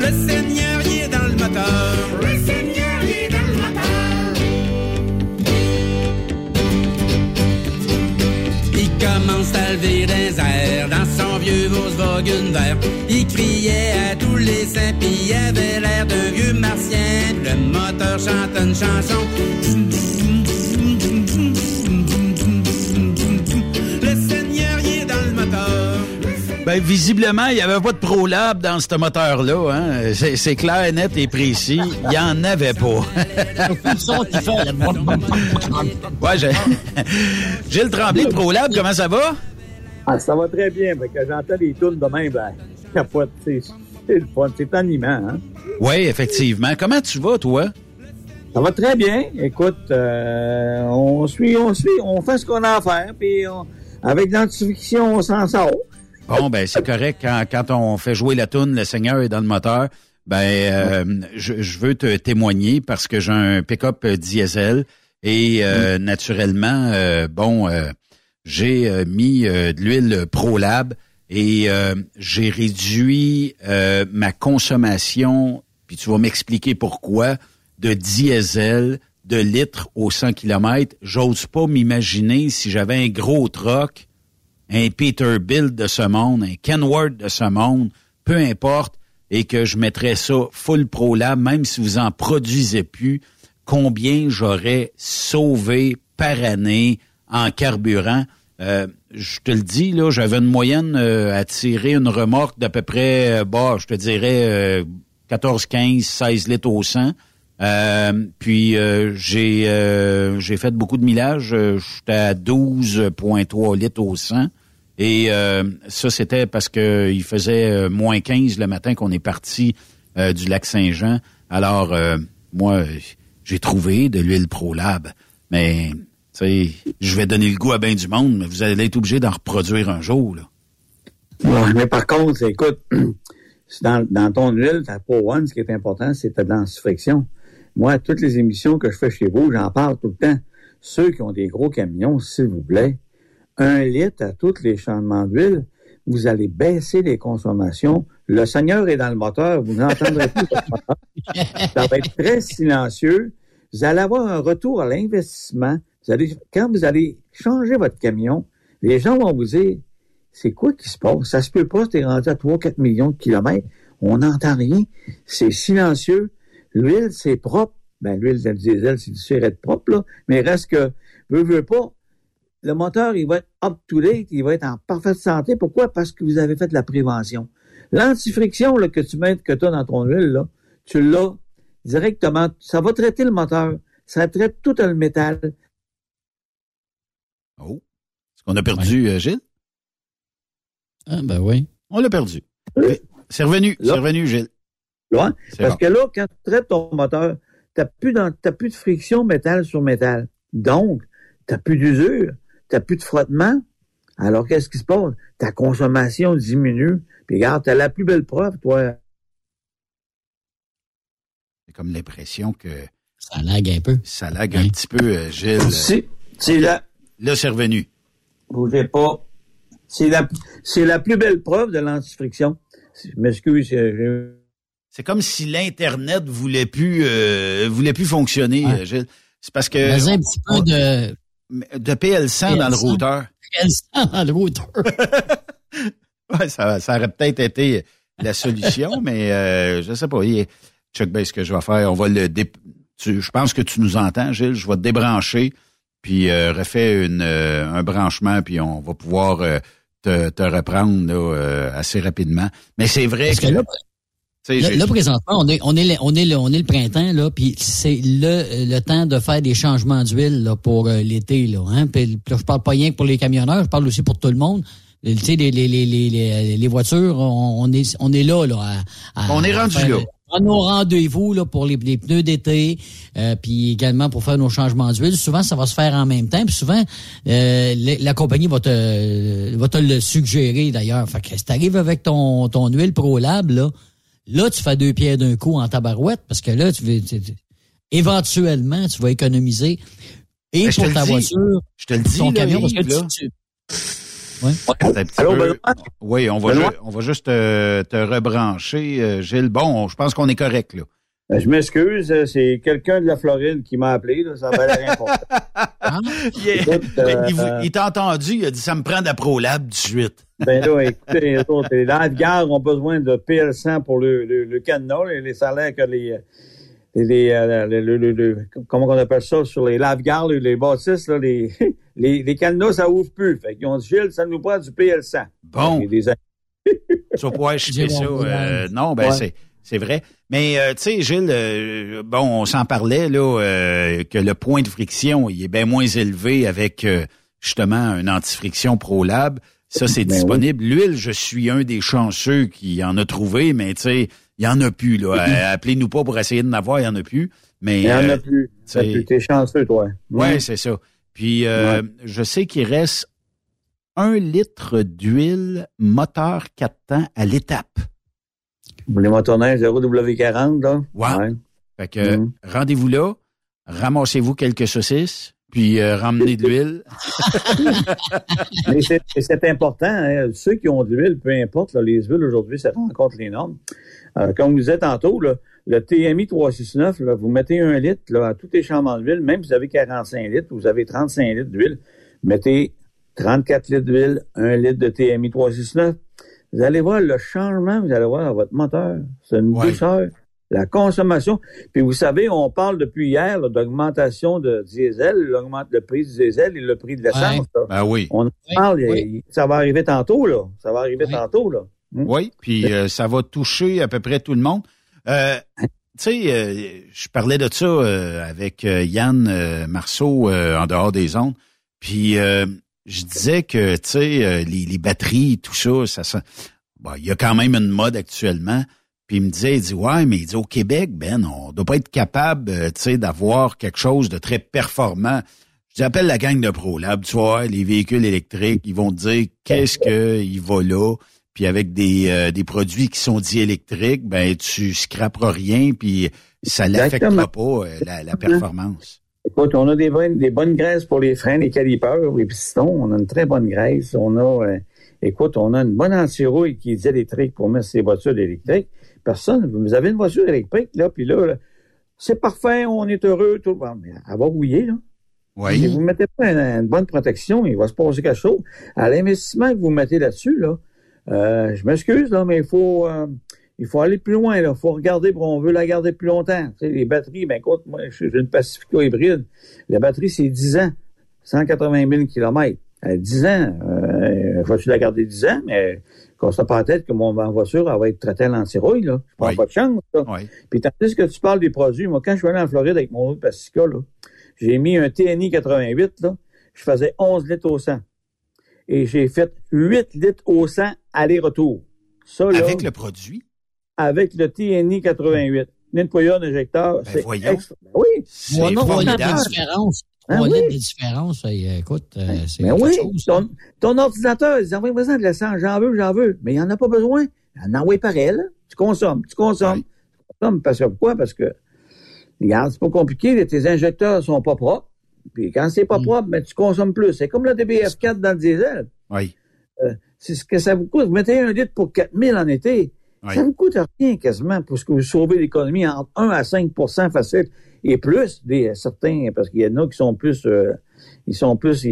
Le Seigneur y est dans le moteur. Le Seigneur y est dans le moteur. Il commence à lever des airs dans son vieux Volkswagen vert. Il criait à tous les saints, puis il avait l'air d'un vieux martien. Le moteur chante une chanson. Le Seigneur y est dans le moteur. Ben, visiblement, il n'y avait pas de Prolab dans ce moteur-là. Hein? C'est clair, net et précis. Il n'y en avait pas. Ouais, Gilles Tremblay de Prolab, comment ça va? Ah, ça va très bien. Quand j'entends les tunes de même, ben, capote, c'est le fun. C'est animant. Hein? Oui, effectivement. Comment tu vas, toi? Ça va très bien. Écoute, on suit, on fait ce qu'on a à faire, puis avec l'identification, on s'en sort. Bon, ben c'est correct. Quand on fait jouer la toune, le Seigneur est dans le moteur, ben je veux te témoigner parce que j'ai un pick-up diesel et naturellement, j'ai mis de l'huile Prolab et j'ai réduit ma consommation, puis tu vas m'expliquer pourquoi, de diesel de litres au 100 km. J'ose pas m'imaginer si j'avais un gros truck, un Peterbilt de ce monde, un Kenworth de ce monde, peu importe, et que je mettrais ça full Prolab, même si vous en produisez plus, combien j'aurais sauvé par année en carburant. Je te le dis, là, j'avais une moyenne à tirer une remorque d'à peu près, je te dirais 14, 15, 16 litres au 100. Puis j'ai fait beaucoup de millage. J'étais à 12,3 litres au 100. Et ça, c'était parce que il faisait moins 15 le matin qu'on est parti du lac Saint-Jean. Alors, moi, j'ai trouvé de l'huile Prolab. Mais, tu sais, je vais donner le goût à bien du monde, mais vous allez être obligé d'en reproduire un jour, là. Ouais, mais par contre, écoute, dans ton huile, ta Pro-One, ce qui est important, c'est ta densification. Moi, toutes les émissions que je fais chez vous, j'en parle tout le temps. Ceux qui ont des gros camions, s'il vous plaît, 1 litre à tous les changements d'huile, vous allez baisser les consommations. Le Seigneur est dans le moteur, vous n'entendrez plus le moteur. Ça va être très silencieux. vous allez avoir un retour à l'investissement. Vous allez, quand vous allez changer votre camion, les gens vont vous dire, c'est quoi qui se passe? Ça se peut pas, t'es rendu à 3-4 millions de kilomètres, on n'entend rien, c'est silencieux, l'huile, c'est propre, ben l'huile du diesel, c'est sûr être propre, là, mais reste que, veux pas, le moteur, il va être up-to-date, il va être en parfaite santé. Pourquoi? Parce que vous avez fait de la prévention. L'antifriction là, que tu mets, que tu as dans ton huile, là, tu l'as directement, ça va traiter le moteur, ça traite tout le métal. Oh, est-ce qu'on a perdu Gilles? Ah ben oui. On l'a perdu. Oui. C'est revenu Gilles. Loin. Parce que là, quand tu traites ton moteur, tu n'as plus de friction métal sur métal. Donc, tu n'as plus d'usure, tu n'as plus de frottement. Alors, qu'est-ce qui se passe? Ta consommation diminue. Puis regarde, tu as la plus belle preuve, toi. C'est comme l'impression que... Ça lague un peu. Ça lague un petit peu, Gilles. C'est là. Là, c'est revenu. Bougez pas. C'est la plus belle preuve de l'antifriction. Je m'excuse. C'est comme si l'Internet voulait plus fonctionner, Gilles. C'est parce que... Mais un petit peu de PL100 dans le routeur. PL100 dans le routeur. Ouais, ça aurait peut-être été la solution, mais je sais pas. Check bien ce que je vais faire. On va le je pense que tu nous entends, Gilles. Je vais te débrancher, puis refais un branchement, puis on va pouvoir te reprendre là, assez rapidement. Mais c'est vrai parce que là, présentement, on est le printemps, là, puis c'est le temps de faire des changements d'huile là, pour l'été. Là, hein? Puis, je parle pas rien que pour les camionneurs, je parle aussi pour tout le monde. Tu sais, les voitures, on est là. On est rendu là. On a nos rendez-vous là pour les pneus d'été, puis également pour faire nos changements d'huile. Souvent, ça va se faire en même temps. Puis souvent, la compagnie va te le suggérer d'ailleurs. Fait que si t'arrives avec ton huile Prolab, là, tu fais deux pierres d'un coup en tabarouette, parce que là, éventuellement, tu vas économiser. Et mais pour ta voiture, je te le dis, ton camion, parce que oui. Allô, Benoît? Oui, on va juste te rebrancher, Gilles. Bon, je pense qu'on est correct, là. Je m'excuse, c'est quelqu'un de la Floride qui m'a appelé, là, ça va l'air important. Hein? Il t'a entendu, il a dit, ça me prend de la Prolab tout de suite. Ben là, écoutez, les autres, les gardes ont besoin de PL100 pour le cadenas, les salaires que comment on appelle ça, sur les lave-gardes, les bâtisses, là, les cadenas, ça ouvre plus. Fait qu'ils ont dit, Gilles, ça nous prend du PL100. Bon. Ça pourrait acheter ça. Non, ben, c'est vrai. Mais, tu sais, Gilles, on s'en parlait, là, que le point de friction, il est bien moins élevé avec, justement, un antifriction Prolab. Ça, c'est disponible. Oui. L'huile, je suis un des chanceux qui en a trouvé, mais, tu sais, il n'y en a plus, là. Appelez-nous pas pour essayer de n'avoir, il n'y en a plus. Mais, il n'y en a plus. T'es chanceux, toi. Oui, c'est ça. Puis, je sais qu'il reste 1 litre d'huile moteur 4 temps à l'étape. Les motoneiges 0W40, là. Ouais. Fait que, rendez-vous là, ramassez-vous quelques saucisses, puis ramenez de l'huile. Mais c'est important. Hein. Ceux qui ont de l'huile, peu importe, là, les huiles aujourd'hui, ça rencontre les normes. Comme vous disiez tantôt, là, le TMI 369, là, vous mettez 1 litre là, à tous les chambres d'huile, même si vous avez 45 litres, vous avez 35 litres d'huile, mettez 34 litres d'huile, 1 litre de TMI 369. Vous allez voir le changement, vous allez voir à votre moteur. C'est une douceur. La consommation. Puis vous savez, on parle depuis hier là, d'augmentation de diesel, le prix du diesel et le prix de l'essence. Ouais. Ben oui. On en parle, ça va arriver tantôt, là. Ça va arriver tantôt, là. Oui, puis ça va toucher à peu près tout le monde. Tu sais, je parlais de ça avec Yann Marceau en dehors des ondes, puis je disais que, tu sais, les batteries, tout ça, bon, il y a quand même une mode actuellement, puis il me disait, ouais, mais il dit, au Québec, on doit pas être capable, tu sais, d'avoir quelque chose de très performant. Je appelle la gang de Prolab, tu vois, les véhicules électriques, ils vont te dire, qu'est-ce qu'il va là? Puis avec des produits qui sont dits électriques, tu scraperas rien, puis ça l'affectera pas la performance. Écoute, on a des bonnes graisses pour les freins, les calipers, les pistons, on a une très bonne graisse. On a, on a une bonne anti-rouille qui est électrique pour mettre ces voitures électriques. Personne, vous avez une voiture électrique, là, puis là, c'est parfait, on est heureux, tout. Bon, mais elle va rouiller, là. Oui. Si vous ne mettez pas une bonne protection, il va se passer quelque chose. À l'investissement que vous mettez là-dessus, là, je m'excuse, là, mais il faut aller plus loin, là. Il faut regarder, on veut la garder plus longtemps. Tu sais, les batteries, ben, écoute, moi, j'ai une Pacifica hybride. La batterie, c'est 10 ans, 180 000 km. À 10 ans, faut-tu la garder 10 ans, mais qu'on se pas la tête que ma voiture, elle va être traitée à l'antirouille, là. Je prends pas de chance, là. Oui. Puis tandis que tu parles des produits, moi, quand je suis allé en Floride avec mon autre Pacifica, là, j'ai mis un TMI 88, là. Je faisais 11 litres au 100. Et j'ai fait 8 litres au 100 aller-retour. Ça, là. Avec le produit? Avec le TNI 88. Une poignée d'injecteur, c'est extra. Oui. C'est une différence. On a des différences. Écoute, c'est une chose. Ton ordinateur, il dit, envoie-moi de l'essence, j'en veux. Mais il n'y en a pas besoin. Il en envoie par elle. Tu consommes. Oui. Parce que pourquoi? Parce que, regarde, c'est pas compliqué. Tes injecteurs sont pas propres. Puis quand c'est pas propre, ben, tu consommes plus. C'est comme le DBF4 dans le diesel. Oui. C'est ce que ça vous coûte. Vous mettez un litre pour 4000 en été. Oui. Ça ne vous coûte rien quasiment parce que vous sauvez l'économie entre 1 à 5 % facile et plus des certains, parce qu'il y en a qui sont plus, ils font plus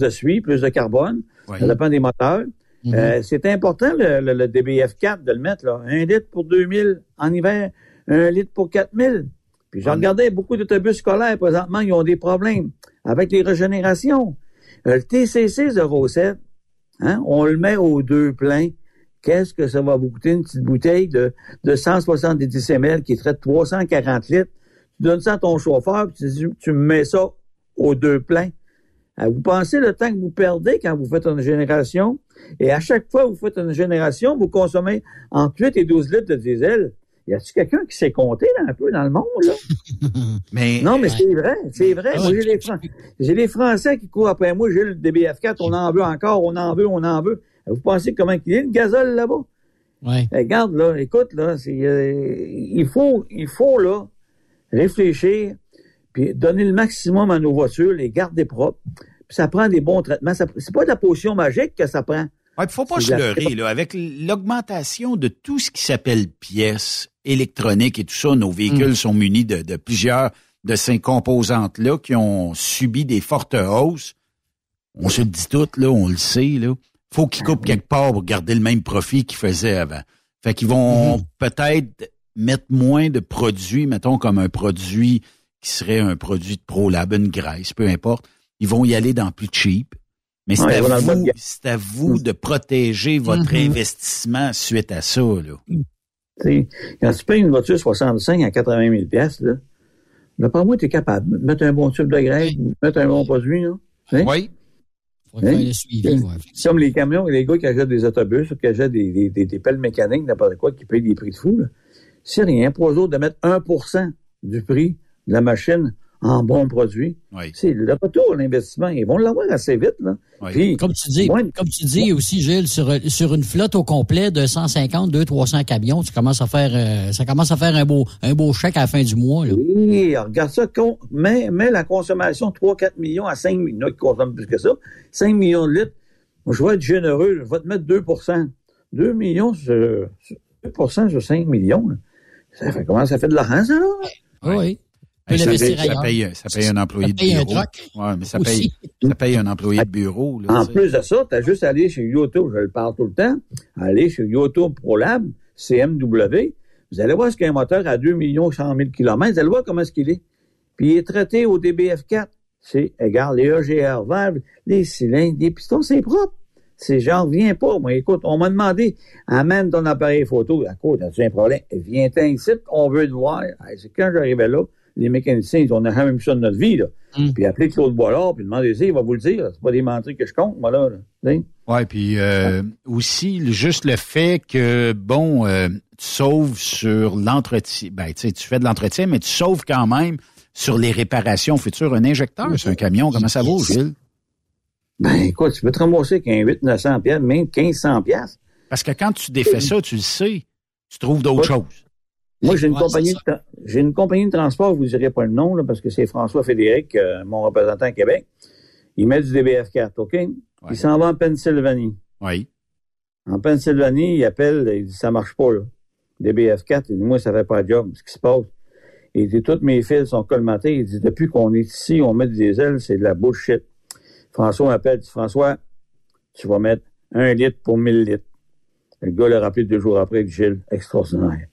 de suie, plus de carbone. Oui. Ça dépend des moteurs. Mm-hmm. C'est important le DBF4 de le mettre, là. 1 litre pour 2000 en hiver, 1 litre pour 4000. Puis j'en regardais beaucoup d'autobus scolaires présentement, ils ont des problèmes avec les régénérations. Le TCC-07, hein, on le met aux deux pleins. Qu'est-ce que ça va vous coûter une petite bouteille de 170 ml qui traite 340 litres? Tu donnes ça à ton chauffeur, puis tu mets ça aux deux pleins. Vous pensez le temps que vous perdez quand vous faites une génération, et à chaque fois que vous faites une génération, vous consommez entre 8 et 12 litres de diesel. Y a-t-il quelqu'un qui s'est compté un peu dans le monde, là? mais c'est vrai. Moi, j'ai les Français qui courent après moi, j'ai le DBF4, on en veut. Vous pensez comment qu'il est, le gazole, là-bas? Oui. Regarde, là, écoute, là, il faut, là, réfléchir, puis donner le maximum à nos voitures, les garder propres, puis ça prend des bons traitements. C'est pas de la potion magique que ça prend. Ouais, puis faut pas se leurrer, là, avec l'augmentation de tout ce qui s'appelle pièces électroniques et tout ça, nos véhicules sont munis de plusieurs de ces composantes-là qui ont subi des fortes hausses. On se le dit tout, là, on le sait, là. Faut qu'ils coupent quelque part pour garder le même profit qu'ils faisaient avant. Fait qu'ils vont peut-être mettre moins de produits, mettons comme un produit qui serait un produit de Prolab, une graisse, peu importe. Ils vont y aller dans plus cheap. Mais c'est à vous de protéger votre investissement suite à ça, là. T'sais, quand tu payes une voiture 65 à 80 000 $, là, d'après moi, tu es capable de mettre un bon tube de graisse, mettre un bon produit, là. Oui. Comme les camions, les gars qui achètent des autobus ou qui achètent des pelles mécaniques, n'importe quoi, qui payent des prix de fou, là. C'est rien pour eux autres de mettre 1% du prix de la machine en bon produit. Oui. C'est le retour à l'investissement. Ils vont l'avoir assez vite, là. Oui. Puis, comme tu dis aussi, Gilles, sur une flotte au complet de 150, 200, 300 camions, ça commence à faire un beau chèque à la fin du mois, là. Oui, regarde ça, mais la consommation 3-4 millions à 5 millions, qui consomment plus que ça, 5 millions de litres. Moi, je vais être généreux, je vais te mettre 2%. 2% sur 5 millions, là. Ça fait de l'argent, ça, là? Oui. Ça paye un employé de bureau. Ouais, mais ça paye un employé de bureau, là. En plus de ça, t'as juste à aller chez Yoto, je le parle tout le temps, aller chez Yoto Prolab, CMW, vous allez voir ce qu'est un moteur à 2 100 000 km, vous allez voir comment est-ce qu'il est. Puis il est traité au DBF4. C'est, regarde, les EGR verts, les cylindres, les pistons, c'est propre. C'est genre, viens pas. Moi, écoute, on m'a demandé, amène ton appareil photo. À cause, t'as-tu un problème? Viens-t'en ici, on veut te voir. C'est quand j'arrivais là, les mécaniciens, on n'a jamais vu ça de notre vie, là. Puis appelez Claude Boilard, puis demandez-y, il va vous le dire. C'est pas des menteries que je compte, moi, là. Oui, puis aussi, juste le fait que, bon, tu sauves sur l'entretien. Ben, tu sais, tu fais de l'entretien, mais tu sauves quand même sur les réparations futures. Un injecteur, c'est un camion, comment ça vaut, Gilles? Ben, écoute, tu peux te rembourser avec un 800-900 piastres, même 1500 piastres. Parce que quand tu défais ça, tu le sais, tu trouves d'autres choses. Moi, j'ai une compagnie de transport, je vous dirai pas le nom, là, parce que c'est François Fédéric, mon représentant à Québec. Il met du DBF4, OK? Ouais. Il s'en va en Pennsylvanie. Oui. En Pennsylvanie, il appelle, il dit, ça marche pas, là. DBF4, il dit, moi, ça fait pas de job. Ce qui se passe. Il dit, tous mes fils sont colmatés. Il dit, depuis qu'on est ici, on met du diesel, c'est de la bullshit. François m'appelle, dit, François, tu vas mettre 1 litre pour 1000 litres. Le gars l'a rappelé 2 jours après, Gilles, extraordinaire.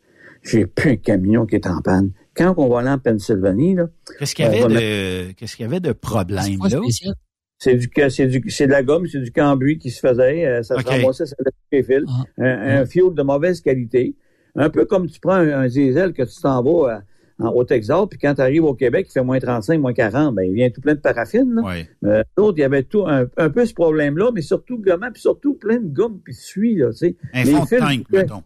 J'ai plus un camion qui est en panne. Quand on va aller en Pennsylvanie, là. Qu'est-ce qu'il y avait de problème, là? C'est de la gomme, c'est du cambuis qui se faisait, ça se ramassait, ça les fils. Un fuel de mauvaise qualité. Un peu comme tu prends un diesel que tu t'en vas au Texas, puis quand tu arrives au Québec, il fait moins 35, moins 40, ben il vient tout plein de paraffine, là. Oui. L'autre, il y avait tout un peu ce problème-là, mais surtout gommant, puis surtout plein de gomme, puis de suie, là, tu sais. Un fond de tank, mettons.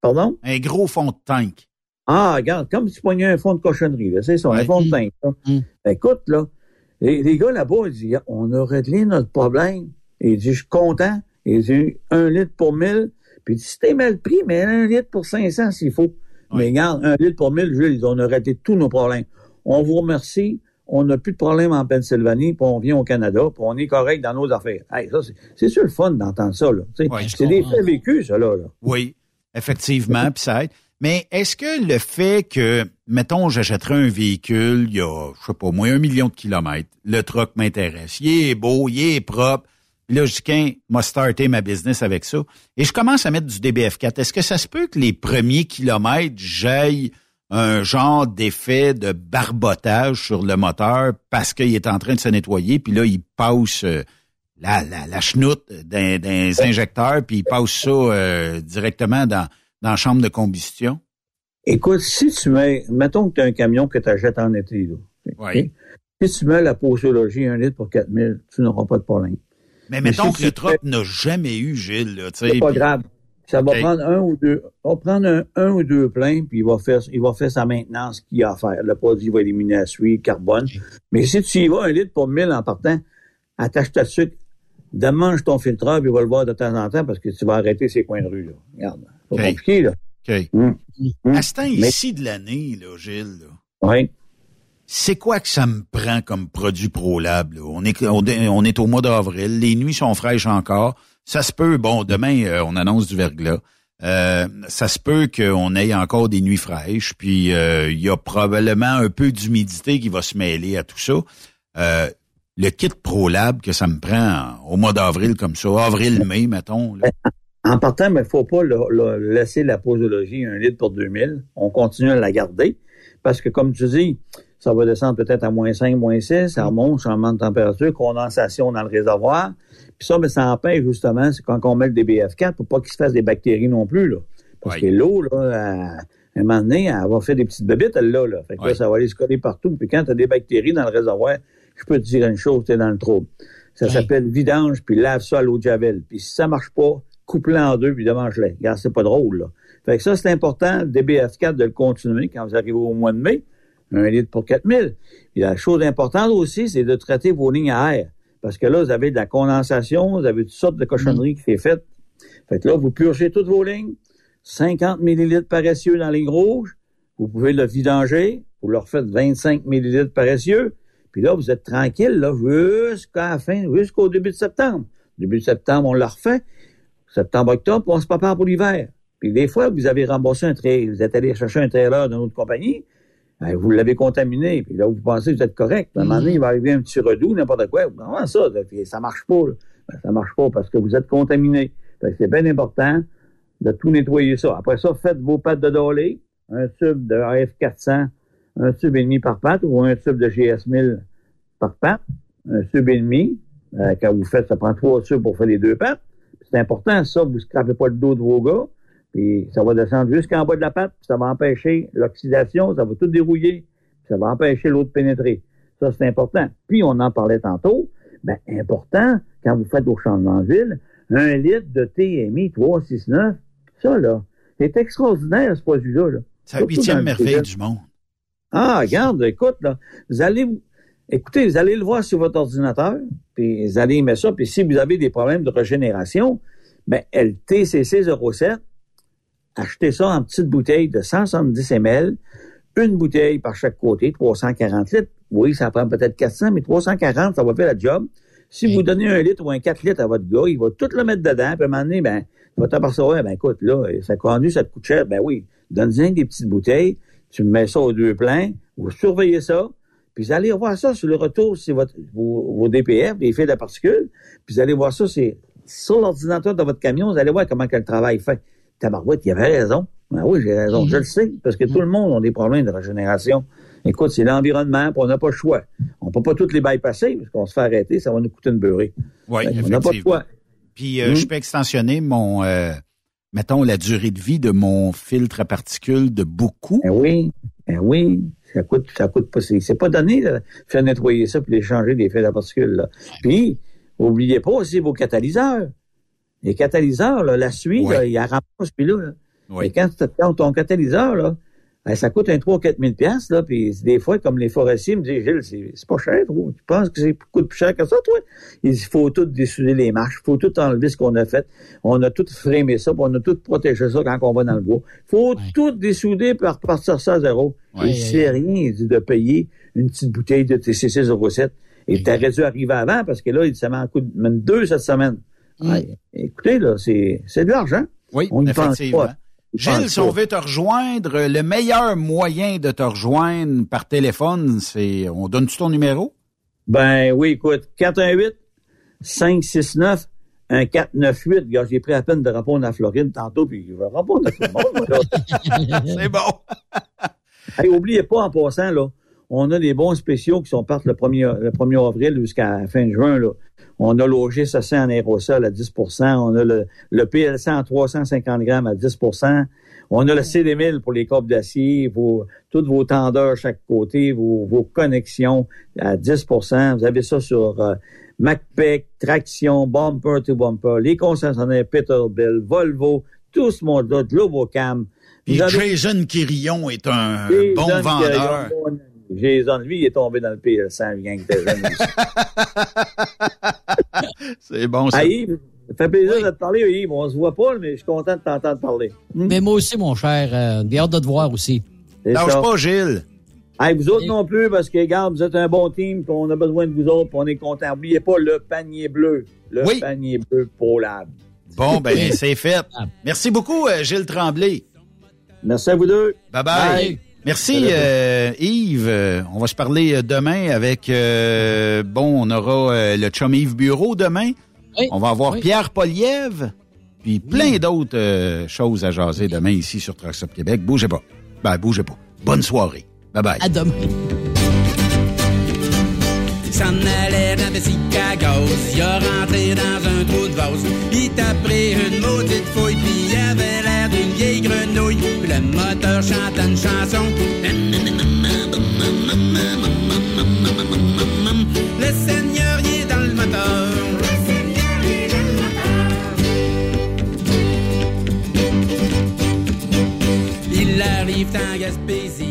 Pardon? Un gros fond de tank. Ah, regarde, comme si tu poignais un fond de cochonnerie, là, c'est ça, un fond de tank, là. Ben, écoute, là, les gars là-bas, ils disent, on a réglé notre problème. Ils disent, je suis content. Ils disent, 1 litre pour 1000. Puis si t'es mal pris, mais 1 litre pour 500 s'il faut. Oui. Mais regarde, 1 litre pour 1000, Jules, on a raté tous nos problèmes. On vous remercie. On n'a plus de problème en Pennsylvanie, puis on vient au Canada, puis on est correct dans nos affaires. Hey, ça, c'est sûr le fun d'entendre ça, là. Oui, c'est des faits vécus, ça, là. Oui, effectivement, puis ça aide. Mais est-ce que le fait que, mettons, j'achèterais un véhicule, il y a, je sais pas, moins 1 million de kilomètres, le truck m'intéresse, il est beau, il est propre, là, je dis qu'un m'a starté ma business avec ça, et je commence à mettre du DBF4, est-ce que ça se peut que les premiers kilomètres, j'aille un genre d'effet de barbotage sur le moteur parce qu'il est en train de se nettoyer, puis là, il passe la chenoute d'un injecteur, puis il passe ça directement dans la chambre de combustion? Écoute, si tu mets... Mettons que tu as un camion que tu achètes en été, là. Oui. Okay? Si tu mets la posologie 1 litre pour 4000, tu n'auras pas de problème. Mais mettons que le truck n'a jamais eu, Gilles, là. C'est pas grave. Ça va prendre un ou deux pleins, puis il va faire sa maintenance qu'il y a à faire. Le produit va éliminer la suie, le carbone. Okay. Mais si tu y vas 1 litre pour 1000 en partant, attache ta sucre, demande ton filtreur, puis il va le voir de temps en temps parce que tu vas arrêter ces coins de rue, là. Regarde. C'est compliqué, là. OK. À ce temps ici de l'année, là, Gilles, là, oui. C'est quoi que ça me prend comme produit Prolab? Là? On est au mois d'avril, les nuits sont fraîches encore. Ça se peut, bon, demain, on annonce du verglas. Ça se peut qu'on ait encore des nuits fraîches, puis il y a probablement un peu d'humidité qui va se mêler à tout ça. Le kit Prolab que ça me prend au mois d'avril comme ça, avril-mai, mettons, là. En partant, mais il ne faut pas laisser la posologie 1 litre pour 2000. On continue à la garder parce que, comme tu dis, ça va descendre peut-être à moins 5, moins 6, ça remonte, changement de température, condensation dans le réservoir. Puis ça, ben, ça empêche justement, c'est quand on met le DBF4 pour pas qu'il se fasse des bactéries non plus, là. Parce que l'eau, là, à un moment donné, elle va faire des petites bébites, elle-là, là. Fait que là, ça va aller se coller partout. Puis quand tu as des bactéries dans le réservoir, je peux te dire une chose, tu es dans le trouble. Ça s'appelle vidange, puis lave ça à l'eau de Javel. Puis si ça marche pas, coupe-le en deux, puis demande-le. Regarde, c'est pas drôle, là. Fait que ça, c'est important, le DBF4, de le continuer quand vous arrivez au mois de mai, 1 litre pour 4000. Puis la chose importante aussi, c'est de traiter vos lignes à air. Parce que là, vous avez de la condensation, vous avez toutes sortes de cochonneries qui sont faites. Fait que là, vous purgez toutes vos lignes, 50 millilitres paresseux dans les lignes rouges, vous pouvez le vidanger, vous leur faites 25 millilitres paresseux, puis là, vous êtes tranquille, là, jusqu'au début de septembre. Début de septembre, on la refait. Septembre, octobre, on se prépare pour l'hiver. Puis des fois, vous avez remboursé un trailer, vous êtes allé chercher un trailer d'une autre compagnie, ben, vous l'avez contaminé, puis là, vous pensez que vous êtes correct. À un moment donné, il va arriver un petit redoux, n'importe quoi. Comment ça? Ça marche pas, là. Ben, ça marche pas parce que vous êtes contaminé. Fait que c'est bien important de tout nettoyer ça. Après ça, faites vos pattes de dolé, un tube de AF400, un tube et demi par patte, ou un tube de GS1000 par patte, un tube et demi. Quand vous faites, ça prend 3 tubes pour faire les 2 pattes. C'est important, ça, vous ne scrapez pas le dos de vos gars, puis ça va descendre jusqu'en bas de la patte, puis ça va empêcher l'oxydation, ça va tout dérouiller, puis ça va empêcher l'eau de pénétrer. Ça, c'est important. Puis, on en parlait tantôt, bien, important, quand vous faites au changement d'huile, 1 litre de TMI 369, ça, là, c'est extraordinaire, ce produit-là. Là. C'est la 8e merveille du monde. Ah, regarde, écoute, là, vous allez le voir sur votre ordinateur, puis vous allez mettre ça, puis si vous avez des problèmes de régénération, bien, le TCC-07, achetez ça en petite bouteille de 170 ml, 1 bouteille par chaque côté, 340 litres. Oui, ça prend peut-être 400, mais 340, ça va faire la job. Si vous donnez 1 litre ou un 4 litres à votre gars, il va tout le mettre dedans, puis à un moment donné, bien, il va t'apercevoir, bien, écoute, là, ça conduit, ça te coûte cher, bien oui, donne-y des petites bouteilles, tu mets ça aux deux plans, vous surveillez ça, puis vous allez voir ça sur le retour, c'est vos DPF, les fils de particules, puis vous allez voir ça, c'est sur l'ordinateur de votre camion, vous allez voir comment que le travail fait. Tabarouette, il avait raison. Ben oui, j'ai raison, je le sais, parce que tout le monde a des problèmes de régénération. Écoute, c'est l'environnement, puis on n'a pas le choix. On ne peut pas toutes les bypasser, parce qu'on se fait arrêter, ça va nous coûter une beurrée. Oui, effectivement. On n'a pas le choix. Puis je peux extensionner mon... mettons, la durée de vie de mon filtre à particules de beaucoup. Ben oui. Ça coûte pas. C'est pas donné, là, faire nettoyer ça puis les changer les filtres à particules, là. Puis, oubliez pas aussi vos catalyseurs. Les catalyseurs, là, la suie, là, il la ramasse, puis là. Oui. Et quand ton catalyseur, là, ben, ça coûte un 3 000 à 4 000 $, là, puis des fois, comme les forestiers me disent, Gilles, c'est pas cher, toi. Tu penses que ça coûte plus cher que ça, toi? Il faut tout dessouder les marches, il faut tout enlever ce qu'on a fait. On a tout frémé ça, puis on a tout protégé ça quand on va dans le bois. Faut tout dessouder pour repartir ça à zéro. Et c'est rien de payer une petite bouteille de TCC-07. Et t'aurais dû arriver avant, parce que là, ça m'en coûte même 2 cette semaine. Ouais, écoutez, là, c'est de l'argent. Oui, on ne pense pas. Gilles, si on veut te rejoindre, le meilleur moyen de te rejoindre par téléphone, c'est... On donne-tu ton numéro? Ben oui, écoute, 418-569-1498. Gars, j'ai pris à peine de répondre à Floride tantôt, puis je vais répondre à tout le monde. Là. C'est bon. Hey, oubliez pas, en passant, là, on a des bons spéciaux qui sont partis le 1er avril jusqu'à la fin de juin, là. On a l'OG600 en aérosol à 10 %. On a le PLC en 350 grammes à 10 %. On a le CD1000 pour les corbes d'acier, toutes vos tendeurs chaque côté, vos connexions à 10 %. Vous avez ça sur MacPac, Traction, Bumper to Bumper, les concessionnaires Peterbilt, Volvo, tout ce monde-là, GloboCam. Puis Jason Quirion est un bon vendeur. Jason, lui, il est tombé dans le PL100, le gang de jeunes. C'est bon, ça. Ah, Yves, ça fait plaisir de te parler, Yves. On se voit pas, mais je suis content de t'entendre parler. Mais moi aussi, mon cher. J'ai hâte de te voir aussi. Lâche pas, Gilles. Hey, vous autres non plus, parce que, regarde, vous êtes un bon team, puis on a besoin de vous autres, puis on est contents. N'oubliez pas le panier bleu. Le panier bleu Prolab. Bon, ben, c'est fait. Merci beaucoup, Gilles Tremblay. Merci à vous deux. Bye-bye. Merci Yves. On va se parler demain avec... on aura le chum Yves Bureau demain. Oui, on va avoir Pierre Poilievre. Puis plein d'autres choses à jaser demain ici sur Truck Stop Québec. Bougez pas. Bougez pas. Bonne soirée. Bye-bye. À demain. Il s'en allait dans Bessic à gauche. Il a rentré dans un trou de vase. Il t'a pris une maudite fouille. Puis il avait l'air d'une vieille grenouille. Puis le moteur chante une chanson. Le Seigneur y est dans le moteur. Le Seigneur y est dans le moteur. Il arrive en Gaspésie.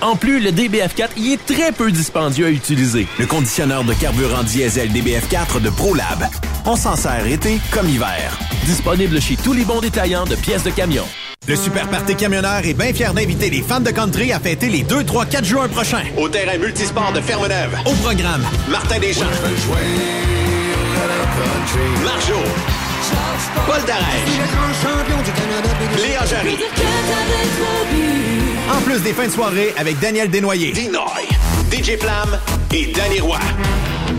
En plus, le DBF4 y est très peu dispendieux à utiliser. Le conditionneur de carburant diesel DBF4 de Prolab. On s'en sert été comme hiver. Disponible chez tous les bons détaillants de pièces de camion. Le Super Party Camionneur est bien fier d'inviter les fans de country à fêter les 2, 3, 4 juin prochains. Au terrain multisport de Ferme-Neuve. Au programme, Martin Deschamps. Marjo. Paul Darèche. Léa Jarry. En plus des fins de soirée avec Daniel Desnoyers, Dinoy, DJ Flamme et Danny Roy.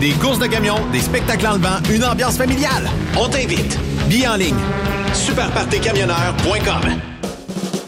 Des courses de camions, des spectacles enlevants, une ambiance familiale. On t'invite. Billets en ligne. Superpartycamionneur.com.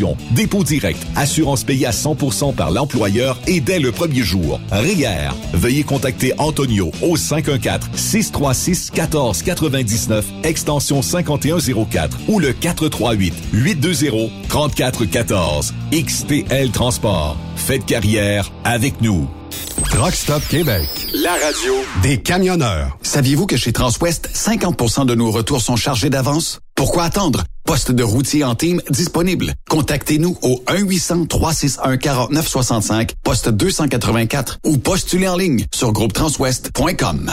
conditions. Dépôt direct, assurance payée à 100% par l'employeur et dès le premier jour. REER. Veuillez contacter Antonio au 514-636-1499, extension 5104 ou le 438-820-3414. XTL Transport. Faites carrière avec nous. Truck Stop Québec, la radio des camionneurs. Saviez-vous que chez Transwest, 50% de nos retours sont chargés d'avance? Pourquoi attendre? Poste de routier en team disponible. Contactez-nous au 1-800-361-4965, poste 284 ou postulez en ligne sur groupetranswest.com.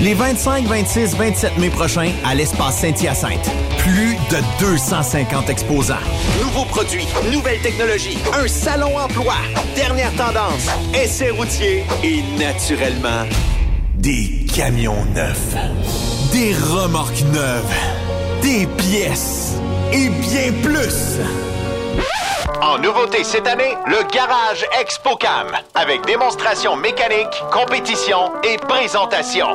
Les 25, 26, 27 mai prochains à l'espace Saint-Hyacinthe. Plus de 250 exposants. Nouveaux produits, nouvelles technologies, un salon emploi, dernière tendance, essais routiers et naturellement, des camions neufs, des remorques neuves, des pièces et bien plus. En nouveauté cette année, le Garage ExpoCam avec démonstration mécanique, compétition et présentation.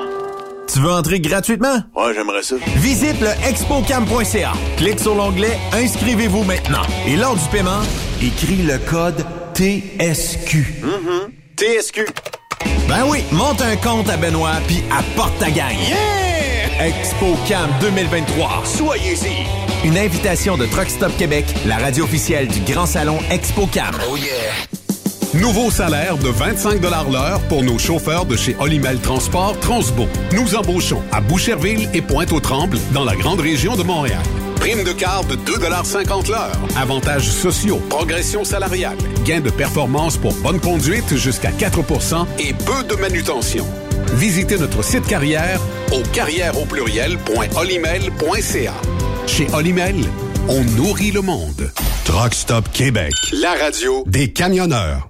Tu veux entrer gratuitement? Ouais, j'aimerais ça. Visite le expocam.ca. Clique sur l'onglet « Inscrivez-vous maintenant ». Et lors du paiement, écris le code TSQ. TSQ. Ben oui, monte un compte à Benoît puis apporte ta gagne. Yeah! ExpoCam 2023. Soyez-y. Une invitation de Truck Stop Québec, la radio officielle du Grand Salon ExpoCam. Oh yeah! Nouveau salaire de 25 $ l'heure pour nos chauffeurs de chez Olimel Transport Transbo. Nous embauchons à Boucherville et Pointe-aux-Trembles dans la grande région de Montréal. Prime de quart de 2 $ l'heure. Avantages sociaux, progression salariale, gains de performance pour bonne conduite jusqu'à 4 % et peu de manutention. Visitez notre site carrière au carrièreaupluriel.olimel.ca. Chez Olimel, on nourrit le monde. Truck Stop Québec, la radio des camionneurs.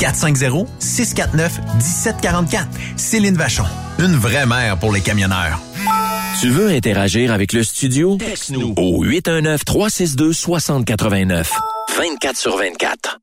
450-649-1744. Céline Vachon, une vraie mère pour les camionneurs. Tu veux interagir avec le studio? Texte-nous au 819-362-6089. 24/24.